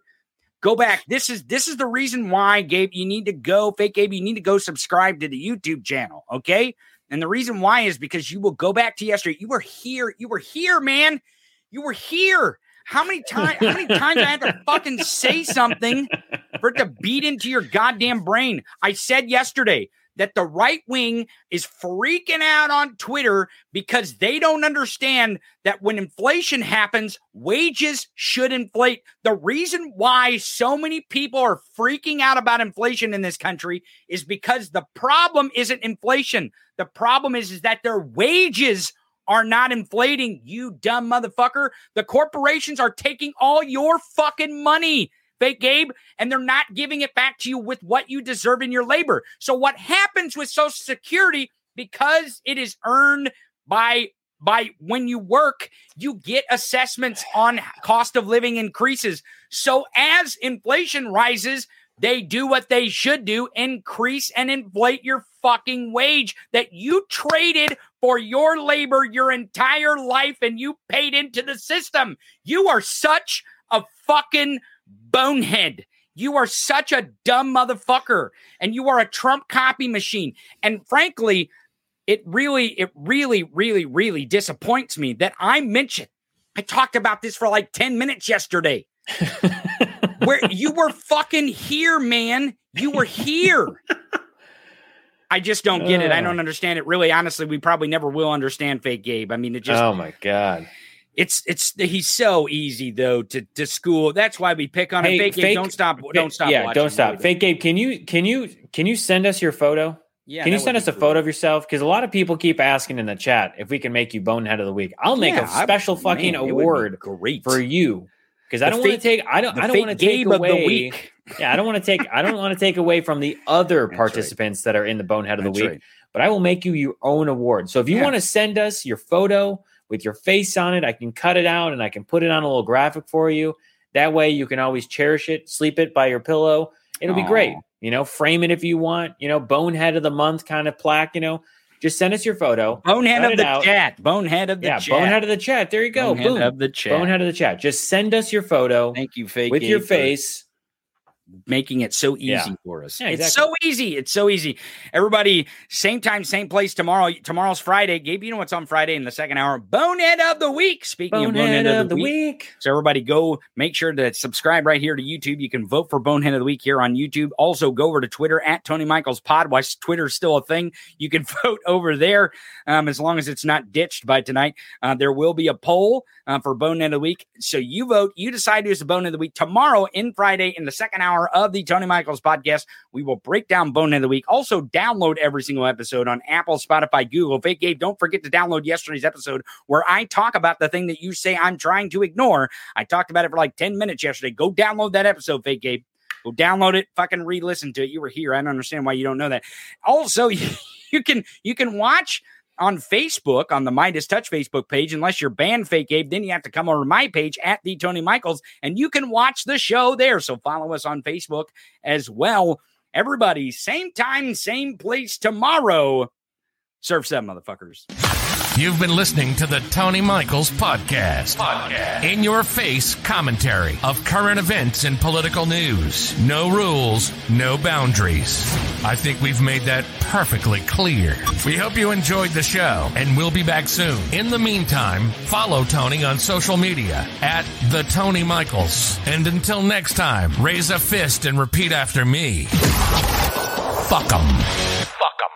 Go back. This is the reason why, Gabe, you need to go, Fake Gabe, you need to go subscribe to the YouTube channel, okay? And the reason why is because you will go back to yesterday. You were here, man. You were here. How many times I had to fucking say something for it to beat into your goddamn brain? I said yesterday that the right wing is freaking out on Twitter because they don't understand that when inflation happens, wages should inflate. The reason why so many people are freaking out about inflation in this country is because the problem isn't inflation. The problem is that their wages are not inflating, you dumb motherfucker. The corporations are taking all your fucking money, Fake Gabe, and they're not giving it back to you with what you deserve in your labor. So what happens with Social Security, because it is earned by when you work, you get assessments on cost of living increases. So as inflation rises, they do what they should do, increase and inflate your fucking wage that you traded for your labor your entire life and you paid into the system. You are such a fucking bonehead. You are such a dumb motherfucker, and you are a Trump copy machine. And frankly, it really disappoints me that I talked about this for like 10 minutes yesterday where you were fucking here, man. You were here. I just don't get it. I don't understand it. Really, honestly, we probably never will understand Fake Gabe. I mean, it just, oh my God. He's so easy though to school. That's why we pick on him. Fake Gabe, don't stop. Yeah, watching, don't stop. Maybe. Fake Gabe, can you send us your photo? Yeah. Can you send us a photo of yourself? Because a lot of people keep asking in the chat if we can make you Bonehead of the Week. I'll make a special fucking award for you. Because I don't want to take away from the other participants that are in the Bonehead of the Week. Right. But I will make you your own award. So if you want to send us your photo with your face on it, I can cut it out and I can put it on a little graphic for you. That way you can always cherish it, sleep it by your pillow, It'll be great. You know, frame it if you want, you know, bonehead of the month kind of plaque, you know, just send us your photo. Bonehead of the chat. There you go. Bonehead of the chat. Just send us your photo. Thank you, fake with your face. Making it so easy for us. Yeah, exactly. It's so easy. It's so easy. Everybody, same time, same place tomorrow. Tomorrow's Friday. Gabe, you know what's on Friday in the second hour? Bonehead of the Week. Speaking of Bonehead of the Week. So everybody go make sure to subscribe right here to YouTube. You can vote for Bonehead of the Week here on YouTube. Also go over to Twitter at Tony Michaels Pod. Why Twitter's still a thing. You can vote over there as long as it's not ditched by tonight. There will be a poll for Bonehead of the Week. So you vote. You decide who's the Bonehead of the Week tomorrow in Friday in the second hour of the Tony Michaels Podcast. We will break down Bonehead of the Week. Also, download every single episode on Apple, Spotify, Google. Fake Gabe, don't forget to download yesterday's episode where I talk about the thing that you say I'm trying to ignore. I talked about it for like 10 minutes yesterday. Go download that episode, Fake Gabe. Go download it. Fucking re-listen to it. You were here. I don't understand why you don't know that. Also, you can watch on Facebook, on the Midas Touch Facebook page, unless you're banned, Fake Gabe, then you have to come over to my page at the Tony Michaels, and you can watch the show there. So follow us on Facebook as well. Everybody, same time, same place tomorrow. Surf's up, motherfuckers. You've been listening to the Tony Michaels Podcast. In your face commentary of current events and political news. No rules, no boundaries. I think we've made that perfectly clear. We hope you enjoyed the show, and we'll be back soon. In the meantime, follow Tony on social media at the Tony Michaels. And until next time, raise a fist and repeat after me. Fuck 'em. Fuck 'em.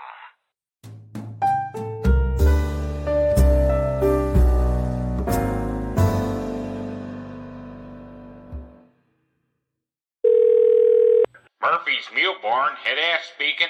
Murphy's Mule Barn, head ass speaking.